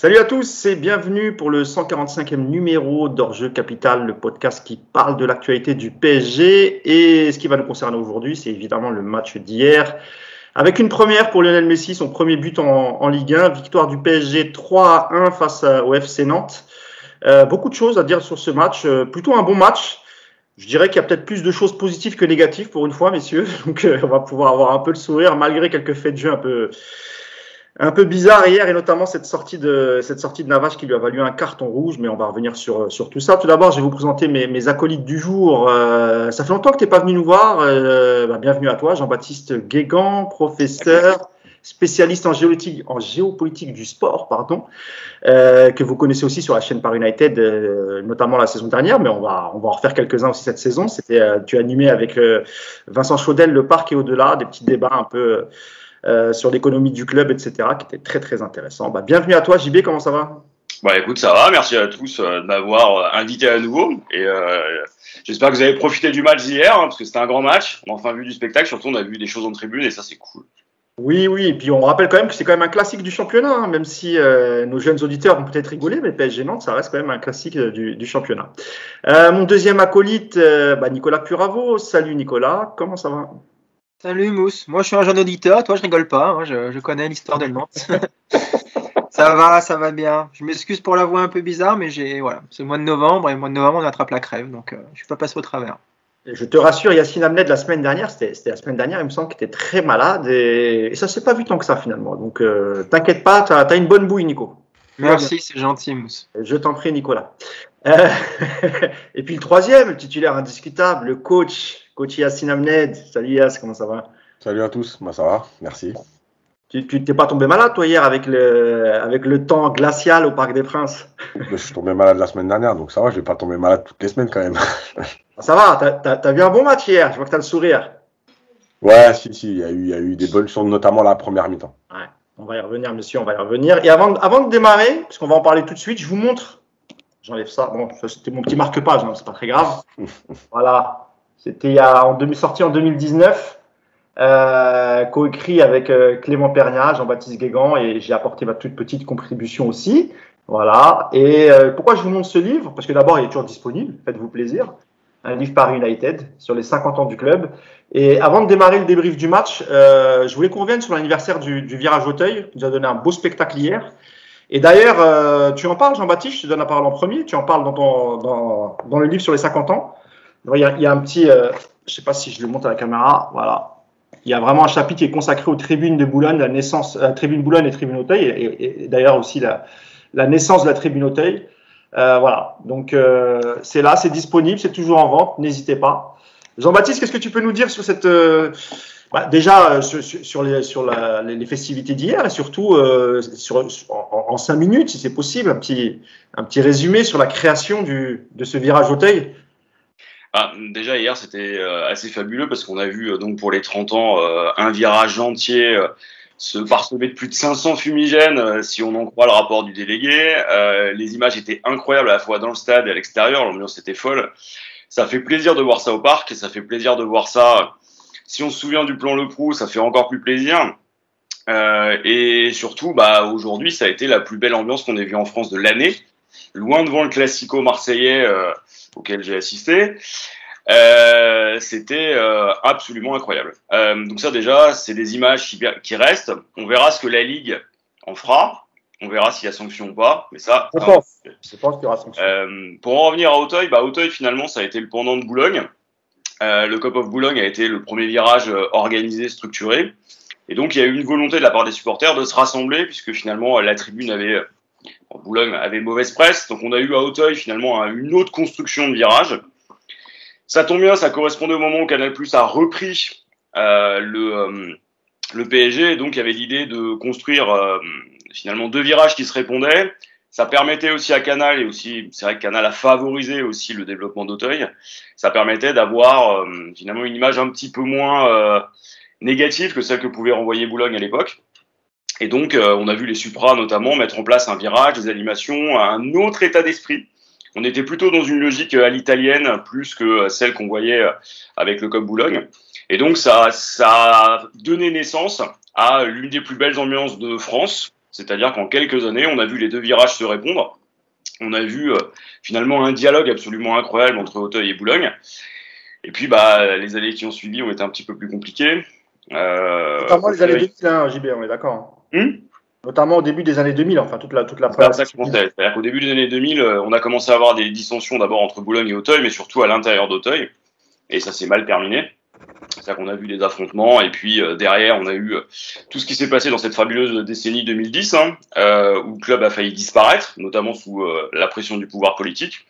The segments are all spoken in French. Salut à tous et bienvenue pour le 145e numéro d'Hors-Jeu Capital, le podcast qui parle de l'actualité du PSG. Et ce qui va nous concerner aujourd'hui, c'est évidemment le match d'hier. Avec une première pour Lionel Messi, son premier but en Ligue 1, victoire du PSG 3-1 face au FC Nantes. Beaucoup de choses à dire sur ce match, plutôt un bon match. Je dirais qu'il y a peut-être plus de choses positives que négatives pour une fois, messieurs. Donc on va pouvoir avoir un peu le sourire malgré quelques faits de jeu un peu bizarre hier, et notamment cette sortie de Navas qui lui a valu un carton rouge, mais on va revenir sur tout ça. Tout d'abord, je vais vous présenter mes acolytes du jour. Ça fait longtemps que tu n'es pas venu nous voir. Bienvenue à toi, Jean-Baptiste Guégan, professeur, spécialiste en géopolitique du sport, que vous connaissez aussi sur la chaîne Paris United, notamment la saison dernière, mais on va en refaire quelques-uns aussi cette saison. Tu as animé avec Vincent Chaudel, Le Parc et au-delà, des petits débats un peu... sur l'économie du club, etc., qui était très très intéressant. Bienvenue à toi, JB, comment ça va ? Écoute, ça va, merci à tous de m'avoir invité à nouveau, et j'espère que vous avez profité du match d'hier, parce que c'était un grand match. On a enfin vu du spectacle, surtout on a vu des choses en tribune, et ça c'est cool. Oui, et puis on rappelle quand même que c'est quand même un classique du championnat, même si nos jeunes auditeurs vont peut-être rigoler, mais PSG Nantes, ça reste quand même un classique du championnat. Mon deuxième acolyte, Nicolas Puravo. Salut Nicolas, comment ça va ? Salut Mousse, moi je suis un jeune auditeur, toi je rigole pas, hein, je connais l'histoire de Nantes. Ça va bien. Je m'excuse pour la voix un peu bizarre, mais c'est le mois de novembre, et le mois de novembre on attrape la crève, donc je suis pas passé au travers. Je te rassure, Yacine Amned, la semaine dernière, il me semble qu'il était très malade, et ça s'est pas vu tant que ça finalement, donc t'inquiète pas, t'as une bonne bouille Nico. Merci, c'est gentil Mousse. Je t'en prie Nicolas. Et puis le troisième, le titulaire indiscutable, le coach Yacine Amned. Salut Yass, comment ça va ? Salut à tous, ça va, merci. Tu t'es pas tombé malade toi hier avec le temps glacial au Parc des Princes ? Je suis tombé malade la semaine dernière, donc ça va, je vais pas tomber malade toutes les semaines quand même. Ça va, t'as vu un bon match hier, je vois que t'as le sourire. Ouais, si, il y a eu des bonnes choses, notamment la première mi-temps. Ouais, on va y revenir monsieur, on va y revenir. Et avant de démarrer, parce qu'on va en parler tout de suite, je vous montre... J'enlève ça. Bon, ça, c'était mon petit marque-page, c'est pas très grave. Voilà. C'était sorti en 2019, coécrit avec Clément Pergnat, Jean-Baptiste Guégan, et j'ai apporté ma toute petite contribution aussi. Voilà. Et pourquoi je vous montre ce livre ? Parce que d'abord, il est toujours disponible, faites-vous plaisir. Un livre Paris United sur les 50 ans du club. Et avant de démarrer le débrief du match, je voulais qu'on revienne sur l'anniversaire du Virage Auteuil, qui nous a donné un beau spectacle hier. Et d'ailleurs, tu en parles, Jean-Baptiste, je te donne la parole en premier. Tu en parles dans le livre sur les 50 ans. Il y a un petit... je ne sais pas si je le montre à la caméra. Voilà. Il y a vraiment un chapitre qui est consacré aux tribunes de Boulogne, la naissance... tribune Boulogne et tribune Auteuil. Et d'ailleurs aussi la naissance de la tribune Auteuil. Voilà. Donc, c'est là, c'est disponible, c'est toujours en vente. N'hésitez pas. Jean-Baptiste, qu'est-ce que tu peux nous dire sur cette... sur les festivités d'hier et surtout en 5 minutes, si c'est possible, un petit résumé sur la création de ce Virage Auteuil. Déjà hier c'était assez fabuleux parce qu'on a vu donc pour les 30 ans un virage entier se parsemer de plus de 500 fumigènes si on en croit le rapport du délégué. Les images étaient incroyables à la fois dans le stade et à l'extérieur, l'ambiance était folle. Ça fait plaisir de voir ça au parc et ça fait plaisir de voir ça. Si on se souvient du plan Leproux, ça fait encore plus plaisir. Et surtout, aujourd'hui, ça a été la plus belle ambiance qu'on ait vue en France de l'année, loin devant le Classico marseillais auquel j'ai assisté. C'était absolument incroyable. Donc ça, déjà, c'est des images qui restent. On verra ce que la Ligue en fera. On verra s'il y a sanction ou pas. Mais ça, je pense qu'il y aura sanction. Pour en revenir à Auteuil, Auteuil, finalement, ça a été le pendant de Boulogne. Le Cup of Boulogne a été le premier virage organisé, structuré. Et donc, il y a eu une volonté de la part des supporters de se rassembler, puisque finalement, la tribune Boulogne avait mauvaise presse. Donc, on a eu à Auteuil, finalement, une autre construction de virage. Ça tombe bien, ça correspondait au moment où Canal+ a repris le PSG. Et donc, il y avait l'idée de construire, finalement, 2 virages qui se répondaient. Ça permettait aussi à Canal, et aussi, c'est vrai que Canal a favorisé aussi le développement d'Auteuil, ça permettait d'avoir finalement une image un petit peu moins négative que celle que pouvait renvoyer Boulogne à l'époque. Et donc, on a vu les Supras notamment mettre en place un virage, des animations, un autre état d'esprit. On était plutôt dans une logique à l'italienne, plus que celle qu'on voyait avec le Cup Boulogne. Et donc, ça a donné naissance à l'une des plus belles ambiances de France. C'est-à-dire qu'en quelques années, on a vu les deux virages se répondre. On a vu finalement un dialogue absolument incroyable entre Auteuil et Boulogne. Et puis, bah, les années qui ont suivi ont été un petit peu plus compliquées. Notamment les années 2000, hein, JB, on est d'accord. Notamment au début des années 2000, enfin toute la première. C'est-à-dire qu'au début des années 2000, on a commencé à avoir des dissensions d'abord entre Boulogne et Auteuil, mais surtout à l'intérieur d'Auteuil. Et ça s'est mal terminé. C'est-à-dire qu'on a vu des affrontements, et puis derrière, on a eu tout ce qui s'est passé dans cette fabuleuse décennie 2010, où le club a failli disparaître, notamment sous la pression du pouvoir politique.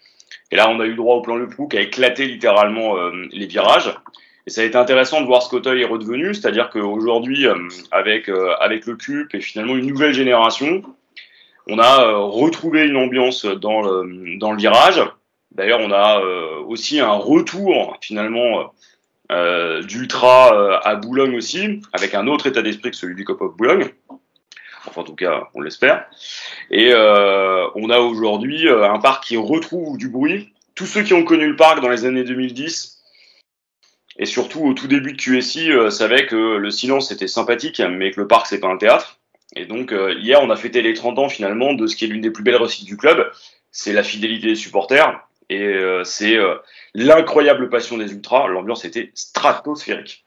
Et là, on a eu droit au plan Leproux qui a éclaté littéralement les virages. Et ça a été intéressant de voir ce qu'Auteuil est redevenu, c'est-à-dire qu'aujourd'hui, avec le CUP et finalement une nouvelle génération, on a retrouvé une ambiance dans le virage. D'ailleurs, on a aussi un retour finalement d'ultra à Boulogne aussi, avec un autre état d'esprit que celui du Cop of Boulogne. Enfin, en tout cas, on l'espère. Et on a aujourd'hui un parc qui retrouve du bruit. Tous ceux qui ont connu le parc dans les années 2010, et surtout, au tout début de QSI, savait que le silence était sympathique, mais que le parc, c'est pas un théâtre. Et donc, hier, on a fêté les 30 ans, finalement, de ce qui est l'une des plus belles réussites du club. C'est la fidélité des supporters et c'est l'incroyable passion des ultras. L'ambiance était stratosphérique.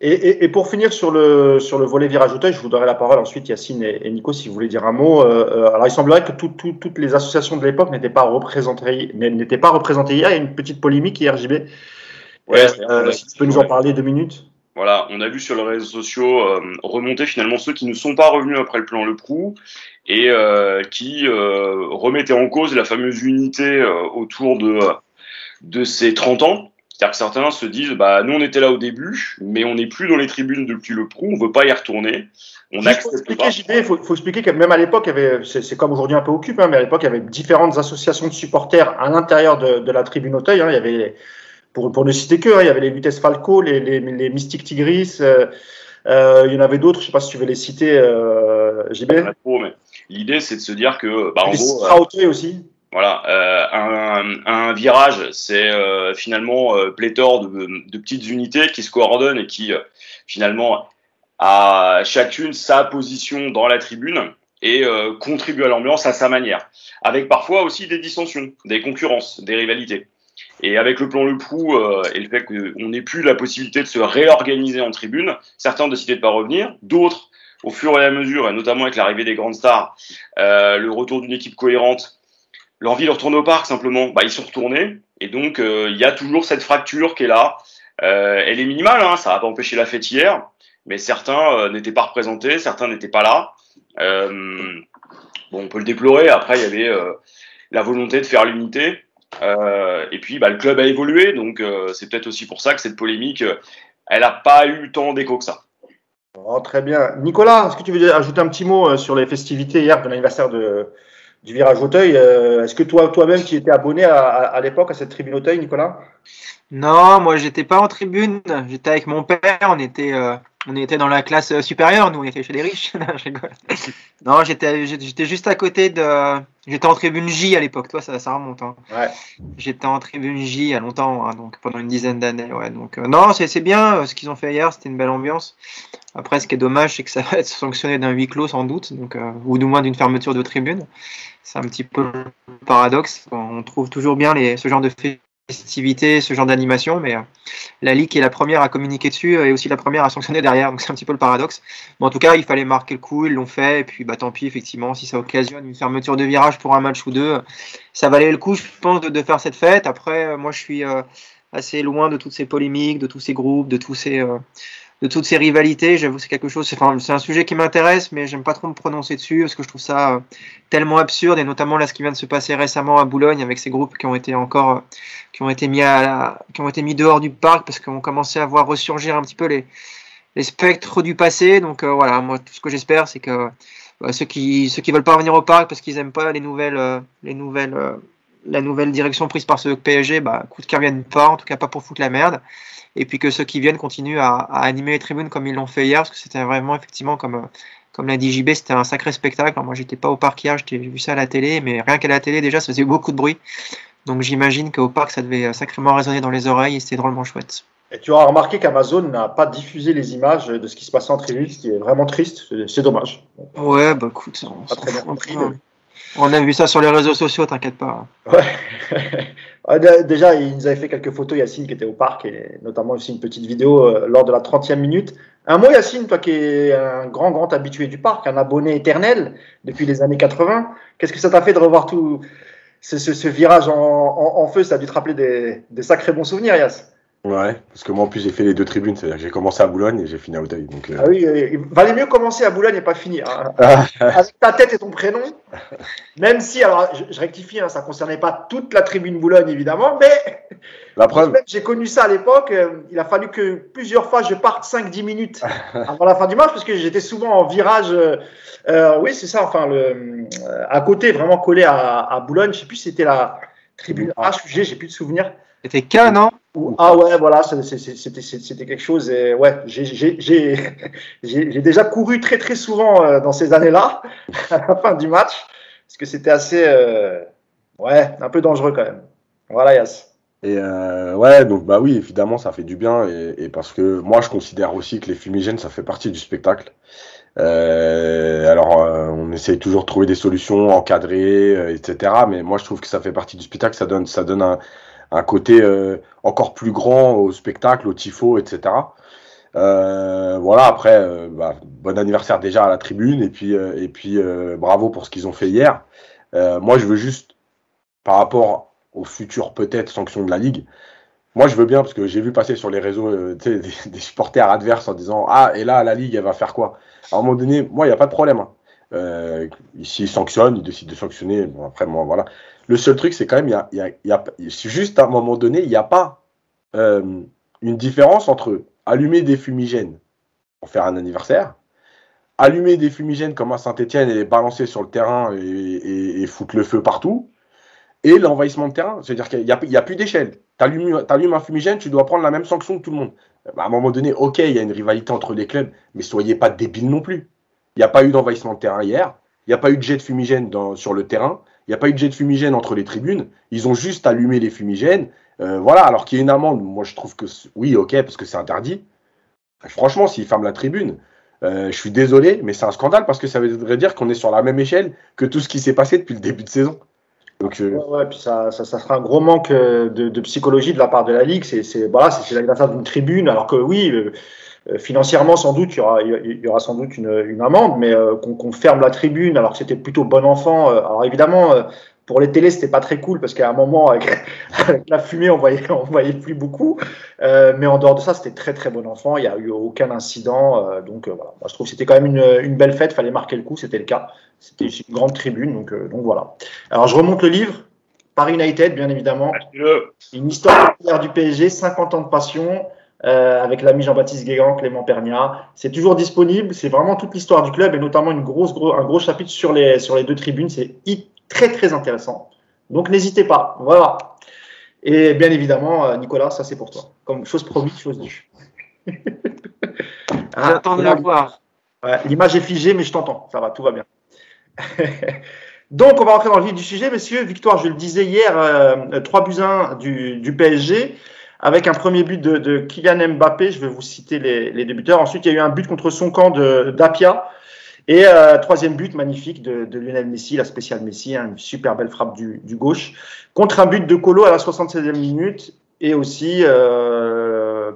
Et pour finir sur le volet virage Auteuil, je vous donnerai la parole ensuite, Yacine et Nico, si vous voulez dire un mot. Alors, il semblerait que toutes les associations de l'époque n'étaient pas représentées hier. Il y a une petite polémique hier, JB. Ouais, tu peux nous en parler 2 minutes? Voilà, on a vu sur les réseaux sociaux remonter finalement ceux qui ne sont pas revenus après le plan Leproux et qui remettaient en cause la fameuse unité autour de ces 30 ans. C'est-à-dire que certains se disent, bah, nous on était là au début, mais on n'est plus dans les tribunes depuis Leproux, on ne veut pas y retourner. Il faut expliquer que même à l'époque, c'est comme aujourd'hui un peu occupé, hein, mais à l'époque il y avait différentes associations de supporters à l'intérieur de la tribune Auteuil, hein, il y avait... Pour ne citer que, hein, il y avait les Vitesse Falco, les Mystic Tigris, il y en avait d'autres, je ne sais pas si tu veux les citer, JB. L'idée, c'est de se dire que, bah, en gros, aussi. Voilà, un virage, c'est finalement pléthore de petites unités qui se coordonnent et qui, finalement, a chacune sa position dans la tribune et contribue à l'ambiance à sa manière, avec parfois aussi des dissensions, des concurrences, des rivalités. Et avec le plan Leproux et le fait qu'on n'ait plus la possibilité de se réorganiser en tribune, certains ont décidé de ne pas revenir, d'autres, au fur et à mesure, et notamment avec l'arrivée des grandes stars, le retour d'une équipe cohérente, l'envie de retourner au parc simplement, bah, ils sont retournés. Et donc, il y a toujours cette fracture qui est là. Elle est minimale, hein, ça n'a pas empêché la fête hier, mais certains n'étaient pas représentés, certains n'étaient pas là. Bon, on peut le déplorer. Après, il y avait la volonté de faire l'unité. Et puis bah, le club a évolué, donc c'est peut-être aussi pour ça que cette polémique, elle n'a pas eu tant d'écho que ça. Oh, très bien. Nicolas, est-ce que tu veux ajouter un petit mot sur les festivités hier de l'anniversaire du virage Auteuil? Est-ce que toi-même qui étais abonné à l'époque à cette tribune Auteuil, Nicolas? Non, moi j'étais pas en tribune, j'étais avec mon père, on était dans la classe supérieure, nous on était chez les riches. Non, j'étais juste à côté de... J'étais en tribune J à l'époque, toi ça remonte. Hein. Ouais. J'étais en tribune J il y a longtemps, hein, donc pendant une dizaine d'années. Ouais, donc, non, c'est bien ce qu'ils ont fait hier, c'était une belle ambiance. Après, ce qui est dommage, c'est que ça va être sanctionné d'un huis clos sans doute, donc, ou du moins d'une fermeture de tribune. C'est un petit peu le paradoxe. On trouve toujours bien ce genre de festivités, ce genre d'animation, mais la Ligue est la première à communiquer dessus et aussi la première à sanctionner derrière, donc c'est un petit peu le paradoxe. Mais en tout cas, il fallait marquer le coup, ils l'ont fait, et puis bah, tant pis, effectivement, si ça occasionne une fermeture de virage pour un match ou deux, ça valait le coup, je pense, de faire cette fête. Après, moi, je suis assez loin de toutes ces polémiques, de tous ces groupes, de toutes ces rivalités. J'avoue, c'est quelque chose, c'est un sujet qui m'intéresse, mais j'aime pas trop me prononcer dessus parce que je trouve ça tellement absurde, et notamment là ce qui vient de se passer récemment à Boulogne avec ces groupes qui ont été mis dehors du parc parce qu'on commençait à voir ressurgir un petit peu les spectres du passé. Donc voilà, moi tout ce que j'espère, c'est que ceux qui veulent pas revenir au parc parce qu'ils aiment pas la nouvelle direction prise par ce PSG, bah écoute, qu'ils reviennent pas, en tout cas pas pour foutre la merde. Et puis que ceux qui viennent continuent à animer les tribunes comme ils l'ont fait hier, parce que c'était vraiment, effectivement, comme l'a dit JB, c'était un sacré spectacle. Alors moi, j'étais pas au parc hier, j'ai vu ça à la télé, mais rien qu'à la télé, déjà, ça faisait beaucoup de bruit. Donc j'imagine qu'au parc, ça devait sacrément résonner dans les oreilles et c'était drôlement chouette. Et tu auras remarqué qu'Amazon n'a pas diffusé les images de ce qui se passait en tribune, ce qui est vraiment triste, c'est dommage. Ouais, bah écoute, on s'en fout un peu. On a vu ça sur les réseaux sociaux, t'inquiète pas. Ouais. Déjà, il nous avait fait quelques photos, Yacine, qui était au parc, et notamment aussi une petite vidéo lors de la 30e minute. Un mot, Yacine, toi qui es un grand habitué du parc, un abonné éternel depuis les années 80, qu'est-ce que ça t'a fait de revoir tout ce virage en feu? Ça a dû te rappeler des sacrés bons souvenirs, Yass. Ouais, parce que moi en plus j'ai fait les deux tribunes, c'est-à-dire que j'ai commencé à Boulogne et j'ai fini à Auteuil. Donc, Ah oui, il valait mieux commencer à Boulogne et pas finir. Hein. Avec ta tête et ton prénom, même si, alors je rectifie, hein, ça ne concernait pas toute la tribune Boulogne évidemment, mais la preuve. J'ai connu ça à l'époque, il a fallu que plusieurs fois je parte 5-10 minutes avant la fin du match, parce que j'étais souvent en virage, oui c'est ça, enfin à côté, vraiment collé à Boulogne, je ne sais plus si c'était la tribune H ou G, j'ai plus de souvenirs. C'était K, non? Ah ouais, voilà, c'était quelque chose. Et ouais, j'ai déjà couru très souvent dans ces années-là, à la fin du match, parce que c'était assez, un peu dangereux quand même. Voilà, Yass. Et ouais, donc bah oui, évidemment, ça fait du bien, et parce que moi, je considère aussi que les fumigènes, ça fait partie du spectacle. Alors, on essaye toujours de trouver des solutions, encadrées, etc. Mais moi, je trouve que ça fait partie du spectacle, ça donne un côté encore plus grand au spectacle, au tifo, etc. Voilà, après, bon anniversaire déjà à la tribune, et puis bravo pour ce qu'ils ont fait hier. Moi, je veux juste, par rapport aux futures peut-être sanctions de la Ligue, moi, je veux bien, parce que j'ai vu passer sur les réseaux des supporters adverses en disant « Ah, et là, la Ligue, elle va faire quoi ?» À un moment donné, moi, il n'y a pas de problème. Hein. S'ils sanctionnent, ils décident de sanctionner, bon, après, moi, voilà. Le seul truc, c'est quand même, il y a juste à un moment donné, il n'y a pas une différence entre allumer des fumigènes pour faire un anniversaire, allumer des fumigènes comme à Saint-Etienne et les balancer sur le terrain et foutre le feu partout, et l'envahissement de terrain. C'est-à-dire qu'il n'y a plus d'échelle. T'allumes un fumigène, tu dois prendre la même sanction que tout le monde. À un moment donné, ok, il y a une rivalité entre les clubs, mais soyez pas débiles non plus. Il n'y a pas eu d'envahissement de terrain hier, il n'y a pas eu de jet de fumigène sur le terrain, il n'y a pas eu de jet de fumigène entre les tribunes, ils ont juste allumé les fumigènes, voilà, alors qu'il y a une amende, moi je trouve que, oui, ok, parce que c'est interdit, franchement, s'ils ferment la tribune, je suis désolé, mais c'est un scandale, parce que ça voudrait dire qu'on est sur la même échelle que tout ce qui s'est passé depuis le début de saison. Donc, ouais, puis ça sera un gros manque de psychologie de la part de la Ligue, c'est l'anniversaire d'une tribune, alors que oui... financièrement, sans doute, il y aura sans doute une amende, mais qu'on ferme la tribune alors que c'était plutôt bon enfant. Alors évidemment, pour les télés, c'était pas très cool parce qu'à un moment, avec la fumée, on voyait plus beaucoup. Mais en dehors de ça, c'était très bon enfant. Il n'y a eu aucun incident. Donc voilà, moi je trouve que c'était quand même une belle fête. Fallait marquer le coup, c'était le cas. C'était une grande tribune, donc voilà. Alors je remonte le livre. Paris United, bien évidemment. Une histoire du PSG, 50 ans de passion. Avec l'ami Jean-Baptiste Guégan, Clément Pernia. C'est toujours disponible, c'est vraiment toute l'histoire du club et notamment un gros chapitre sur les deux tribunes, c'est très intéressant. Donc n'hésitez pas, voilà. Et bien évidemment, Nicolas, ça c'est pour toi. Comme chose promise, chose due. J'attends de la voir. Ouais, l'image est figée, mais je t'entends, ça va, tout va bien. Donc on va rentrer dans le vif du sujet, messieurs. Victoire, je le disais hier, 3-1 du PSG. Avec un premier but de Kylian Mbappé, je vais vous citer les deux buteurs. Ensuite, il y a eu un but contre son camp d'Apia. Et troisième but magnifique de Lionel Messi, la spéciale Messi, hein, une super belle frappe du gauche. Contre un but de Colo à la 76e minute. Et aussi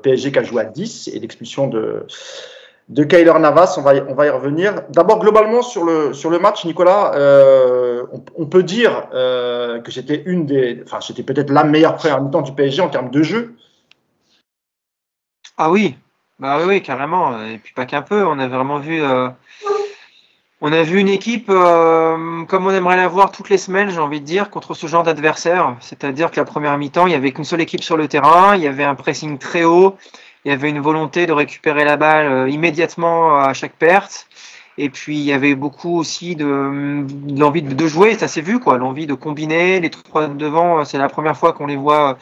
PSG qui a joué à 10 et l'expulsion de Keylor Navas. On va y revenir. D'abord, globalement, sur le match, Nicolas, on peut dire que c'était c'était peut-être la meilleure première mi-temps du PSG en termes de jeu. Ah oui, bah oui, carrément. Et puis pas qu'un peu. On a vraiment vu, une équipe comme on aimerait la voir toutes les semaines, j'ai envie de dire, contre ce genre d'adversaire. C'est-à-dire que la première mi-temps, il n'y avait qu'une seule équipe sur le terrain. Il y avait un pressing très haut. Il y avait une volonté de récupérer la balle immédiatement à chaque perte. Et puis, il y avait beaucoup aussi de l'envie de jouer. Ça s'est vu, quoi. L'envie de combiner. Les trois devant, c'est la première fois qu'on les voit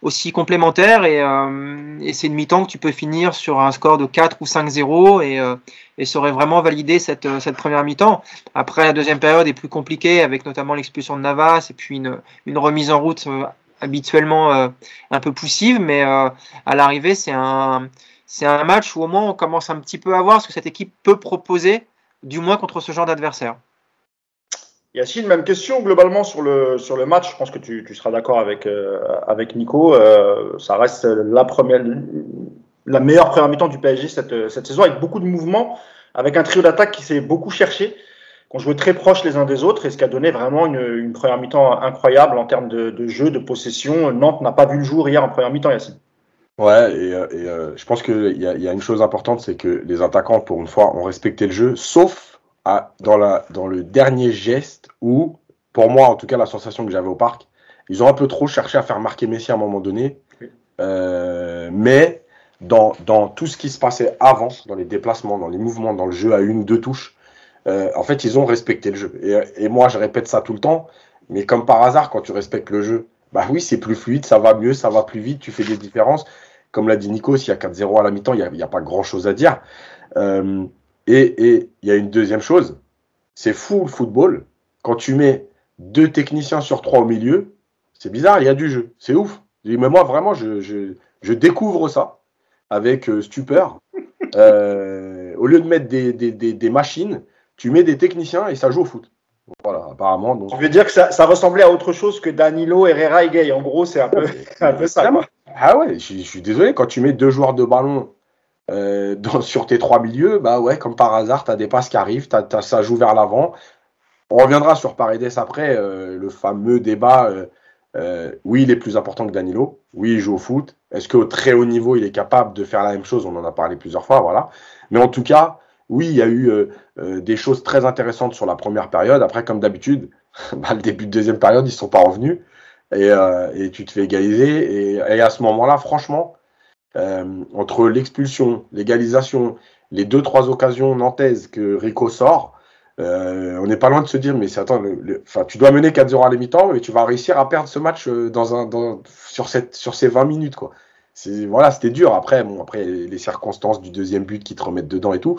aussi complémentaires. Et c'est une mi-temps que tu peux finir sur un score de 4 ou 5-0 et ça aurait vraiment validé cette première mi-temps. Après, la deuxième période est plus compliquée avec notamment l'expulsion de Navas et puis une remise en route habituellement un peu poussive, mais à l'arrivée, c'est un match où au moins on commence un petit peu à voir ce que cette équipe peut proposer, du moins contre ce genre d'adversaire. Yacine, même question globalement sur le match. Je pense que tu seras d'accord avec Nico. Ça reste la meilleure première mi-temps du PSG cette saison, avec beaucoup de mouvements, avec un trio d'attaque qui s'est beaucoup cherché, qu'on jouait très proches les uns des autres, et ce qui a donné vraiment une première mi-temps incroyable en termes de jeu, de possession. Nantes n'a pas vu le jour hier en première mi-temps, Yacine. Ouais, et je pense qu'il y a une chose importante, c'est que les attaquants, pour une fois, ont respecté le jeu, sauf dans le dernier geste où, pour moi en tout cas, la sensation que j'avais au parc, ils ont un peu trop cherché à faire marquer Messi à un moment donné. Mais dans tout ce qui se passait avant, dans les déplacements, dans les mouvements, dans le jeu à une, deux touches, en fait, ils ont respecté le jeu. Et moi, je répète ça tout le temps, mais comme par hasard, quand tu respectes le jeu, bah oui, c'est plus fluide, ça va mieux, ça va plus vite, tu fais des différences. Comme l'a dit Nico, s'il y a 4-0 à la mi-temps, il n'y a pas grand-chose à dire. Et il y a une deuxième chose, c'est fou le football. Quand tu mets 2 techniciens sur 3 au milieu, c'est bizarre, il y a du jeu, c'est ouf. Mais moi, vraiment, je découvre ça avec stupeur. Au lieu de mettre des machines, tu mets des techniciens et ça joue au foot. Voilà, apparemment. Donc... Je veux dire que ça ressemblait à autre chose que Danilo, Herrera et Gueye. En gros, c'est un peu ça. Quoi. Ah ouais, je suis désolé. Quand tu mets 2 joueurs de ballon sur tes 3 milieux, bah ouais, comme par hasard, tu as des passes qui arrivent, ça joue vers l'avant. On reviendra sur Paredes après, le fameux débat. Oui, il est plus important que Danilo. Oui, il joue au foot. Est-ce qu'au très haut niveau, il est capable de faire la même chose ? On en a parlé plusieurs fois, voilà. Mais en tout cas... Oui, il y a eu des choses très intéressantes sur la première période. Après, comme d'habitude, le début de deuxième période, ils ne sont pas revenus. Et tu te fais égaliser. Et à ce moment-là, franchement, entre l'expulsion, l'égalisation, les 2-3 occasions nantaises que Rico sort, on n'est pas loin de se dire, mais attends, tu dois mener 4-0 à la mi-temps et tu vas réussir à perdre ce match sur ces 20 minutes, quoi. C'était dur. Après, les circonstances du deuxième but qui te remettent dedans et tout.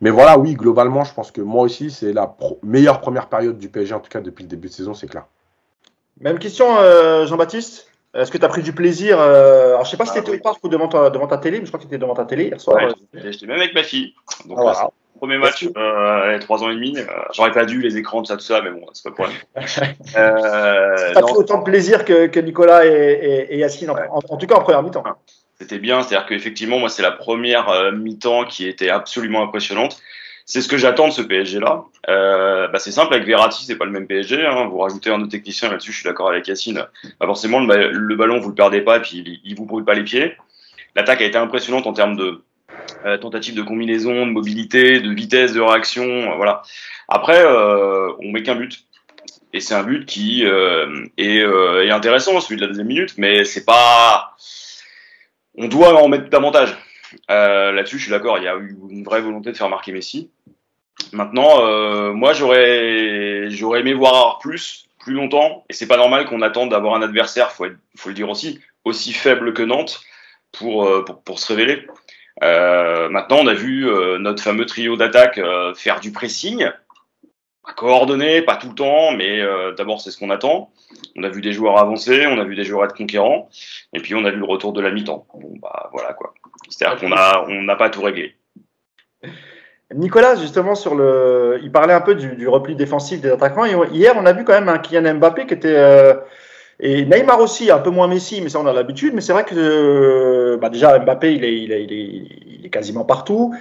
Mais voilà, oui, globalement, je pense que moi aussi, c'est la meilleure première période du PSG, en tout cas depuis le début de saison, c'est clair. Même question, Jean-Baptiste. Est-ce que tu as pris du plaisir alors, je ne sais pas si tu étais au parc ou devant ta télé, mais je crois que tu étais devant ta télé hier soir. Ouais, j'étais même avec ma fille. Donc, voilà. Là, c'est le premier match, elle a 3 ans et demi. J'aurais pas dû les écrans, tout ça, mais bon, c'est pas le problème. Tu as pris autant de plaisir que Nicolas et Yacine, ouais. En tout cas en première mi-temps. C'était bien, c'est-à-dire qu'effectivement, moi, c'est la première mi-temps qui était absolument impressionnante. C'est ce que j'attends de ce PSG-là. C'est simple, avec Verratti, c'est pas le même PSG. Hein. Vous rajoutez un autre technicien là-dessus, je suis d'accord avec Yacine. Bah, forcément, le ballon, vous le perdez pas, et puis il vous brûle pas les pieds. L'attaque a été impressionnante en termes de tentative de combinaison, de mobilité, de vitesse, de réaction. Voilà. Après, on met qu'un but. Et c'est un but qui est intéressant, celui de la deuxième minute, mais c'est pas... On doit en mettre davantage. Là-dessus, je suis d'accord, il y a eu une vraie volonté de faire marquer Messi. Maintenant, moi, j'aurais aimé voir plus longtemps, et c'est pas normal qu'on attende d'avoir un adversaire, faut le dire aussi faible que Nantes pour se révéler. Maintenant, on a vu notre fameux trio d'attaque faire du pressing, coordonné, pas tout le temps, mais d'abord c'est ce qu'on attend. On a vu des joueurs avancer, on a vu des joueurs être conquérants, et puis on a vu le retour de la mi-temps. Bon bah voilà quoi. C'est-à-dire qu'on n'a pas tout réglé. Nicolas, justement, il parlait un peu du repli défensif des attaquants. Et hier, on a vu quand même un Kylian Mbappé qui était et Neymar aussi, un peu moins Messi, mais ça on a l'habitude. Mais c'est vrai que déjà Mbappé, il est quasiment partout.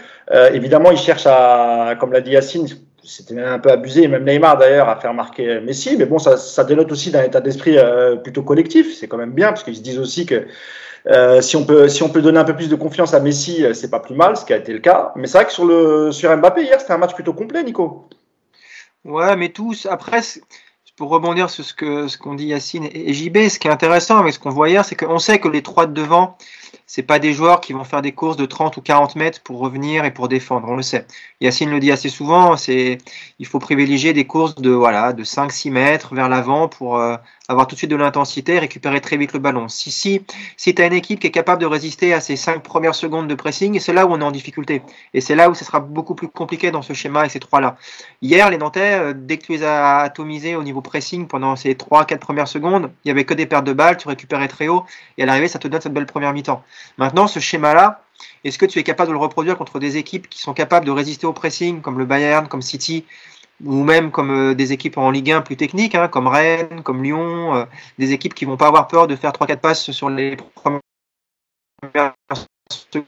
Évidemment, il cherche à, comme l'a dit Yacine, c'était un peu abusé, même Neymar d'ailleurs, à faire marquer Messi. Mais bon, ça dénote aussi d'un état d'esprit plutôt collectif. C'est quand même bien, parce qu'ils se disent aussi que si on peut donner un peu plus de confiance à Messi, c'est pas plus mal, ce qui a été le cas. Mais c'est vrai que sur Mbappé hier, c'était un match plutôt complet, Nico. Ouais, mais tous. Après, pour rebondir sur ce qu'ont dit Yacine et JB, ce qui est intéressant avec ce qu'on voit hier, c'est qu'on sait que les trois de devant, C'est pas des joueurs qui vont faire des courses de 30 ou 40 mètres pour revenir et pour défendre, on le sait. Yacine le dit assez souvent, il faut privilégier des courses de 5-6 mètres vers l'avant pour avoir tout de suite de l'intensité et récupérer très vite le ballon. Si tu as une équipe qui est capable de résister à ces 5 premières secondes de pressing, c'est là où on est en difficulté. Et c'est là où ce sera beaucoup plus compliqué dans ce schéma avec ces trois-là. Hier, les Nantais, dès que tu les as atomisés au niveau pressing pendant ces 3-4 premières secondes, il n'y avait que des pertes de balles, tu récupérais très haut et à l'arrivée, ça te donne cette belle première mi-temps. Maintenant, ce schéma-là, est-ce que tu es capable de le reproduire contre des équipes qui sont capables de résister au pressing, comme le Bayern, comme City, ou même comme des équipes en Ligue 1 plus techniques, comme Rennes, comme Lyon, des équipes qui ne vont pas avoir peur de faire 3-4 passes sur les premières secondes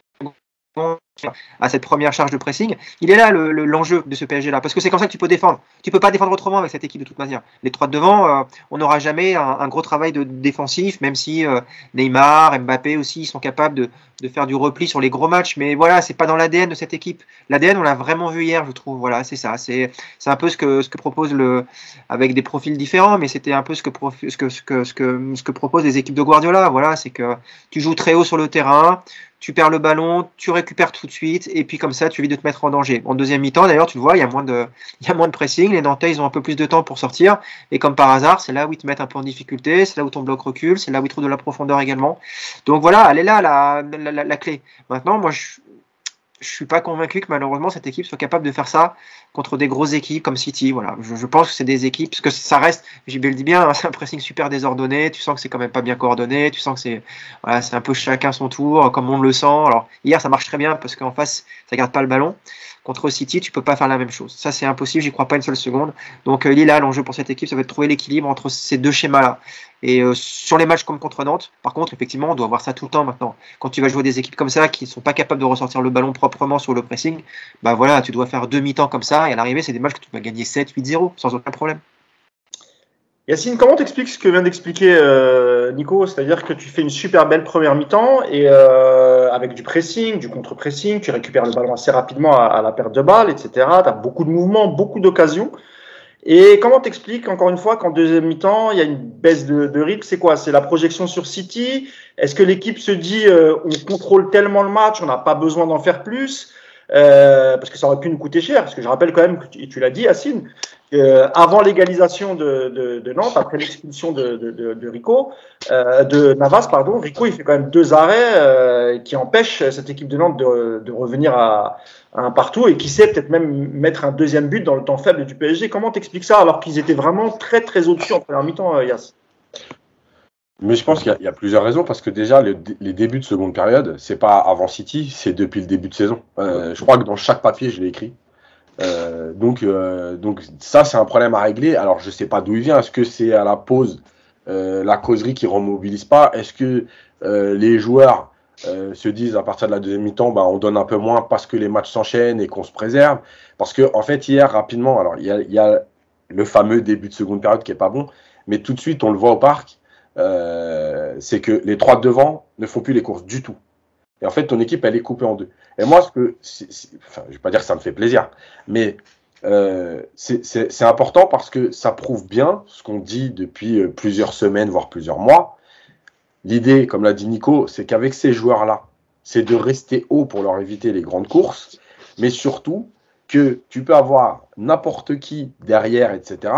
à cette première charge de pressing. Il est là l'enjeu de ce PSG-là, parce que c'est comme ça que tu peux défendre. Tu ne peux pas défendre autrement avec cette équipe de toute manière. Les trois de devant, on n'aura jamais un gros travail défensif, même si Neymar, Mbappé aussi, ils sont capables de faire du repli sur les gros matchs. Mais voilà, c'est pas dans l'ADN de cette équipe. L'ADN, on l'a vraiment vu hier, je trouve. Voilà, c'est ça. C'est un peu ce que propose avec des profils différents, mais c'était un peu ce que proposent les équipes de Guardiola. Voilà, c'est que tu joues très haut sur le terrain, tu perds le ballon, tu récupères tout de suite, et puis comme ça, tu évites de te mettre en danger. En deuxième mi-temps, d'ailleurs, tu le vois, il y a moins de pressing, les Nantais, ils ont un peu plus de temps pour sortir, et comme par hasard, c'est là où ils te mettent un peu en difficulté, c'est là où ton bloc recule, c'est là où ils trouvent de la profondeur également. Donc voilà, elle est là, la clé. Maintenant, moi, je suis pas convaincu que malheureusement cette équipe soit capable de faire ça contre des grosses équipes comme City. Voilà, je pense que c'est des équipes, parce que ça reste, JB le dit bien, c'est un pressing super désordonné, tu sens que c'est quand même pas bien coordonné, tu sens que c'est un peu chacun son tour, comme on le sent. Alors hier ça marche très bien parce qu'en face ça garde pas le ballon. Contre City, tu peux pas faire la même chose. Ça, c'est impossible, j'y crois pas une seule seconde. Donc il est là l'enjeu pour cette équipe, ça va être trouver l'équilibre entre ces deux schémas-là. Et sur les matchs comme contre Nantes, par contre, effectivement, on doit avoir ça tout le temps maintenant. Quand tu vas jouer des équipes comme ça, qui sont pas capables de ressortir le ballon proprement sur le pressing, bah voilà, tu dois faire demi-temps comme ça, et à l'arrivée, c'est des matchs que tu vas gagner 7-8-0, sans aucun problème. Yacine, comment t'expliques ce que vient d'expliquer Nico, c'est-à-dire que tu fais une super belle première mi-temps et avec du pressing, du contre-pressing, tu récupères le ballon assez rapidement à la perte de balle, etc. T'as beaucoup de mouvements, beaucoup d'occasions. Et comment t'expliques encore une fois qu'en deuxième mi-temps il y a une baisse de rythme? C'est quoi? C'est la projection sur City? Est-ce que l'équipe se dit on contrôle tellement le match, on n'a pas besoin d'en faire plus? Parce que ça aurait pu nous coûter cher, parce que je rappelle quand même, que tu l'as dit Yacine, avant l'égalisation de Nantes, après l'expulsion de Navas, pardon, Rico il fait quand même 2 arrêts qui empêchent cette équipe de Nantes de revenir à un partout, et qui sait peut-être même mettre un deuxième but dans le temps faible du PSG. Comment t'expliques ça alors qu'ils étaient vraiment très très au-dessus en première mi-temps, Yacine? Mais je pense qu'il y a plusieurs raisons, parce que déjà, les débuts de seconde période, c'est pas avant City, c'est depuis le début de saison. Je crois que dans chaque papier, je l'ai écrit. Donc ça, c'est un problème à régler. Alors, je sais pas d'où il vient. Est-ce que c'est à la pause, la causerie qui remobilise pas? Est-ce que les joueurs se disent, à partir de la deuxième mi-temps, on donne un peu moins parce que les matchs s'enchaînent et qu'on se préserve? Parce que, en fait, hier, rapidement, alors il y a le fameux début de seconde période qui est pas bon, mais tout de suite, on le voit au parc. C'est que les trois de devant ne font plus les courses du tout. Et en fait, ton équipe, elle est coupée en deux. Et moi, je ne vais pas dire que ça me fait plaisir, mais c'est important parce que ça prouve bien ce qu'on dit depuis plusieurs semaines, voire plusieurs mois. L'idée, comme l'a dit Nico, c'est qu'avec ces joueurs-là, c'est de rester haut pour leur éviter les grandes courses, mais surtout que tu peux avoir n'importe qui derrière, etc.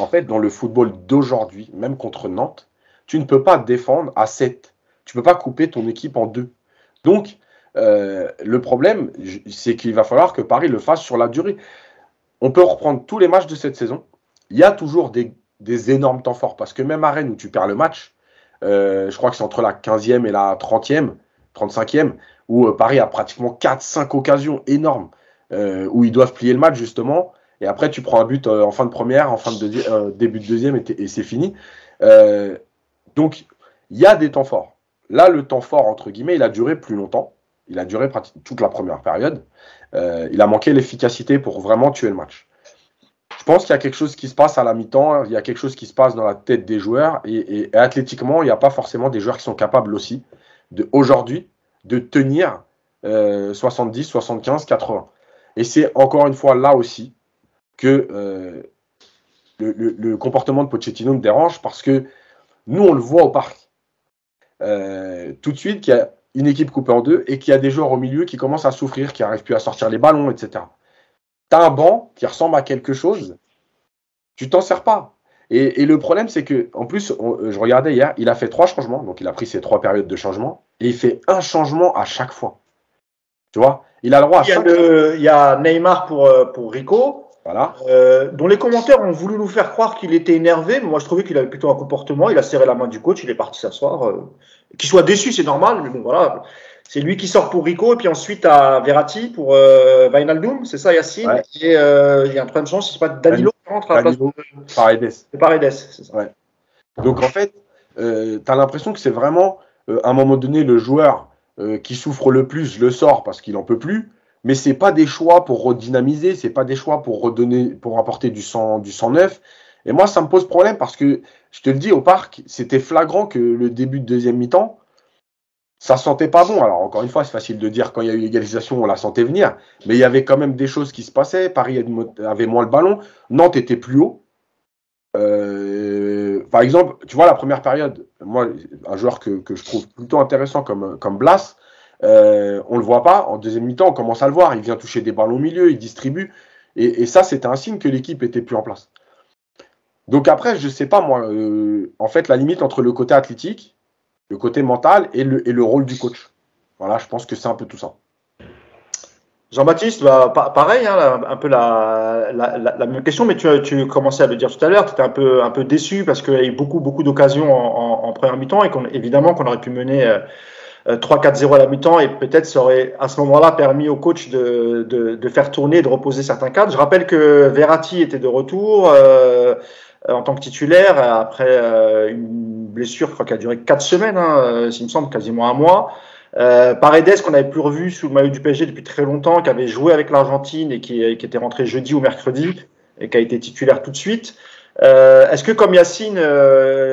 En fait, dans le football d'aujourd'hui, même contre Nantes, tu ne peux pas défendre à 7. Tu ne peux pas couper ton équipe en 2. Donc, le problème, c'est qu'il va falloir que Paris le fasse sur la durée. On peut reprendre tous les matchs de cette saison. Il y a toujours des énormes temps forts. Parce que même à Rennes, où tu perds le match, je crois que c'est entre la 15e et la 35e, où Paris a pratiquement 4-5 occasions énormes, où ils doivent plier le match, justement. Et après, tu prends un but en fin de première, en fin de début de deuxième, et c'est fini. Donc, il y a des temps forts. Là, le temps fort, entre guillemets, il a duré plus longtemps. Il a duré toute la première période. Il a manqué l'efficacité pour vraiment tuer le match. Je pense qu'il y a quelque chose qui se passe à la mi-temps. Il y a quelque chose qui se passe dans la tête des joueurs. Et athlétiquement, il n'y a pas forcément des joueurs qui sont capables aussi, aujourd'hui, de tenir 70, 75, 80. Et c'est encore une fois là aussi que le comportement de Pochettino me dérange, parce que nous, on le voit au parc. Tout de suite, une équipe coupée en deux et qu'il y a des joueurs au milieu qui commencent à souffrir, qui n'arrivent plus à sortir les ballons, etc. Tu as un banc qui ressemble à quelque chose, tu t'en sers pas. Et le problème, c'est que, en plus, je regardais hier, il a fait 3 changements, donc il a pris ses 3 périodes de changement, et il fait un changement à chaque fois. Tu vois, il a le droit à chaque fois. Il y a Neymar pour Rico, voilà. Dont les commentaires ont voulu nous faire croire qu'il était énervé, mais moi je trouvais qu'il avait plutôt un comportement, il a serré la main du coach, il est parti s'asseoir. Qu'il soit déçu, c'est normal, mais bon voilà. C'est lui qui sort pour Rico, et puis ensuite à Verratti pour Wijnaldum, c'est ça Yacine, ouais. Et il y a un troisième change, c'est pas Danilo qui rentre à la place de Paredes. C'est Paredes, c'est ça. Ouais. Donc en fait, tu as l'impression que c'est vraiment, à un moment donné, le joueur qui souffre le plus, je le sors parce qu'il n'en peut plus, mais c'est pas des choix pour redynamiser, c'est pas des choix pour redonner, pour apporter du sang neuf. Et moi, ça me pose problème parce que, je te le dis, au parc, c'était flagrant que le début de deuxième mi-temps, ça sentait pas bon. Alors, encore une fois, c'est facile de dire quand il y a eu l'égalisation, on la sentait venir. Mais il y avait quand même des choses qui se passaient. Paris avait moins le ballon. Nantes était plus haut. Par exemple, tu vois, la première période, moi, un joueur que je trouve plutôt intéressant comme Blas, on le voit pas. En deuxième mi-temps, on commence à le voir. Il vient toucher des ballons au milieu, il distribue. Et ça, c'était un signe que l'équipe était plus en place. Donc après, je sais pas, moi, en fait, la limite entre le côté athlétique, le côté mental et le rôle du coach. Voilà, je pense que c'est un peu tout ça. Jean-Baptiste, bah, pareil, hein, un peu la même question, mais tu commençais à le dire tout à l'heure, tu étais un peu déçu parce qu'il y a eu beaucoup d'occasions en première mi-temps et évidemment qu'on aurait pu mener 3-4-0 à la mi-temps et peut-être ça aurait à ce moment-là permis au coach de faire tourner et de reposer certains cadres. Je rappelle que Verratti était de retour en tant que titulaire après une blessure, je crois, qui a duré 4 semaines, hein, s'il me semble, quasiment un mois. Paredes, qu'on n'avait plus revu sous le maillot du PSG depuis très longtemps, qui avait joué avec l'Argentine et qui était rentré jeudi ou mercredi et qui a été titulaire tout de suite. Est-ce que, comme Yacine,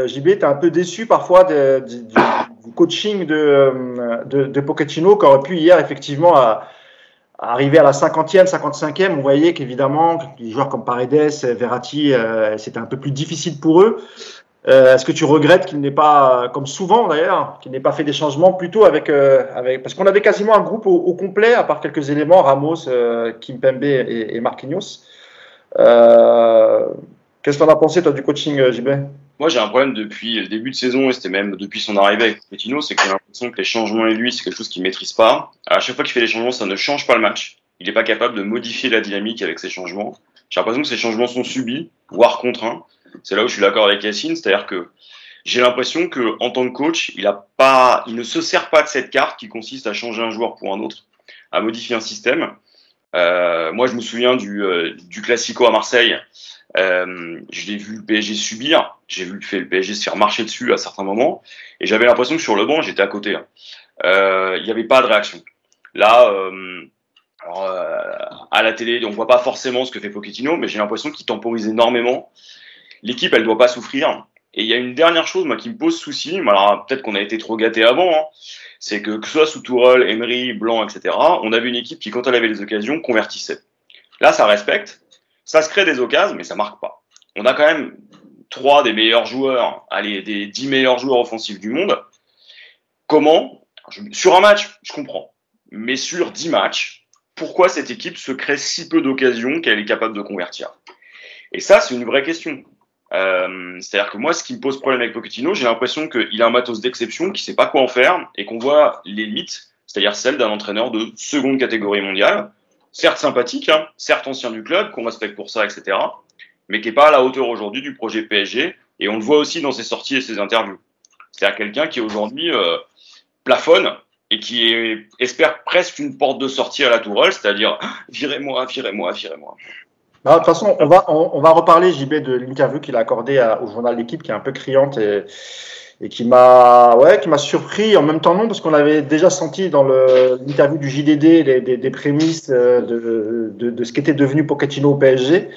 JB, t'es un peu déçu parfois du coaching de Pochettino, qui aurait pu hier effectivement arrivé à la 50e, 55e, on voyait qu'évidemment, les joueurs comme Paredes, Verratti, c'était un peu plus difficile pour eux. Est-ce que tu regrettes qu'il n'ait pas, comme souvent d'ailleurs, qu'il n'ait pas fait des changements plus tôt avec parce qu'on avait quasiment un groupe au complet, à part quelques éléments, Ramos, Kimpembe et Marquinhos. Qu'est-ce que tu en as pensé, toi, du coaching, JB ? Moi, j'ai un problème depuis le début de saison, et c'était même depuis son arrivée avec Pochettino, c'est que j'ai l'impression que les changements et lui, c'est quelque chose qu'il ne maîtrise pas. À chaque fois qu'il fait les changements, ça ne change pas le match. Il n'est pas capable de modifier la dynamique avec ses changements. J'ai l'impression que ces changements sont subis, voire contraints. C'est là où je suis d'accord avec Yacine, c'est-à-dire que j'ai l'impression que, en tant que coach, il ne se sert pas de cette carte qui consiste à changer un joueur pour un autre, à modifier un système. Moi, je me souviens du Classico à Marseille. Je l'ai vu le PSG subir, j'ai vu le PSG se faire marcher dessus à certains moments, et j'avais l'impression que sur le banc, j'étais à côté. Il n'y avait pas de réaction. Là, à la télé, on ne voit pas forcément ce que fait Pochettino, mais j'ai l'impression qu'il temporise énormément. L'équipe, elle ne doit pas souffrir. Et il y a une dernière chose, moi, qui me pose souci. Alors, peut-être qu'on a été trop gâtés avant, hein. C'est que ce soit sous Tourelle, Emery, Blanc, etc., on avait une équipe qui, quand elle avait les occasions, convertissait. Là, ça respecte. Ça se crée des occasions, mais ça marque pas. On a quand même 3 des meilleurs joueurs, allez, des 10 meilleurs joueurs offensifs du monde. Comment ? Sur un match, je comprends. Mais sur 10 matchs, pourquoi cette équipe se crée si peu d'occasions qu'elle est capable de convertir ? Et ça, c'est une vraie question. C'est-à-dire que moi, ce qui me pose problème avec Pochettino, j'ai l'impression qu'il a un matos d'exception, qu'il sait pas quoi en faire, et qu'on voit les limites, c'est-à-dire celle d'un entraîneur de seconde catégorie mondiale, certes sympathique, hein, certes ancien du club, qu'on respecte pour ça, etc., mais qui n'est pas à la hauteur aujourd'hui du projet PSG, et on le voit aussi dans ses sorties et ses interviews. C'est-à-dire quelqu'un qui aujourd'hui plafonne et qui espère presque une porte de sortie à la Tourelle, c'est-à-dire « virez-moi, virez-moi, virez-moi ». De toute façon, on va reparler, JB, de l'interview qu'il a accordée au journal L'Équipe, qui est un peu criante et qui m'a surpris, en même temps non, parce qu'on avait déjà senti dans l'interview du JDD des prémices de ce qu'était devenu Pochettino au PSG.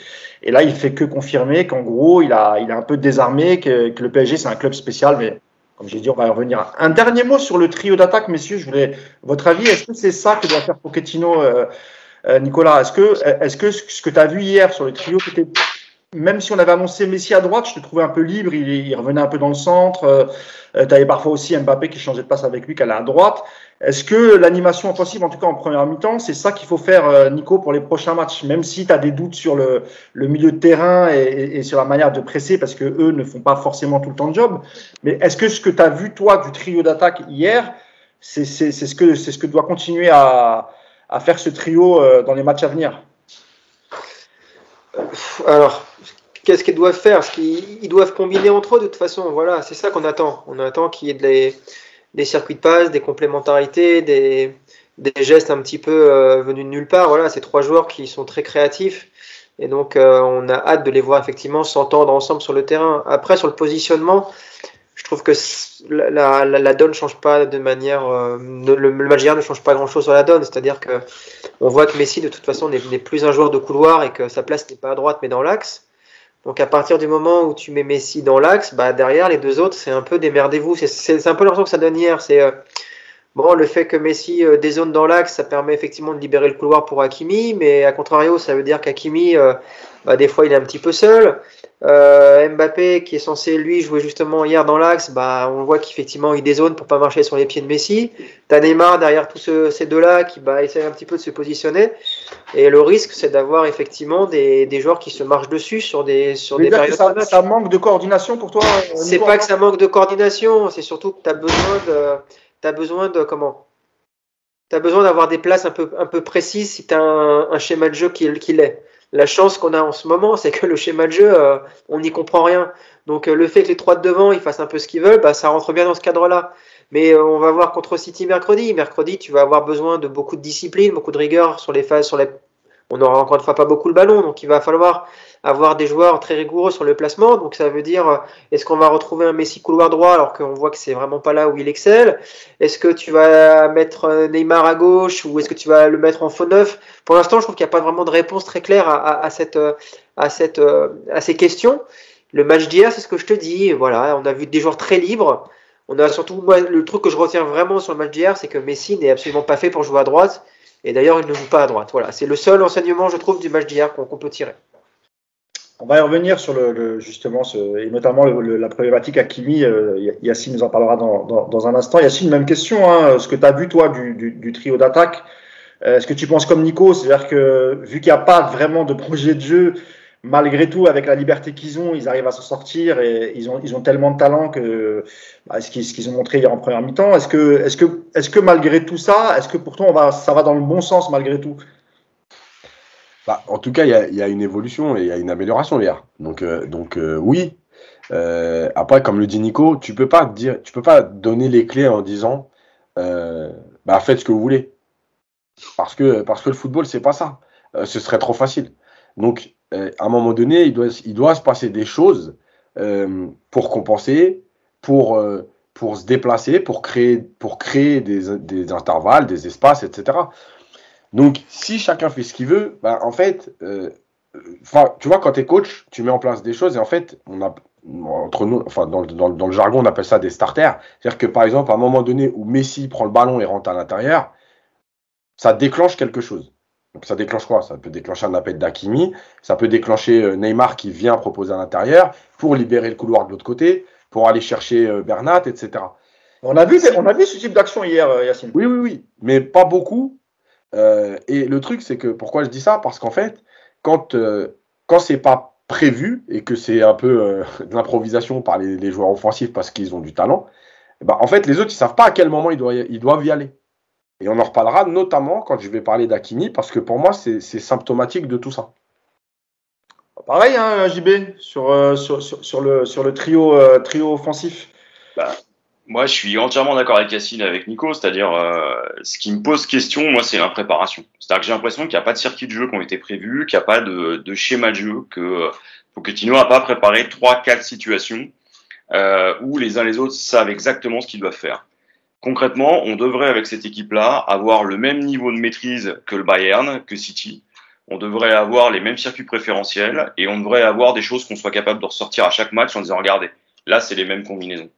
Et là, il fait que confirmer qu'en gros, il a un peu désarmé, que le PSG, c'est un club spécial. Mais comme j'ai dit, on va y revenir. Un dernier mot sur le trio d'attaque, messieurs. Je voulais votre avis. Est-ce que c'est ça que doit faire Pochettino, Nicolas, est-ce que ce que tu as vu hier sur le trio, c'était même si on avait annoncé Messi à droite, je le trouvais un peu libre, il revenait un peu dans le centre. Tu avais parfois aussi Mbappé qui changeait de passe avec lui, qui allait à droite. Est-ce que l'animation offensive, en tout cas en première mi-temps, c'est ça qu'il faut faire, Nico, pour les prochains matchs, même si tu as des doutes sur le milieu de terrain et sur la manière de presser, parce que eux ne font pas forcément tout le temps de job. Mais est-ce que ce que tu as vu, toi, du trio d'attaque hier, c'est ce que doit continuer à faire ce trio dans les matchs à venir? Alors, qu'est-ce qu'ils doivent faire? Ils doivent combiner entre eux de toute façon. Voilà, c'est ça qu'on attend. On attend qu'il y ait des circuits de passe, des complémentarités, des gestes un petit peu venus de nulle part. Voilà, c'est trois joueurs qui sont très créatifs. Et donc, on a hâte de les voir effectivement s'entendre ensemble sur le terrain. Après, sur le positionnement, je trouve que la donne ne change pas de manière... le Bayern ne change pas grand-chose sur la donne. C'est-à-dire que on voit que Messi, de toute façon, n'est plus un joueur de couloir et que sa place n'est pas à droite, mais dans l'axe. Donc, à partir du moment où tu mets Messi dans l'axe, bah, derrière, les deux autres, c'est un peu démerdez-vous. C'est un peu l'impression que ça donne hier. C'est, bon, le fait que Messi dézone dans l'axe, ça permet effectivement de libérer le couloir pour Hakimi. Mais à contrario, ça veut dire qu'Hakimi, des fois, il est un petit peu seul. Mbappé, qui est censé, lui, jouer justement hier dans l'axe, bah, on voit qu'effectivement, il dézone pour pas marcher sur les pieds de Messi. T'as Neymar derrière tous ces deux-là qui essayent un petit peu de se positionner. Et le risque, c'est d'avoir effectivement des joueurs qui se marchent dessus sur des périodes. Ça manque de coordination pour toi? C'est pas que ça manque de coordination, c'est surtout que t'as besoin d'avoir des places un peu précises si t'as un schéma de jeu qui l'est. La chance qu'on a en ce moment, c'est que le schéma de jeu, on n'y comprend rien. Donc le fait que les trois de devant, ils fassent un peu ce qu'ils veulent, bah, ça rentre bien dans ce cadre-là. Mais on va voir contre City mercredi. Mercredi, tu vas avoir besoin de beaucoup de discipline, beaucoup de rigueur sur les phases. On n'aura encore une fois pas beaucoup le ballon, donc il va falloir avoir des joueurs très rigoureux sur le placement. Donc ça veut dire, est-ce qu'on va retrouver un Messi couloir droit alors qu'on voit que c'est vraiment pas là où il excelle? Est-ce que tu vas mettre Neymar à gauche ou est-ce que tu vas le mettre en faux neuf? Pour l'instant, je trouve qu'il n'y a pas vraiment de réponse très claire à ces questions. Le match d'hier, c'est ce que je te dis. Voilà, on a vu des joueurs très libres. On a surtout, moi, le truc que je retiens vraiment sur le match d'hier, c'est que Messi n'est absolument pas fait pour jouer à droite. Et d'ailleurs, il ne joue pas à droite. Voilà, c'est le seul enseignement, je trouve, du match d'hier qu'on peut tirer. On va y revenir sur et notamment la problématique Hakimi. Yacine nous en parlera dans un instant. Yacine, même question, hein, ce que tu as vu, toi, du trio d'attaque. Est-ce que tu penses comme Nico? C'est-à-dire que, vu qu'il n'y a pas vraiment de projet de jeu, malgré tout, avec la liberté qu'ils ont, ils arrivent à s'en sortir et ils ont tellement de talent que ce qu'ils ont montré hier en première mi-temps. Est-ce que malgré tout ça, est-ce que pourtant ça va dans le bon sens malgré tout? En tout cas, il y a une évolution et il y a une amélioration hier. Donc, oui. Après, comme le dit Nico, tu peux pas donner les clés en disant faites ce que vous voulez, parce que le football c'est pas ça. Ce serait trop facile. Donc à un moment donné, il doit se passer des choses pour compenser, pour se déplacer, pour créer des intervalles, des espaces, etc. Donc, si chacun fait ce qu'il veut, tu vois, quand tu es coach, tu mets en place des choses et en fait, on a, entre nous, dans le jargon, on appelle ça des starters. C'est-à-dire que, par exemple, à un moment donné où Messi prend le ballon et rentre à l'intérieur, ça déclenche quelque chose. Donc ça déclenche quoi? Ça peut déclencher un appel d'Hakimi, ça peut déclencher Neymar qui vient proposer à l'intérieur pour libérer le couloir de l'autre côté, pour aller chercher Bernat, etc. On a vu ce type d'action hier, Yacine. Oui, mais pas beaucoup. Et le truc, c'est que, pourquoi je dis ça? Parce qu'en fait, quand c'est pas prévu et que c'est un peu de l'improvisation par les joueurs offensifs parce qu'ils ont du talent, en fait, les autres, ils savent pas à quel moment ils doivent y aller. Et on en reparlera notamment quand je vais parler d'Hakimi, parce que pour moi, c'est symptomatique de tout ça. Pareil, hein, JB, sur le trio offensif. Moi, je suis entièrement d'accord avec Yacine, avec Nico. C'est-à-dire, ce qui me pose question, moi, c'est l'impréparation. C'est-à-dire que j'ai l'impression qu'il n'y a pas de circuit de jeu qui ont été prévus, qu'il n'y a pas de schéma de jeu, que Pochettino n'a pas préparé 3-4 situations où les uns les autres savent exactement ce qu'ils doivent faire. Concrètement, on devrait avec cette équipe-là avoir le même niveau de maîtrise que le Bayern, que City. On devrait avoir les mêmes circuits préférentiels et on devrait avoir des choses qu'on soit capable de ressortir à chaque match en disant « Regardez, là, c'est les mêmes combinaisons ».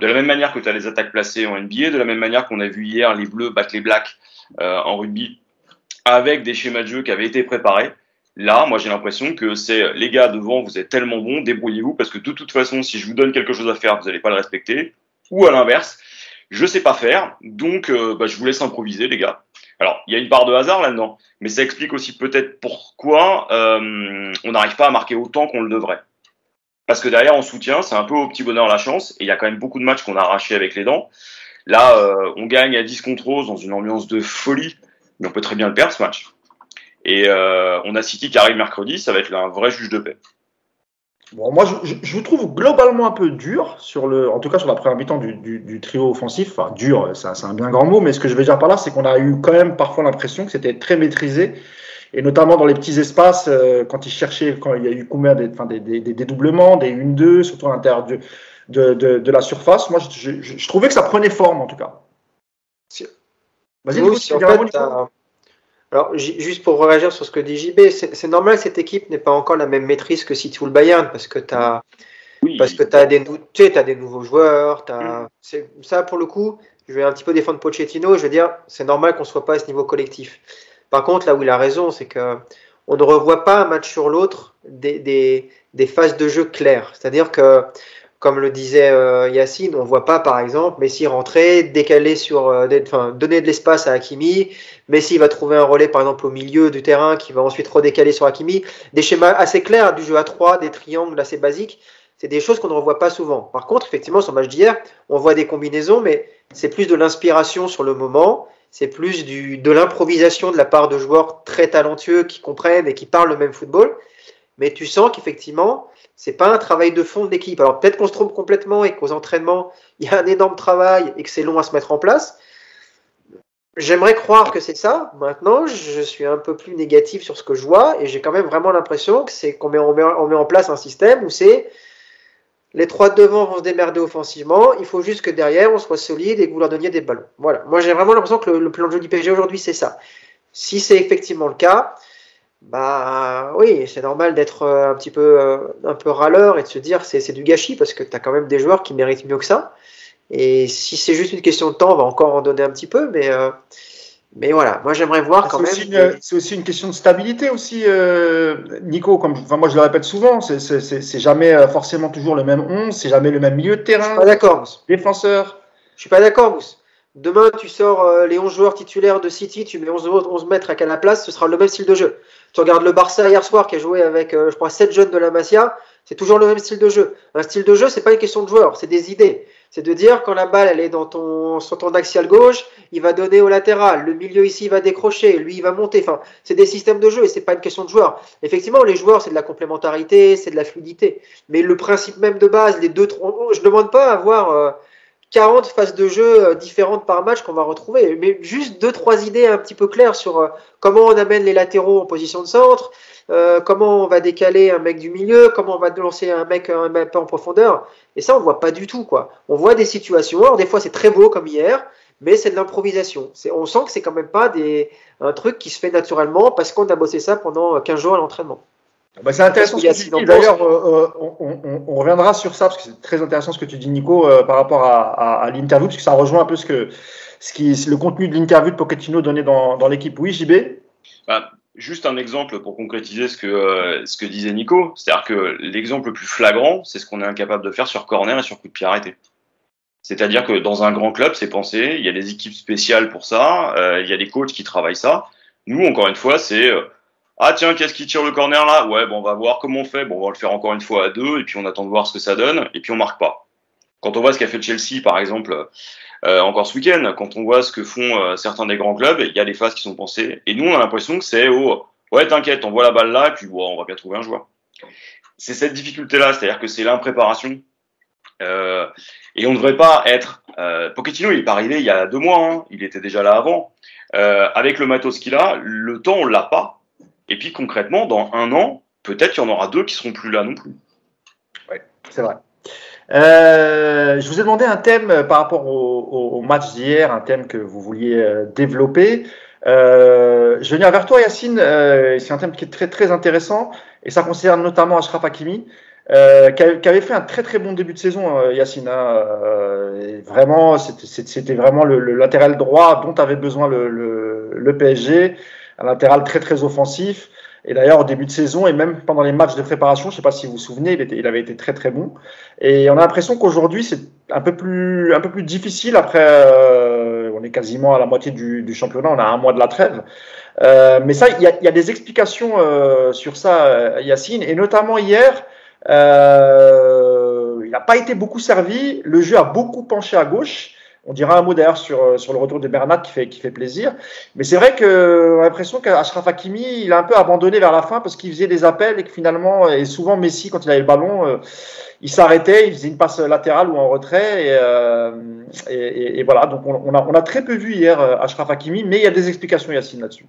De la même manière que tu as les attaques placées en NBA, de la même manière qu'on a vu hier les Bleus battre les Blacks en rugby avec des schémas de jeu qui avaient été préparés Là, moi, j'ai l'impression que c'est les gars devant, vous êtes tellement bons, débrouillez-vous parce que de toute façon, si je vous donne quelque chose à faire, vous n'allez pas le respecter. Ou à l'inverse, je ne sais pas faire, donc je vous laisse improviser, les gars. Alors, il y a une part de hasard là-dedans, mais ça explique aussi peut-être pourquoi on n'arrive pas à marquer autant qu'on le devrait. Parce que derrière, en soutien, c'est un peu au petit bonheur la chance, et il y a quand même beaucoup de matchs qu'on a arrachés avec les dents. Là, on gagne à 10 contre 11 dans une ambiance de folie, mais on peut très bien le perdre ce match. Et on a City qui arrive mercredi, ça va être un vrai juge de paix. Bon, moi, je vous trouve globalement un peu dur, en tout cas sur la première mi-temps du trio offensif. Enfin, dur, c'est un bien grand mot, mais ce que je veux dire par là, c'est qu'on a eu quand même parfois l'impression que c'était très maîtrisé, et notamment dans les petits espaces, quand il y a eu combien des dédoublements, des 1-2, surtout à l'intérieur de la surface. Moi, je trouvais que ça prenait forme, en tout cas. Vas-y, Alors, juste pour réagir sur ce que dit JB, c'est normal que cette équipe n'ait pas encore la même maîtrise que City ou le Bayern, parce que t'as des nouveaux joueurs, ça pour le coup, je vais un petit peu défendre Pochettino, je veux dire, c'est normal qu'on soit pas à ce niveau collectif. Par contre, là où il a raison, c'est que on ne revoit pas un match sur l'autre des phases de jeu claires. C'est-à-dire que, comme le disait Yacine, on voit pas, par exemple, Messi rentrer, décaler donner de l'espace à Hakimi. Messi va trouver un relais, par exemple, au milieu du terrain, qui va ensuite redécaler sur Hakimi. Des schémas assez clairs, du jeu à 3, des triangles assez basiques. C'est des choses qu'on ne revoit pas souvent. Par contre, effectivement, sur le match d'hier, on voit des combinaisons, mais c'est plus de l'inspiration sur le moment. C'est plus de l'improvisation de la part de joueurs très talentueux qui comprennent et qui parlent le même football. Mais tu sens qu'effectivement, c'est pas un travail de fond de l'équipe. Alors peut-être qu'on se trompe complètement et qu'aux entraînements, il y a un énorme travail et que c'est long à se mettre en place. J'aimerais croire que c'est ça. Maintenant, je suis un peu plus négatif sur ce que je vois et j'ai quand même vraiment l'impression que c'est qu'on met en place un système où c'est les trois devant vont se démerder offensivement. Il faut juste que derrière, on soit solide et que vous leur donniez des ballons. Voilà. Moi, j'ai vraiment l'impression que le plan de jeu du PSG aujourd'hui, c'est ça. Si c'est effectivement le cas, bah oui, c'est normal d'être un peu râleur et de se dire c'est du gâchis parce que tu as quand même des joueurs qui méritent mieux que ça. Et si c'est juste une question de temps, on va encore en donner un petit peu, mais voilà, moi j'aimerais voir quand même. C'est aussi une question de stabilité aussi, Nico. Moi je le répète souvent, c'est jamais forcément toujours le même 11, c'est jamais le même milieu de terrain. Je suis pas d'accord, Mousse. Défenseur. Je suis pas d'accord, Mousse. Demain, tu sors les 11 joueurs titulaires de City, tu mets 11 mètres à Canal+, ce sera le même style de jeu. Tu regardes le Barça hier soir qui a joué avec, 7 jeunes de la Masia, c'est toujours le même style de jeu. Un style de jeu, c'est pas une question de joueur, c'est des idées. C'est de dire quand la balle elle est sur ton axial gauche, il va donner au latéral, le milieu ici il va décrocher, lui il va monter. Enfin, c'est des systèmes de jeu et c'est pas une question de joueur. Effectivement, les joueurs c'est de la complémentarité, c'est de la fluidité. Mais le principe même de base, les deux, je demande pas à avoir 40 phases de jeu différentes par match qu'on va retrouver, mais juste 2-3 idées un petit peu claires sur comment on amène les latéraux en position de centre, comment on va décaler un mec du milieu, comment on va lancer un mec un peu en profondeur, et ça on voit pas du tout quoi. On voit des situations, alors des fois c'est très beau comme hier, mais c'est de l'improvisation. On sent que c'est quand même pas un truc qui se fait naturellement parce qu'on a bossé ça pendant 15 jours à l'entraînement. Bah c'est intéressant ce que tu dis. D'ailleurs, on reviendra sur ça parce que c'est très intéressant ce que tu dis, Nico, par rapport à l'interview, parce que ça rejoint un peu le contenu de l'interview de Pochettino donné dans l'équipe. Oui, JB. Juste un exemple pour concrétiser ce que disait Nico, c'est-à-dire que l'exemple le plus flagrant, c'est ce qu'on est incapable de faire sur corner et sur coup de pied arrêté. C'est-à-dire que dans un grand club, c'est pensé, il y a des équipes spéciales pour ça, il y a des coachs qui travaillent ça. Nous, encore une fois, c'est ah tiens, qu'est-ce qui tire le corner là ? Ouais, on va voir comment on fait. On va le faire encore une fois à deux, et puis on attend de voir ce que ça donne, et puis on marque pas. Quand on voit ce qu'a fait Chelsea, par exemple, encore ce week-end, quand on voit ce que font certains des grands clubs, il y a des phases qui sont pensées. Et nous, on a l'impression que c'est ouais, t'inquiète, on voit la balle là, et puis on va bien trouver un joueur. C'est cette difficulté-là, c'est-à-dire que c'est l'impréparation. Et on ne devrait pas être. Pochettino, il est pas arrivé il y a 2 mois, hein. Il était déjà là avant. Avec le matos qu'il a, le temps on l'a pas. Et puis concrètement, dans 1 an, peut-être qu'il y en aura 2 qui seront plus là non plus. Oui, c'est vrai. Je vous ai demandé un thème par rapport au match d'hier, un thème que vous vouliez développer. Je vais venir vers toi, Yacine. C'est un thème qui est très très intéressant et ça concerne notamment Ashraf Hakimi, qui avait fait un très très bon début de saison, Yacine. Vraiment, c'était vraiment le latéral droit dont avait besoin le PSG. Un latéral très très offensif, Et d'ailleurs, au début de saison et même pendant les matchs de préparation, je ne sais pas si vous vous souvenez, il avait été très très bon. Et on a l'impression qu'aujourd'hui, c'est un peu plus difficile. Après, on est quasiment à la moitié du championnat, on a un mois de la trêve. Mais ça, il y a des explications sur ça, Yacine. Et notamment hier, il n'a pas été beaucoup servi. Le jeu a beaucoup penché à gauche. On dira un mot d'ailleurs sur le retour de Bernat qui fait plaisir. Mais c'est vrai qu'on a l'impression qu'Ashraf Hakimi, il a un peu abandonné vers la fin parce qu'il faisait des appels et que finalement, et souvent Messi, quand il avait le ballon, il s'arrêtait, il faisait une passe latérale ou en retrait. Et voilà, donc on a très peu vu hier Ashraf Hakimi, mais il y a des explications, Yacine, là-dessus.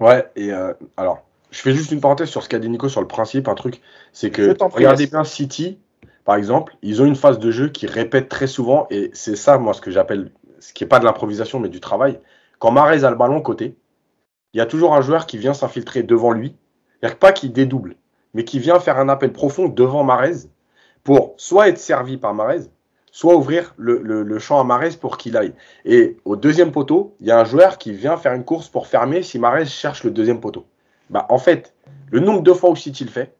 Ouais, et alors, je fais juste une parenthèse sur ce qu'a dit Nico sur le principe. Un truc, c'est que regardez bien City. Par exemple, ils ont une phase de jeu qui répète très souvent, et c'est ça, moi, ce que j'appelle, ce qui n'est pas de l'improvisation, mais du travail. Quand Mahrez a le ballon côté, il y a toujours un joueur qui vient s'infiltrer devant lui, c'est-à-dire pas qu'il dédouble, mais qui vient faire un appel profond devant Mahrez pour soit être servi par Mahrez, soit ouvrir le champ à Mahrez pour qu'il aille. Et au deuxième poteau, il y a un joueur qui vient faire une course pour fermer si Mahrez cherche le deuxième poteau. Bah, en fait, le nombre de fois où City le fait,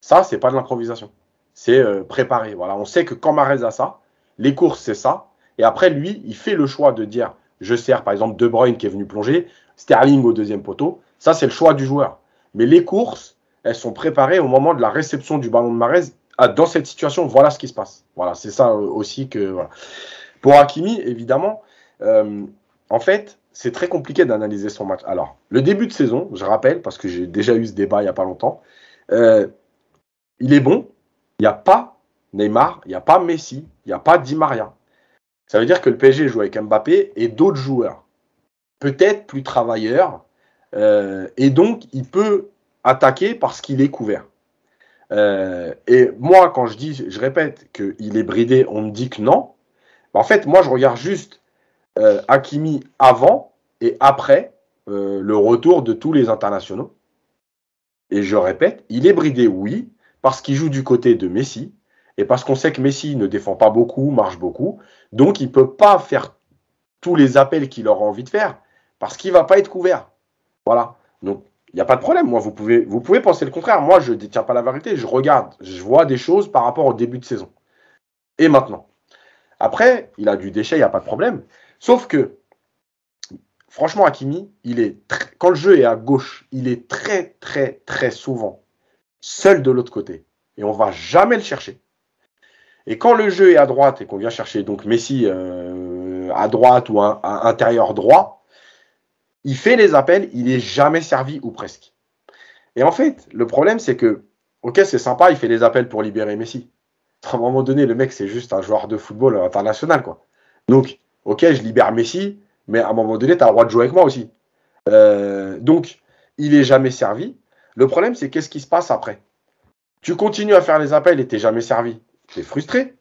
ça, c'est pas de l'improvisation. C'est préparé. Voilà. On sait que quand Mahrez a ça, les courses, c'est ça. Et après, lui, il fait le choix de dire je sers, par exemple, De Bruyne qui est venu plonger, Sterling au deuxième poteau. Ça, c'est le choix du joueur. Mais les courses, elles sont préparées au moment de la réception du ballon de Mahrez. Ah, dans cette situation, voilà ce qui se passe. Voilà, c'est ça aussi que. Voilà. Pour Hakimi, évidemment, en fait, c'est très compliqué d'analyser son match. Alors, le début de saison, je rappelle, parce que j'ai déjà eu ce débat il n'y a pas longtemps, il est bon. Il n'y a pas Neymar, il n'y a pas Messi, il n'y a pas Di Maria. Ça veut dire que le PSG joue avec Mbappé et d'autres joueurs, peut-être plus travailleurs, et donc il peut attaquer parce qu'il est couvert. Et moi, quand je répète qu'il est bridé, on me dit que non. En fait, moi, je regarde juste Hakimi avant et après le retour de tous les internationaux. Et je répète, il est bridé, oui, parce qu'il joue du côté de Messi, et parce qu'on sait que Messi ne défend pas beaucoup, marche beaucoup, donc il ne peut pas faire tous les appels qu'il aura envie de faire, parce qu'il ne va pas être couvert. Voilà, donc il n'y a pas de problème, moi vous pouvez penser le contraire, moi je ne détiens pas la vérité, je regarde, je vois des choses par rapport au début de saison. Et maintenant. Après, il a du déchet, il n'y a pas de problème, sauf que, franchement Hakimi, quand le jeu est à gauche, il est très très très souvent seul de l'autre côté, et on va jamais le chercher. Et quand le jeu est à droite et qu'on vient chercher donc Messi à droite ou à intérieur droit, il fait les appels, il est jamais servi ou presque. Et en fait, le problème c'est que, ok, c'est sympa, il fait les appels pour libérer Messi. À un moment donné, le mec c'est juste un joueur de football international, quoi. Donc, ok, je libère Messi, mais à un moment donné, t'as le droit de jouer avec moi aussi. Donc, il est jamais servi. Le problème, c'est qu'est-ce qui se passe après ? Tu continues à faire les appels et t'es jamais servi. Tu es frustré.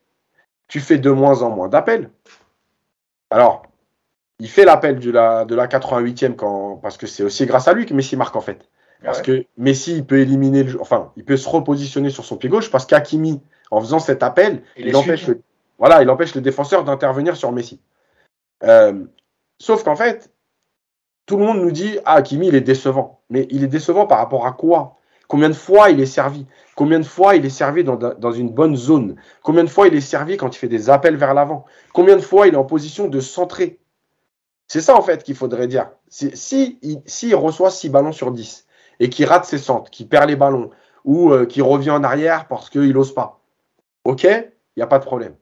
Tu fais de moins en moins d'appels. Alors, il fait l'appel de la 88e parce que c'est aussi grâce à lui que Messi marque en fait. Parce que Messi, il peut éliminer il peut se repositionner sur son pied gauche parce qu'Hakimi, en faisant cet appel, il empêche le défenseur d'intervenir sur Messi. Sauf qu'en fait, tout le monde nous dit « Ah, Hakimi, il est décevant ». Mais il est décevant par rapport à quoi ? Combien de fois il est servi ? Combien de fois il est servi dans une bonne zone ? Combien de fois il est servi quand il fait des appels vers l'avant ? Combien de fois il est en position de centrer ? C'est ça, en fait, qu'il faudrait dire. S'il reçoit 6 ballons sur 10 et qu'il rate ses centres, qu'il perd les ballons ou qu'il revient en arrière parce qu'il n'ose pas, ok, il n'y a pas de problème.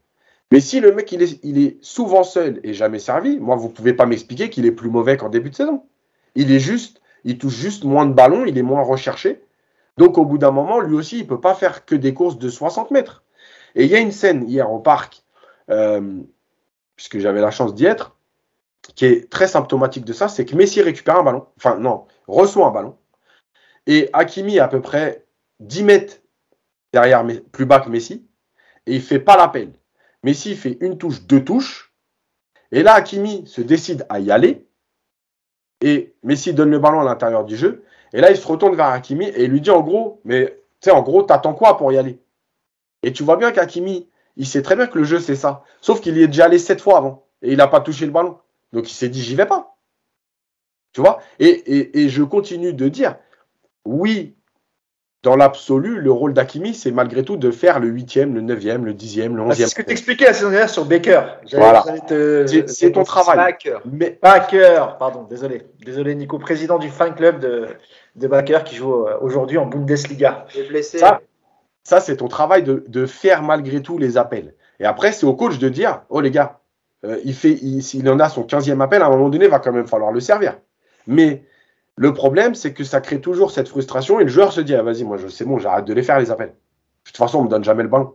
Mais si le mec, il est souvent seul et jamais servi, moi, vous ne pouvez pas m'expliquer qu'il est plus mauvais qu'en début de saison. Il touche juste moins de ballons, il est moins recherché. Donc, au bout d'un moment, lui aussi, il ne peut pas faire que des courses de 60 mètres. Et il y a une scène hier au parc, puisque j'avais la chance d'y être, qui est très symptomatique de ça, c'est que Messi récupère un ballon, reçoit un ballon, et Hakimi est à peu près 10 mètres derrière, plus bas que Messi, et il ne fait pas l'appel. Messi fait une touche, deux touches, et là, Hakimi se décide à y aller, et Messi donne le ballon à l'intérieur du jeu. Et là, il se retourne vers Hakimi et il lui dit en gros, mais tu sais, en gros, t'attends quoi pour y aller ? Et tu vois bien qu'Hakimi, il sait très bien que le jeu, c'est ça. Sauf qu'il y est déjà allé 7 fois avant et il n'a pas touché le ballon. Donc, il s'est dit, j'y vais pas. Tu vois ? Et je continue de dire, oui, dans l'absolu, le rôle d'Hakimi, c'est malgré tout de faire le 8e, le 9e, le 10e, le 11e. C'est ce que tu expliquais la saison dernière sur Baker. Voilà. C'est ton travail. Baker. Pardon, désolé Nico, président du fan club de Baker qui joue aujourd'hui en Bundesliga. Il est blessé. Ça, c'est ton travail de faire malgré tout les appels. Et après, c'est au coach de dire, oh les gars, s'il en a son 15e appel, à un moment donné, il va quand même falloir le servir. Mais le problème, c'est que ça crée toujours cette frustration et le joueur se dit, ah, vas-y, moi, c'est bon, j'arrête de les faire, les appels. De toute façon, on ne me donne jamais le bain.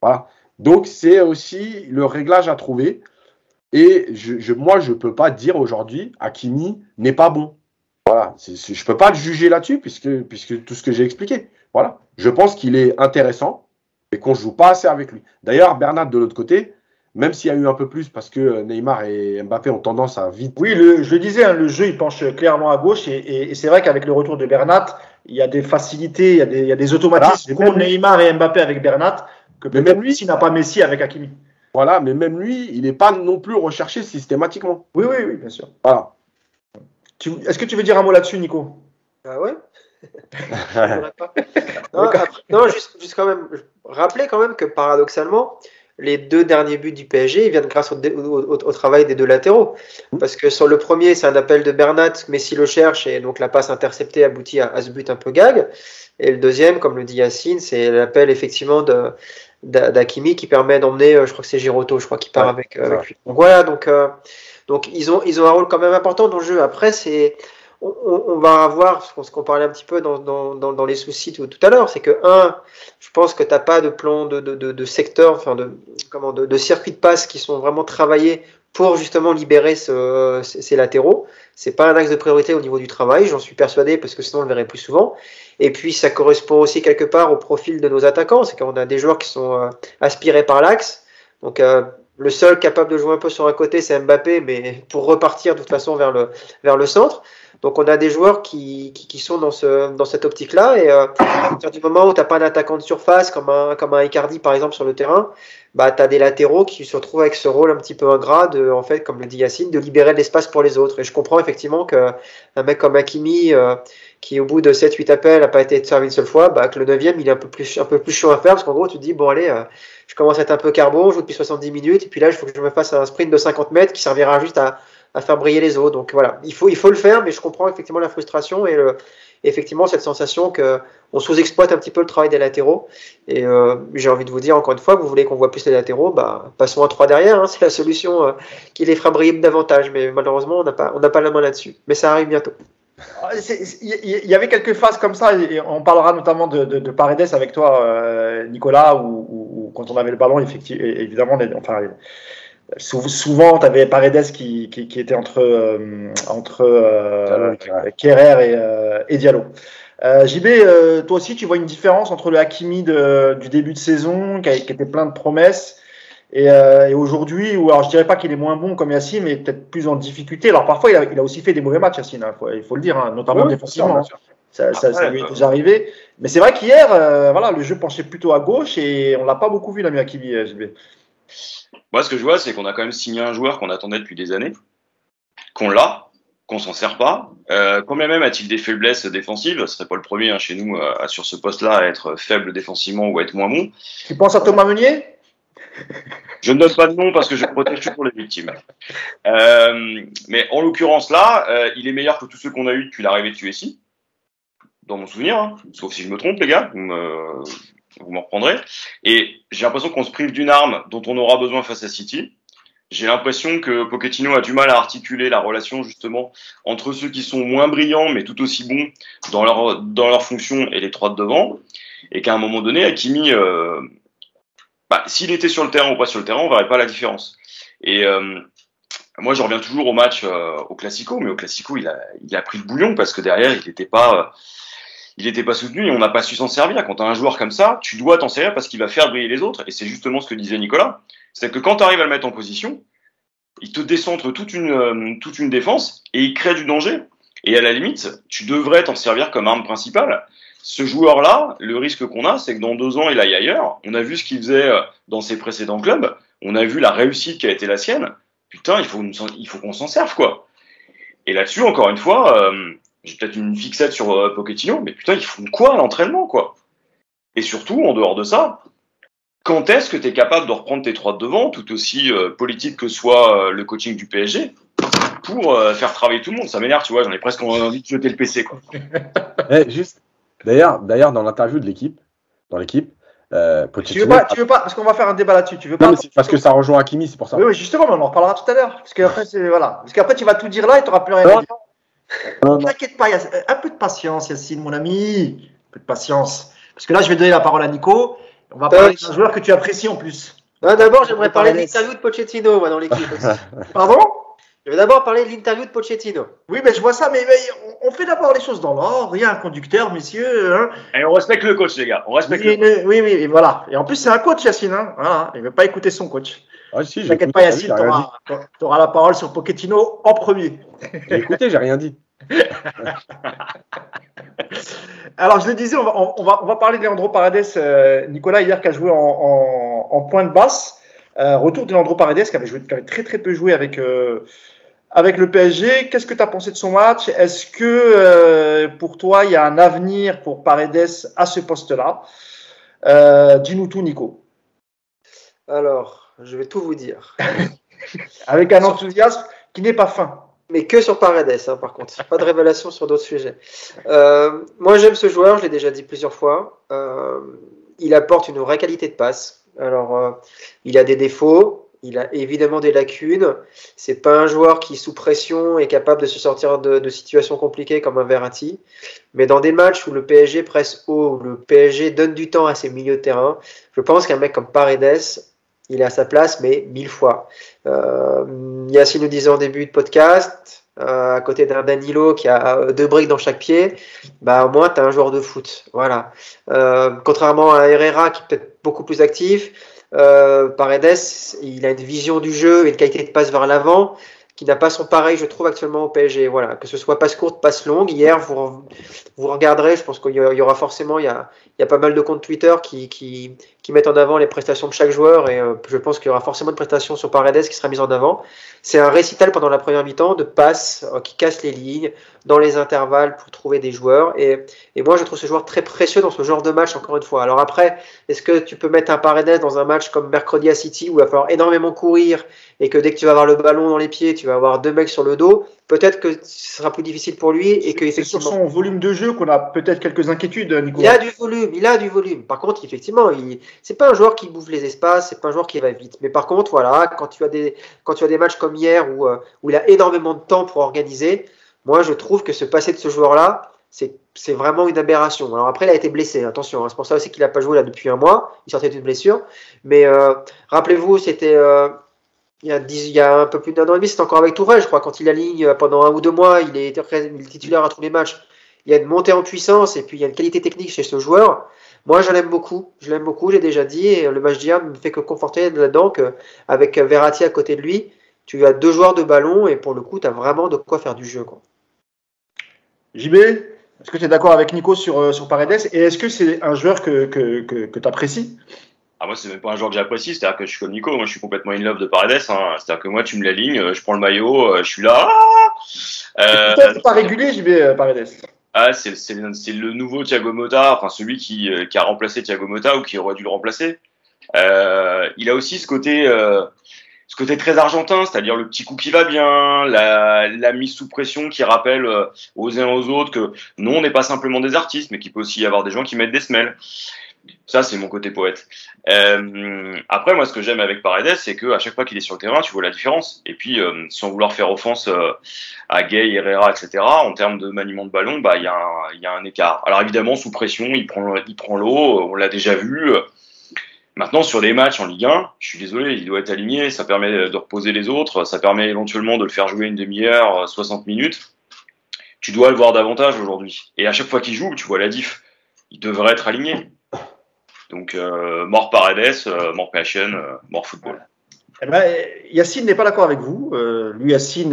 Voilà. Donc, c'est aussi le réglage à trouver. Et moi, je ne peux pas dire aujourd'hui, Hakimi n'est pas bon. Voilà. Je ne peux pas le juger là-dessus, puisque tout ce que j'ai expliqué. Voilà. Je pense qu'il est intéressant, mais qu'on ne joue pas assez avec lui. D'ailleurs, Bernat, de l'autre côté, même s'il y a eu un peu plus, parce que Neymar et Mbappé ont tendance à vite... Oui, je le disais, le jeu, il penche clairement à gauche. Et c'est vrai qu'avec le retour de Bernat, il y a des facilités, il y a des automatismes pour Neymar et Mbappé avec Bernat, que même lui, s'il n'a pas Messi avec Hakimi. Voilà, mais même lui, il n'est pas non plus recherché systématiquement. Oui, bien sûr. Voilà. Est-ce que tu veux dire un mot là-dessus, Nico ? Ah ouais. Non, juste quand même, rappeler quand même que paradoxalement... Les deux derniers buts du PSG, ils viennent grâce au travail des deux latéraux. Parce que sur le premier, c'est un appel de Bernat, Messi le cherche, et donc la passe interceptée aboutit à ce but un peu gag. Et le deuxième, comme le dit Yacine, c'est l'appel effectivement d'Hakimi qui permet d'emmener, je crois que c'est Giroto, qui part avec lui. Donc voilà, donc ils ont un rôle quand même important dans le jeu. Après, on va avoir ce qu'on parlait un petit peu dans les soucis tout à l'heure, c'est que je pense que t'as pas de plan de secteur, enfin de circuit de passe qui sont vraiment travaillés pour justement libérer ces latéraux. C'est pas un axe de priorité au niveau du travail, j'en suis persuadé, parce que sinon on le verrait plus souvent. Et puis ça correspond aussi quelque part au profil de nos attaquants, c'est qu'on a des joueurs qui sont aspirés par l'axe, donc le seul capable de jouer un peu sur un côté, c'est Mbappé, mais pour repartir de toute façon vers le centre. Donc on a des joueurs qui sont dans cette optique-là, et à partir du moment où tu n'as pas d'attaquant de surface comme un Icardi par exemple sur le terrain, bah tu as des latéraux qui se retrouvent avec ce rôle un petit peu ingrat en fait, comme le dit Yacine, de libérer de l'espace pour les autres. Et je comprends effectivement qu'un mec comme Hakimi qui au bout de 7-8 appels n'a pas été servi une seule fois, bah que le 9e il est un peu plus chaud à faire, parce qu'en gros tu te dis bon allez, je commence à être un peu carbo, je joue depuis 70 minutes et puis là il faut que je me fasse un sprint de 50 mètres qui servira juste à faire briller les autres. Donc voilà, il faut le faire, mais je comprends effectivement la frustration et effectivement cette sensation qu'on sous-exploite un petit peu le travail des latéraux. Et j'ai envie de vous dire encore une fois, vous voulez qu'on voit plus les latéraux, bah, passons à 3 derrière, c'est la solution qui les fera briller davantage, mais malheureusement on n'a pas la main là-dessus, mais ça arrive bientôt. Il y avait quelques phases comme ça, et on parlera notamment de Paredes avec toi Nicolas, où quand on avait le ballon évidemment souvent, tu avais Paredes qui était entre Kerrer et Diallo. JB, toi aussi, tu vois une différence entre le Hakimi du début de saison, qui était plein de promesses, et aujourd'hui, ou alors je dirais pas qu'il est moins bon comme Yacine, mais peut-être plus en difficulté. Alors parfois, il a aussi fait des mauvais matchs, Yacine, il faut le dire, notamment défensivement. Ça lui est déjà arrivé. Mais c'est vrai qu'hier, le jeu penchait plutôt à gauche, et on l'a pas beaucoup vu, l'ami Hakimi, JB. Moi, ce que je vois, c'est qu'on a quand même signé un joueur qu'on attendait depuis des années, qu'on l'a, qu'on s'en sert pas. Combien même a-t-il des faiblesses défensives ? Ce serait pas le premier chez nous sur ce poste-là à être faible défensivement ou à être moins bon. Tu penses à Thomas Meunier ? Je ne donne pas de nom parce que je protège toujours les victimes. Mais en l'occurrence là, il est meilleur que tous ceux qu'on a eu depuis l'arrivée de Tuessi, dans mon souvenir, sauf si je me trompe, les gars. Vous m'en reprendrez. Et j'ai l'impression qu'on se prive d'une arme dont on aura besoin face à City. J'ai l'impression que Pochettino a du mal à articuler la relation justement entre ceux qui sont moins brillants mais tout aussi bons dans leur fonction et les trois de devant. Et qu'à un moment donné, Hakimi, s'il était sur le terrain ou pas sur le terrain, on verrait pas la différence. Et moi, je reviens toujours au match au Classico, mais au Classico, il a pris le bouillon parce que derrière, il n'était pas... Il n'était pas soutenu et on n'a pas su s'en servir. Quand tu as un joueur comme ça, tu dois t'en servir parce qu'il va faire briller les autres. Et c'est justement ce que disait Nicolas. C'est que quand tu arrives à le mettre en position, il te décentre toute une défense et il crée du danger. Et à la limite, tu devrais t'en servir comme arme principale. Ce joueur-là, le risque qu'on a, c'est que dans 2 ans, il aille ailleurs. On a vu ce qu'il faisait dans ses précédents clubs. On a vu la réussite qui a été la sienne. Putain, il faut qu'on s'en serve, quoi. Et là-dessus, encore une fois... J'ai peut-être une fixette sur Pochettino, mais putain, ils font quoi à l'entraînement, quoi? Et surtout, en dehors de ça, quand est-ce que tu es capable de reprendre tes trois de devant, tout aussi politique que soit le coaching du PSG, pour faire travailler tout le monde? Ça m'énerve, tu vois, j'en ai presque envie de jeter le PC, quoi. Eh, juste, d'ailleurs, dans l'interview de l'équipe, tu veux pas, parce qu'on va faire un débat là-dessus. Tu veux pas, non, parce que ça rejoint Hakimi, c'est pour ça. Oui, justement, mais on en reparlera tout à l'heure. Parce qu'après, tu vas tout dire là et tu n'auras plus rien à dire. Non, t'inquiète pas, un peu de patience, Yacine, mon ami. Un peu de patience. Parce que là, je vais donner la parole à Nico. On va parler d'un joueur que tu apprécies en plus. Non, d'abord, j'aimerais parler de l'interview de Pochettino, moi, dans l'équipe. Pardon ? Je vais d'abord parler de l'interview de Pochettino. Oui, mais je vois ça, mais on fait d'abord les choses dans l'ordre. Il y a un conducteur, messieurs. Hein. Et on respecte le coach, les gars. On respecte le coach. Oui, oui, voilà. Et en plus, c'est un coach, Yacine. Hein. Voilà. Il ne veut pas écouter son coach. Ah, si, t'inquiète pas, Yacine, tu auras la parole sur Pochettino en premier. J'ai écouté, j'ai rien dit. Alors, je le disais, on va parler de Leandro Paredes. Nicolas, hier, qui a joué en pointe basse. Retour de Leandro Paredes, qui avait très très peu joué avec le PSG. Qu'est-ce que tu as pensé de son match? Est-ce que pour toi, il y a un avenir pour Paredes à ce poste-là? Dis-nous tout, Nico. Alors, je vais tout vous dire. Avec un enthousiasme qui n'est pas fin. Mais que sur Paredes, hein, par contre. Pas de révélation sur d'autres sujets. Moi, j'aime ce joueur, je l'ai déjà dit plusieurs fois. Il apporte une vraie qualité de passe. Alors, il a des défauts. Il a évidemment des lacunes. C'est pas un joueur qui, sous pression, est capable de se sortir de situations compliquées comme un Verratti. Mais dans des matchs où le PSG presse haut, où le PSG donne du temps à ses milieux de terrain, je pense qu'un mec comme Paredes, il est à sa place, mais 1000 fois. Yacine nous disait en début de podcast, à côté d'un Danilo qui a 2 briques dans chaque pied, bah au moins t'as un joueur de foot. Voilà. Contrairement à Herrera qui est peut-être beaucoup plus actif. Paredes, il a une vision du jeu et une qualité de passe vers l'avant qui n'a pas son pareil, je trouve, actuellement au PSG. Voilà, que ce soit passe courte, passe longue. Hier, vous regarderez, je pense qu'il y aura forcément, il y a pas mal de comptes Twitter qui mettent en avant les prestations de chaque joueur, et je pense qu'il y aura forcément une prestation sur Paredes qui sera mise en avant. C'est un récital pendant la première mi-temps de passes qui cassent les lignes dans les intervalles pour trouver des joueurs, et moi je trouve ce joueur très précieux dans ce genre de match, encore une fois. Alors après, est-ce que tu peux mettre un Paredes dans un match comme mercredi à City où il va falloir énormément courir et que dès que tu vas avoir le ballon dans les pieds, tu vas avoir 2 mecs sur le dos, peut-être que ce sera plus difficile pour lui. Et que c'est sur son volume de jeu qu'on a peut-être quelques inquiétudes, Nicolas. Il a du volume. Par contre, effectivement, c'est pas un joueur qui bouffe les espaces, c'est pas un joueur qui va vite. Mais par contre, voilà, quand tu as des matchs comme hier où il a énormément de temps pour organiser, moi je trouve que se passer de ce joueur-là, c'est vraiment une aberration. Alors après, il a été blessé, attention, hein, c'est pour ça aussi qu'il n'a pas joué là depuis 1 mois, il sortait d'une blessure. Mais rappelez-vous, c'était... Il y a un peu plus d'1 an et demi, c'était encore avec Tourelle, je crois, quand il aligne pendant 1 ou 2 mois, il est titulaire à tous les matchs. Il y a une montée en puissance et puis il y a une qualité technique chez ce joueur. Moi, je l'aime beaucoup, j'ai déjà dit, et le match d'hier ne me fait que conforter là-dedans qu'avec Verratti à côté de lui, tu as 2 joueurs de ballon et pour le coup, tu as vraiment de quoi faire du jeu, quoi. JB, est-ce que tu es d'accord avec Nico sur Paredes, et est-ce que c'est un joueur que tu apprécies? Ah, moi, c'est même pas un joueur que j'apprécie, c'est-à-dire que je suis comme Nico, moi je suis complètement in love de Paredes, hein. C'est-à-dire que moi tu me l'alignes, je prends le maillot, je suis là. C'est pas régulier, j'y vais, Paredes. Ah, c'est le nouveau Thiago Motta, enfin celui qui a remplacé Thiago Motta ou qui aurait dû le remplacer. Il a aussi ce côté très argentin, c'est-à-dire le petit coup qui va bien, la mise sous pression qui rappelle aux uns aux autres que non, on n'est pas simplement des artistes, mais qu'il peut aussi y avoir des gens qui mettent des semelles. Ça, c'est mon côté poète. Après, moi, ce que j'aime avec Paredes, c'est qu'à chaque fois qu'il est sur le terrain, tu vois la différence. Et puis, sans vouloir faire offense à Gueye, Herrera, etc., en termes de maniement de ballon, bah, il y a un écart. Alors, évidemment, sous pression, il prend l'eau, on l'a déjà vu. Maintenant, sur des matchs en Ligue 1, je suis désolé, il doit être aligné, ça permet de reposer les autres, ça permet éventuellement de le faire jouer une demi-heure, 60 minutes. Tu dois le voir davantage aujourd'hui. Et à chaque fois qu'il joue, tu vois la diff, il devrait être aligné. Donc, mort Paredes, mort passion, mort football. Eh ben, Yacine n'est pas d'accord avec vous. Lui, Yacine,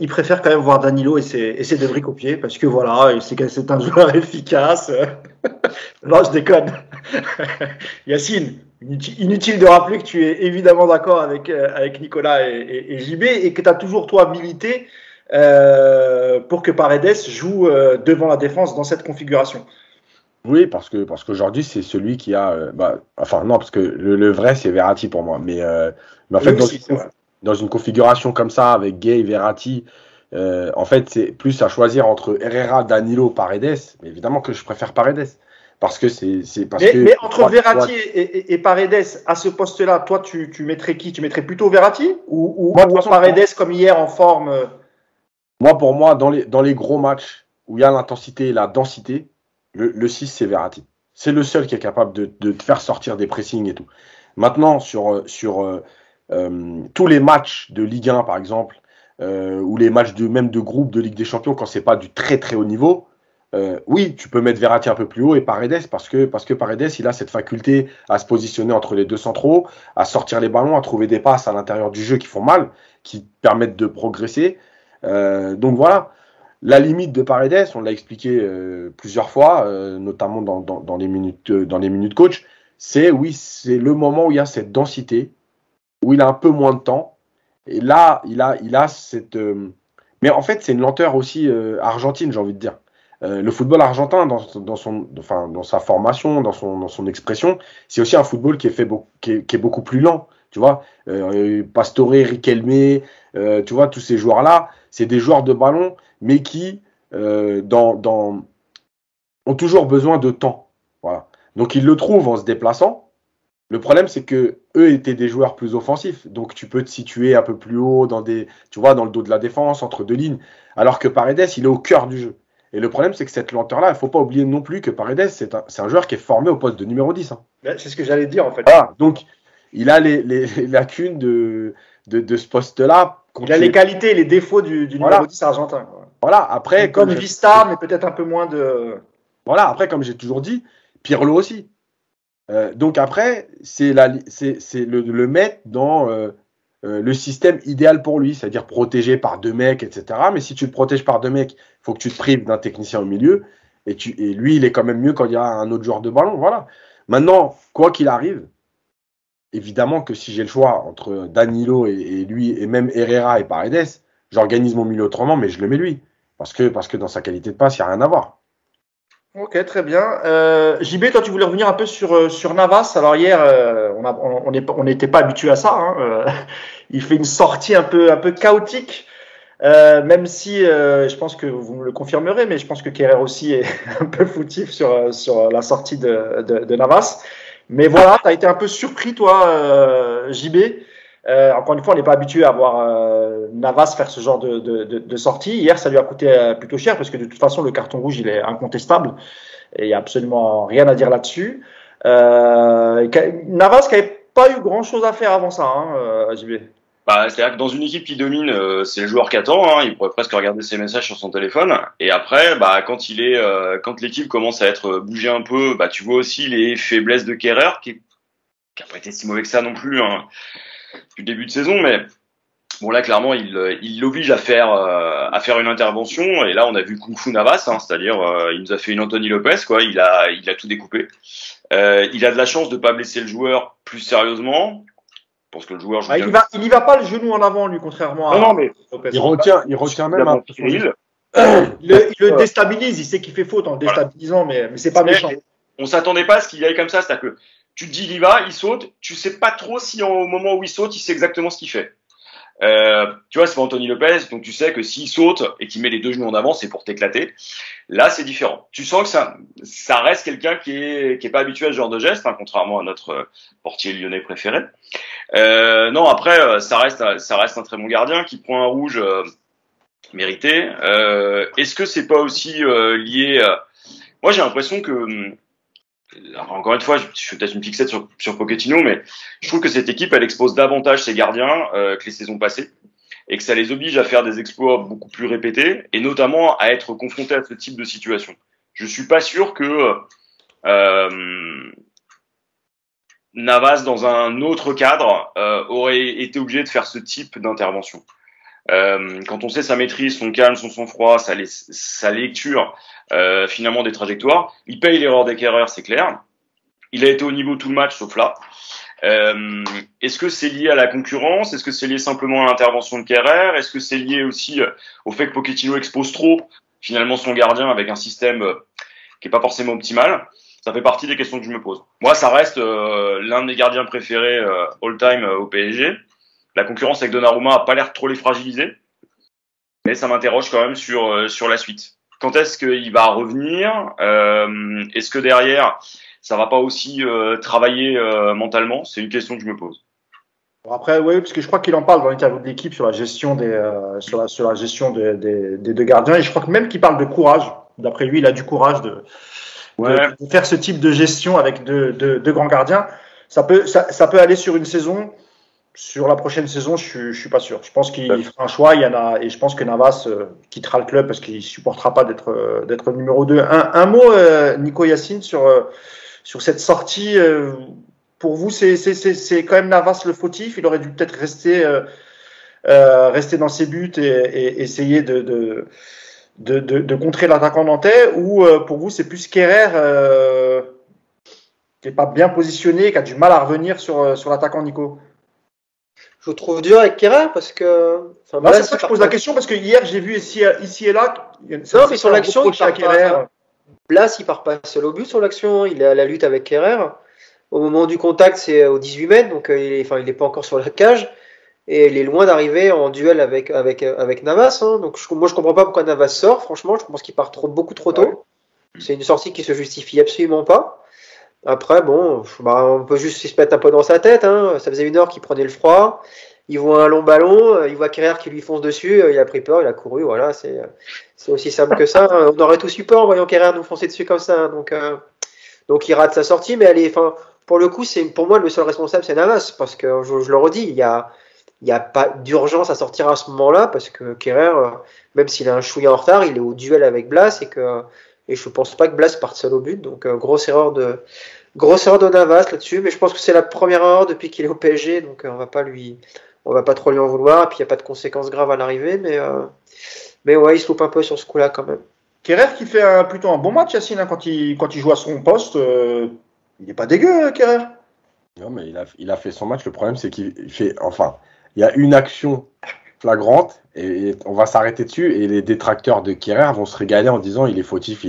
il préfère quand même voir Danilo et ses 2 briques au pied parce que voilà, c'est un joueur efficace. Non, je déconne. Yacine, inutile de rappeler que tu es évidemment d'accord avec Nicolas et JB et que tu as toujours, toi, milité pour que Paredes joue devant la défense dans cette configuration. Oui, parce qu'aujourd'hui, c'est celui qui a... parce que le vrai, c'est Verratti pour moi. Mais en fait, aussi, dans une configuration comme ça, avec Gueye, Verratti, en fait, c'est plus à choisir entre Herrera, Danilo, Paredes. Mais évidemment que je préfère Paredes. Parce que mais entre Verratti et Paredes, à ce poste-là, toi, tu mettrais qui ? Tu mettrais plutôt Verratti ou Paredes comme hier en forme ? Moi, pour moi, dans les gros matchs où il y a l'intensité et la densité, le 6, c'est Verratti. C'est le seul qui est capable de te faire sortir des pressings et tout. Maintenant, sur tous les matchs de Ligue 1, par exemple, ou les matchs de groupe de Ligue des Champions, quand ce n'est pas du très très haut niveau, oui, tu peux mettre Verratti un peu plus haut et Paredes, parce que Paredes, il a cette faculté à se positionner entre les deux centraux, à sortir les ballons, à trouver des passes à l'intérieur du jeu qui font mal, qui permettent de progresser. Donc voilà. La limite de Paredes, on l'a expliqué plusieurs fois, notamment dans les minutes coach, c'est le moment où il y a cette densité, où il a un peu moins de temps. Et là, il a cette... Mais en fait, c'est une lenteur aussi argentine, j'ai envie de dire. Le football argentin, dans sa formation, dans son expression, c'est aussi un football qui est beaucoup plus lent. Tu vois, Pastore, Riquelme, tu vois, tous ces joueurs-là, c'est des joueurs de ballon, mais qui ont toujours besoin de temps. Voilà. Donc, ils le trouvent en se déplaçant. Le problème, c'est que eux étaient des joueurs plus offensifs. Donc, tu peux te situer un peu plus haut, dans le dos de la défense, entre deux lignes. Alors que Paredes, il est au cœur du jeu. Et le problème, c'est que cette lenteur-là, il ne faut pas oublier non plus que Paredes, c'est un joueur qui est formé au poste de numéro 10. Hein. C'est ce que j'allais dire, en fait. Voilà. Donc, il a les lacunes de ce poste-là. Il a les qualités et les défauts du numéro 10 argentin. Quoi. Voilà, après... Comme Vista, mais peut-être un peu moins de... Voilà, après, comme j'ai toujours dit, Pirlo aussi. Donc après, c'est le mettre dans le système idéal pour lui, c'est-à-dire protégé par deux mecs, etc. Mais si tu le protèges par deux mecs, il faut que tu te prives d'un technicien au milieu. Et lui, il est quand même mieux quand il y a un autre joueur de ballon. Voilà. Maintenant, quoi qu'il arrive... Évidemment que si j'ai le choix entre Danilo et lui, et même Herrera et Paredes, j'organise mon milieu autrement, mais je le mets lui. Parce que dans sa qualité de passe, il n'y a rien à voir. Ok, très bien. JB, toi, tu voulais revenir un peu sur Navas. Alors hier, on n'était pas habitué à ça. Hein. Il fait une sortie un peu chaotique. Même si je pense que vous me le confirmerez, mais je pense que Kerrer aussi est un peu foutif sur la sortie de Navas. Mais voilà, tu as été un peu surpris, toi, JB. Encore une fois, on n'est pas habitué à voir Navas faire ce genre de sortie. Hier, ça lui a coûté plutôt cher parce que de toute façon, le carton rouge, il est incontestable. Et il n'y a absolument rien à dire là-dessus. Navas qui n'avait pas eu grand-chose à faire avant ça, hein, JB. C'est-à-dire que dans une équipe qui domine, c'est le joueur qui attend. Hein, il pourrait presque regarder ses messages sur son téléphone. Et après, quand l'équipe commence à être bougée un peu, tu vois aussi les faiblesses de Kerrer, qui n'a pas été si mauvais que ça non plus hein, du début de saison. Mais bon, là, clairement, il l'oblige à faire une intervention. Et là, on a vu Kung Fu Navas, hein, c'est-à-dire il nous a fait une Anthony Lopez, quoi. Il a tout découpé. Il a de la chance de ne pas blesser le joueur plus sérieusement. Parce que le joueur il n'y va pas le genou en avant, lui, contrairement à. Non, mais il retient même un peu. Il le déstabilise, il sait qu'il fait faute en le déstabilisant, mais c'est pas méchant. On ne s'attendait pas à ce qu'il y aille comme ça, c'est-à-dire que tu te dis, il y va, il saute, tu ne sais pas trop si au moment où il saute, il sait exactement ce qu'il fait. Tu vois, c'est pas Anthony Lopez, donc tu sais que s'il saute et qu'il met les deux genoux en avant, c'est pour t'éclater. Là, c'est différent. Tu sens que ça reste quelqu'un qui est pas habitué à ce genre de geste, hein, contrairement à notre portier lyonnais préféré. Non, après, ça reste un très bon gardien qui prend un rouge mérité. Est-ce que c'est pas aussi lié Moi, j'ai l'impression que. Alors, encore une fois, je fais peut-être une fixette sur Pochettino, mais je trouve que cette équipe, elle expose davantage ses gardiens que les saisons passées, et que ça les oblige à faire des exploits beaucoup plus répétés, et notamment à être confrontés à ce type de situation. Je suis pas sûr que Navas, dans un autre cadre, aurait été obligé de faire ce type d'intervention. Quand on sait sa maîtrise, son calme, son sang-froid, sa lecture finalement des trajectoires, il paye l'erreur des Kerrer, c'est clair. Il a été au niveau tout le match sauf là. Est-ce que c'est lié à la concurrence? Est-ce que c'est lié simplement à l'intervention de Kerrer? Est-ce que c'est lié aussi au fait que Pochettino expose trop finalement son gardien avec un système qui n'est pas forcément optimal? Ça fait partie des questions que je me pose. Moi, ça reste l'un de mes gardiens préférés all-time au PSG. La concurrence avec Donnarumma n'a pas l'air de trop les fragiliser, mais ça m'interroge quand même sur la suite. Quand est-ce qu'il va revenir? Est-ce que derrière, ça va pas aussi travailler mentalement? C'est une question que je me pose. Après, oui, parce que je crois qu'il en parle dans l'interview de l'équipe sur la gestion des deux gardiens. Et je crois que même qu'il parle de courage. D'après lui, il a du courage de faire ce type de gestion avec deux grands gardiens. Ça peut aller sur une saison. Sur la prochaine saison, je suis pas sûr. Je pense qu'il fera un choix. Il y en a, et je pense que Navas quittera le club parce qu'il supportera pas d'être numéro 2. Un mot, Nico, Yacine, sur cette sortie. Pour vous, c'est quand même Navas le fautif. Il aurait dû peut-être rester dans ses buts et essayer de contrer l'attaquant nantais. Ou pour vous, c'est plus Kerrer qui est pas bien positionné, qui a du mal à revenir sur l'attaquant, Nico. Je trouve dur avec Kerrer parce que. Enfin, non, là, c'est ça que je pose la question parce que hier j'ai vu ici et là. Non, mais sur l'action, il part pas. Blas, il part pas seul au but sur l'action. Il est à la lutte avec Kerrer. Au moment du contact, c'est aux 18 mètres, donc il est pas encore sur la cage et il est loin d'arriver en duel avec Navas. Hein. Donc moi, je comprends pas pourquoi Navas sort. Franchement, je pense qu'il part beaucoup trop tôt. Ouais. C'est une sortie qui se justifie absolument pas. Après, bon, on peut juste se mettre un peu dans sa tête. Hein. Ça faisait une heure qu'il prenait le froid. Il voit un long ballon, il voit Kerrer qui lui fonce dessus. Il a pris peur, il a couru. Voilà, c'est aussi simple que ça. On aurait tous eu peur en voyant Kerrer nous foncer dessus comme ça. Donc il rate sa sortie. Mais pour le coup, pour moi, le seul responsable, c'est Navas. Parce que, je le redis, il n'y a pas d'urgence à sortir à ce moment-là. Parce que Kerrer, même s'il a un chouïa en retard, il est au duel avec Blas. Et je pense pas que Blas parte seul au but, donc grosse erreur de Navas là-dessus, mais je pense que c'est la première erreur depuis qu'il est au PSG, donc on va pas trop lui en vouloir, et puis il n'y a pas de conséquences graves à l'arrivée, mais ouais, il se loupe un peu sur ce coup-là quand même. Kerrer qui fait plutôt un bon match, Yacine, hein, quand il joue à son poste, il n'est pas dégueu, Kerrer. Non, mais il a fait son match, le problème c'est qu'il fait, enfin, il y a une action flagrante, et on va s'arrêter dessus, et les détracteurs de Kerrer vont se régaler en disant il est fautif.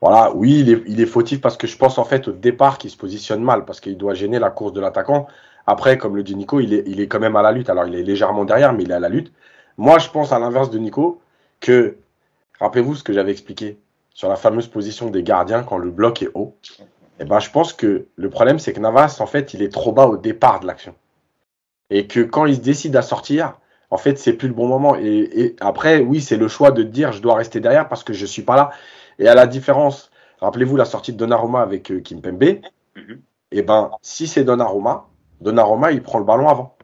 Voilà, oui, il est fautif parce que je pense en fait au départ qu'il se positionne mal, parce qu'il doit gêner la course de l'attaquant. Après, comme le dit Nico, il est quand même à la lutte. Alors, il est légèrement derrière, mais il est à la lutte. Moi, je pense à l'inverse de Nico, que, rappelez-vous ce que j'avais expliqué sur la fameuse position des gardiens quand le bloc est haut. Eh ben, je pense que le problème, c'est que Navas, en fait, il est trop bas au départ de l'action. Et que quand il se décide à sortir, en fait, c'est plus le bon moment. Et après, oui, c'est le choix de dire je dois rester derrière parce que je suis pas là. Et à la différence, rappelez-vous la sortie de Donnarumma avec Kimpembe. Mm-hmm. Eh ben, si c'est Donnarumma, il prend le ballon avant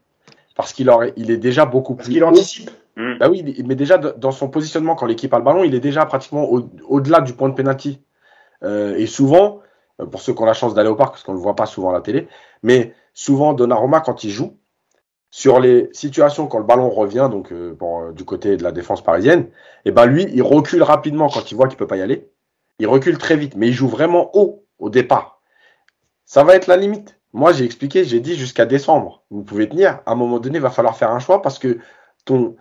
parce qu'il est déjà beaucoup plus. Parce qu'il anticipe. Mm. Bah oui, mais déjà dans son positionnement quand l'équipe a le ballon, il est déjà pratiquement au-delà du point de pénalty. Et souvent, pour ceux qui ont la chance d'aller au parc, parce qu'on le voit pas souvent à la télé, mais souvent Donnarumma quand il joue. Sur les situations quand le ballon revient, donc du côté de la défense parisienne, eh ben lui, il recule rapidement quand il voit qu'il peut pas y aller. Il recule très vite, mais il joue vraiment haut au départ. Ça va être la limite. Moi, j'ai dit jusqu'à décembre. Vous pouvez tenir. À un moment donné, il va falloir faire un choix parce que ton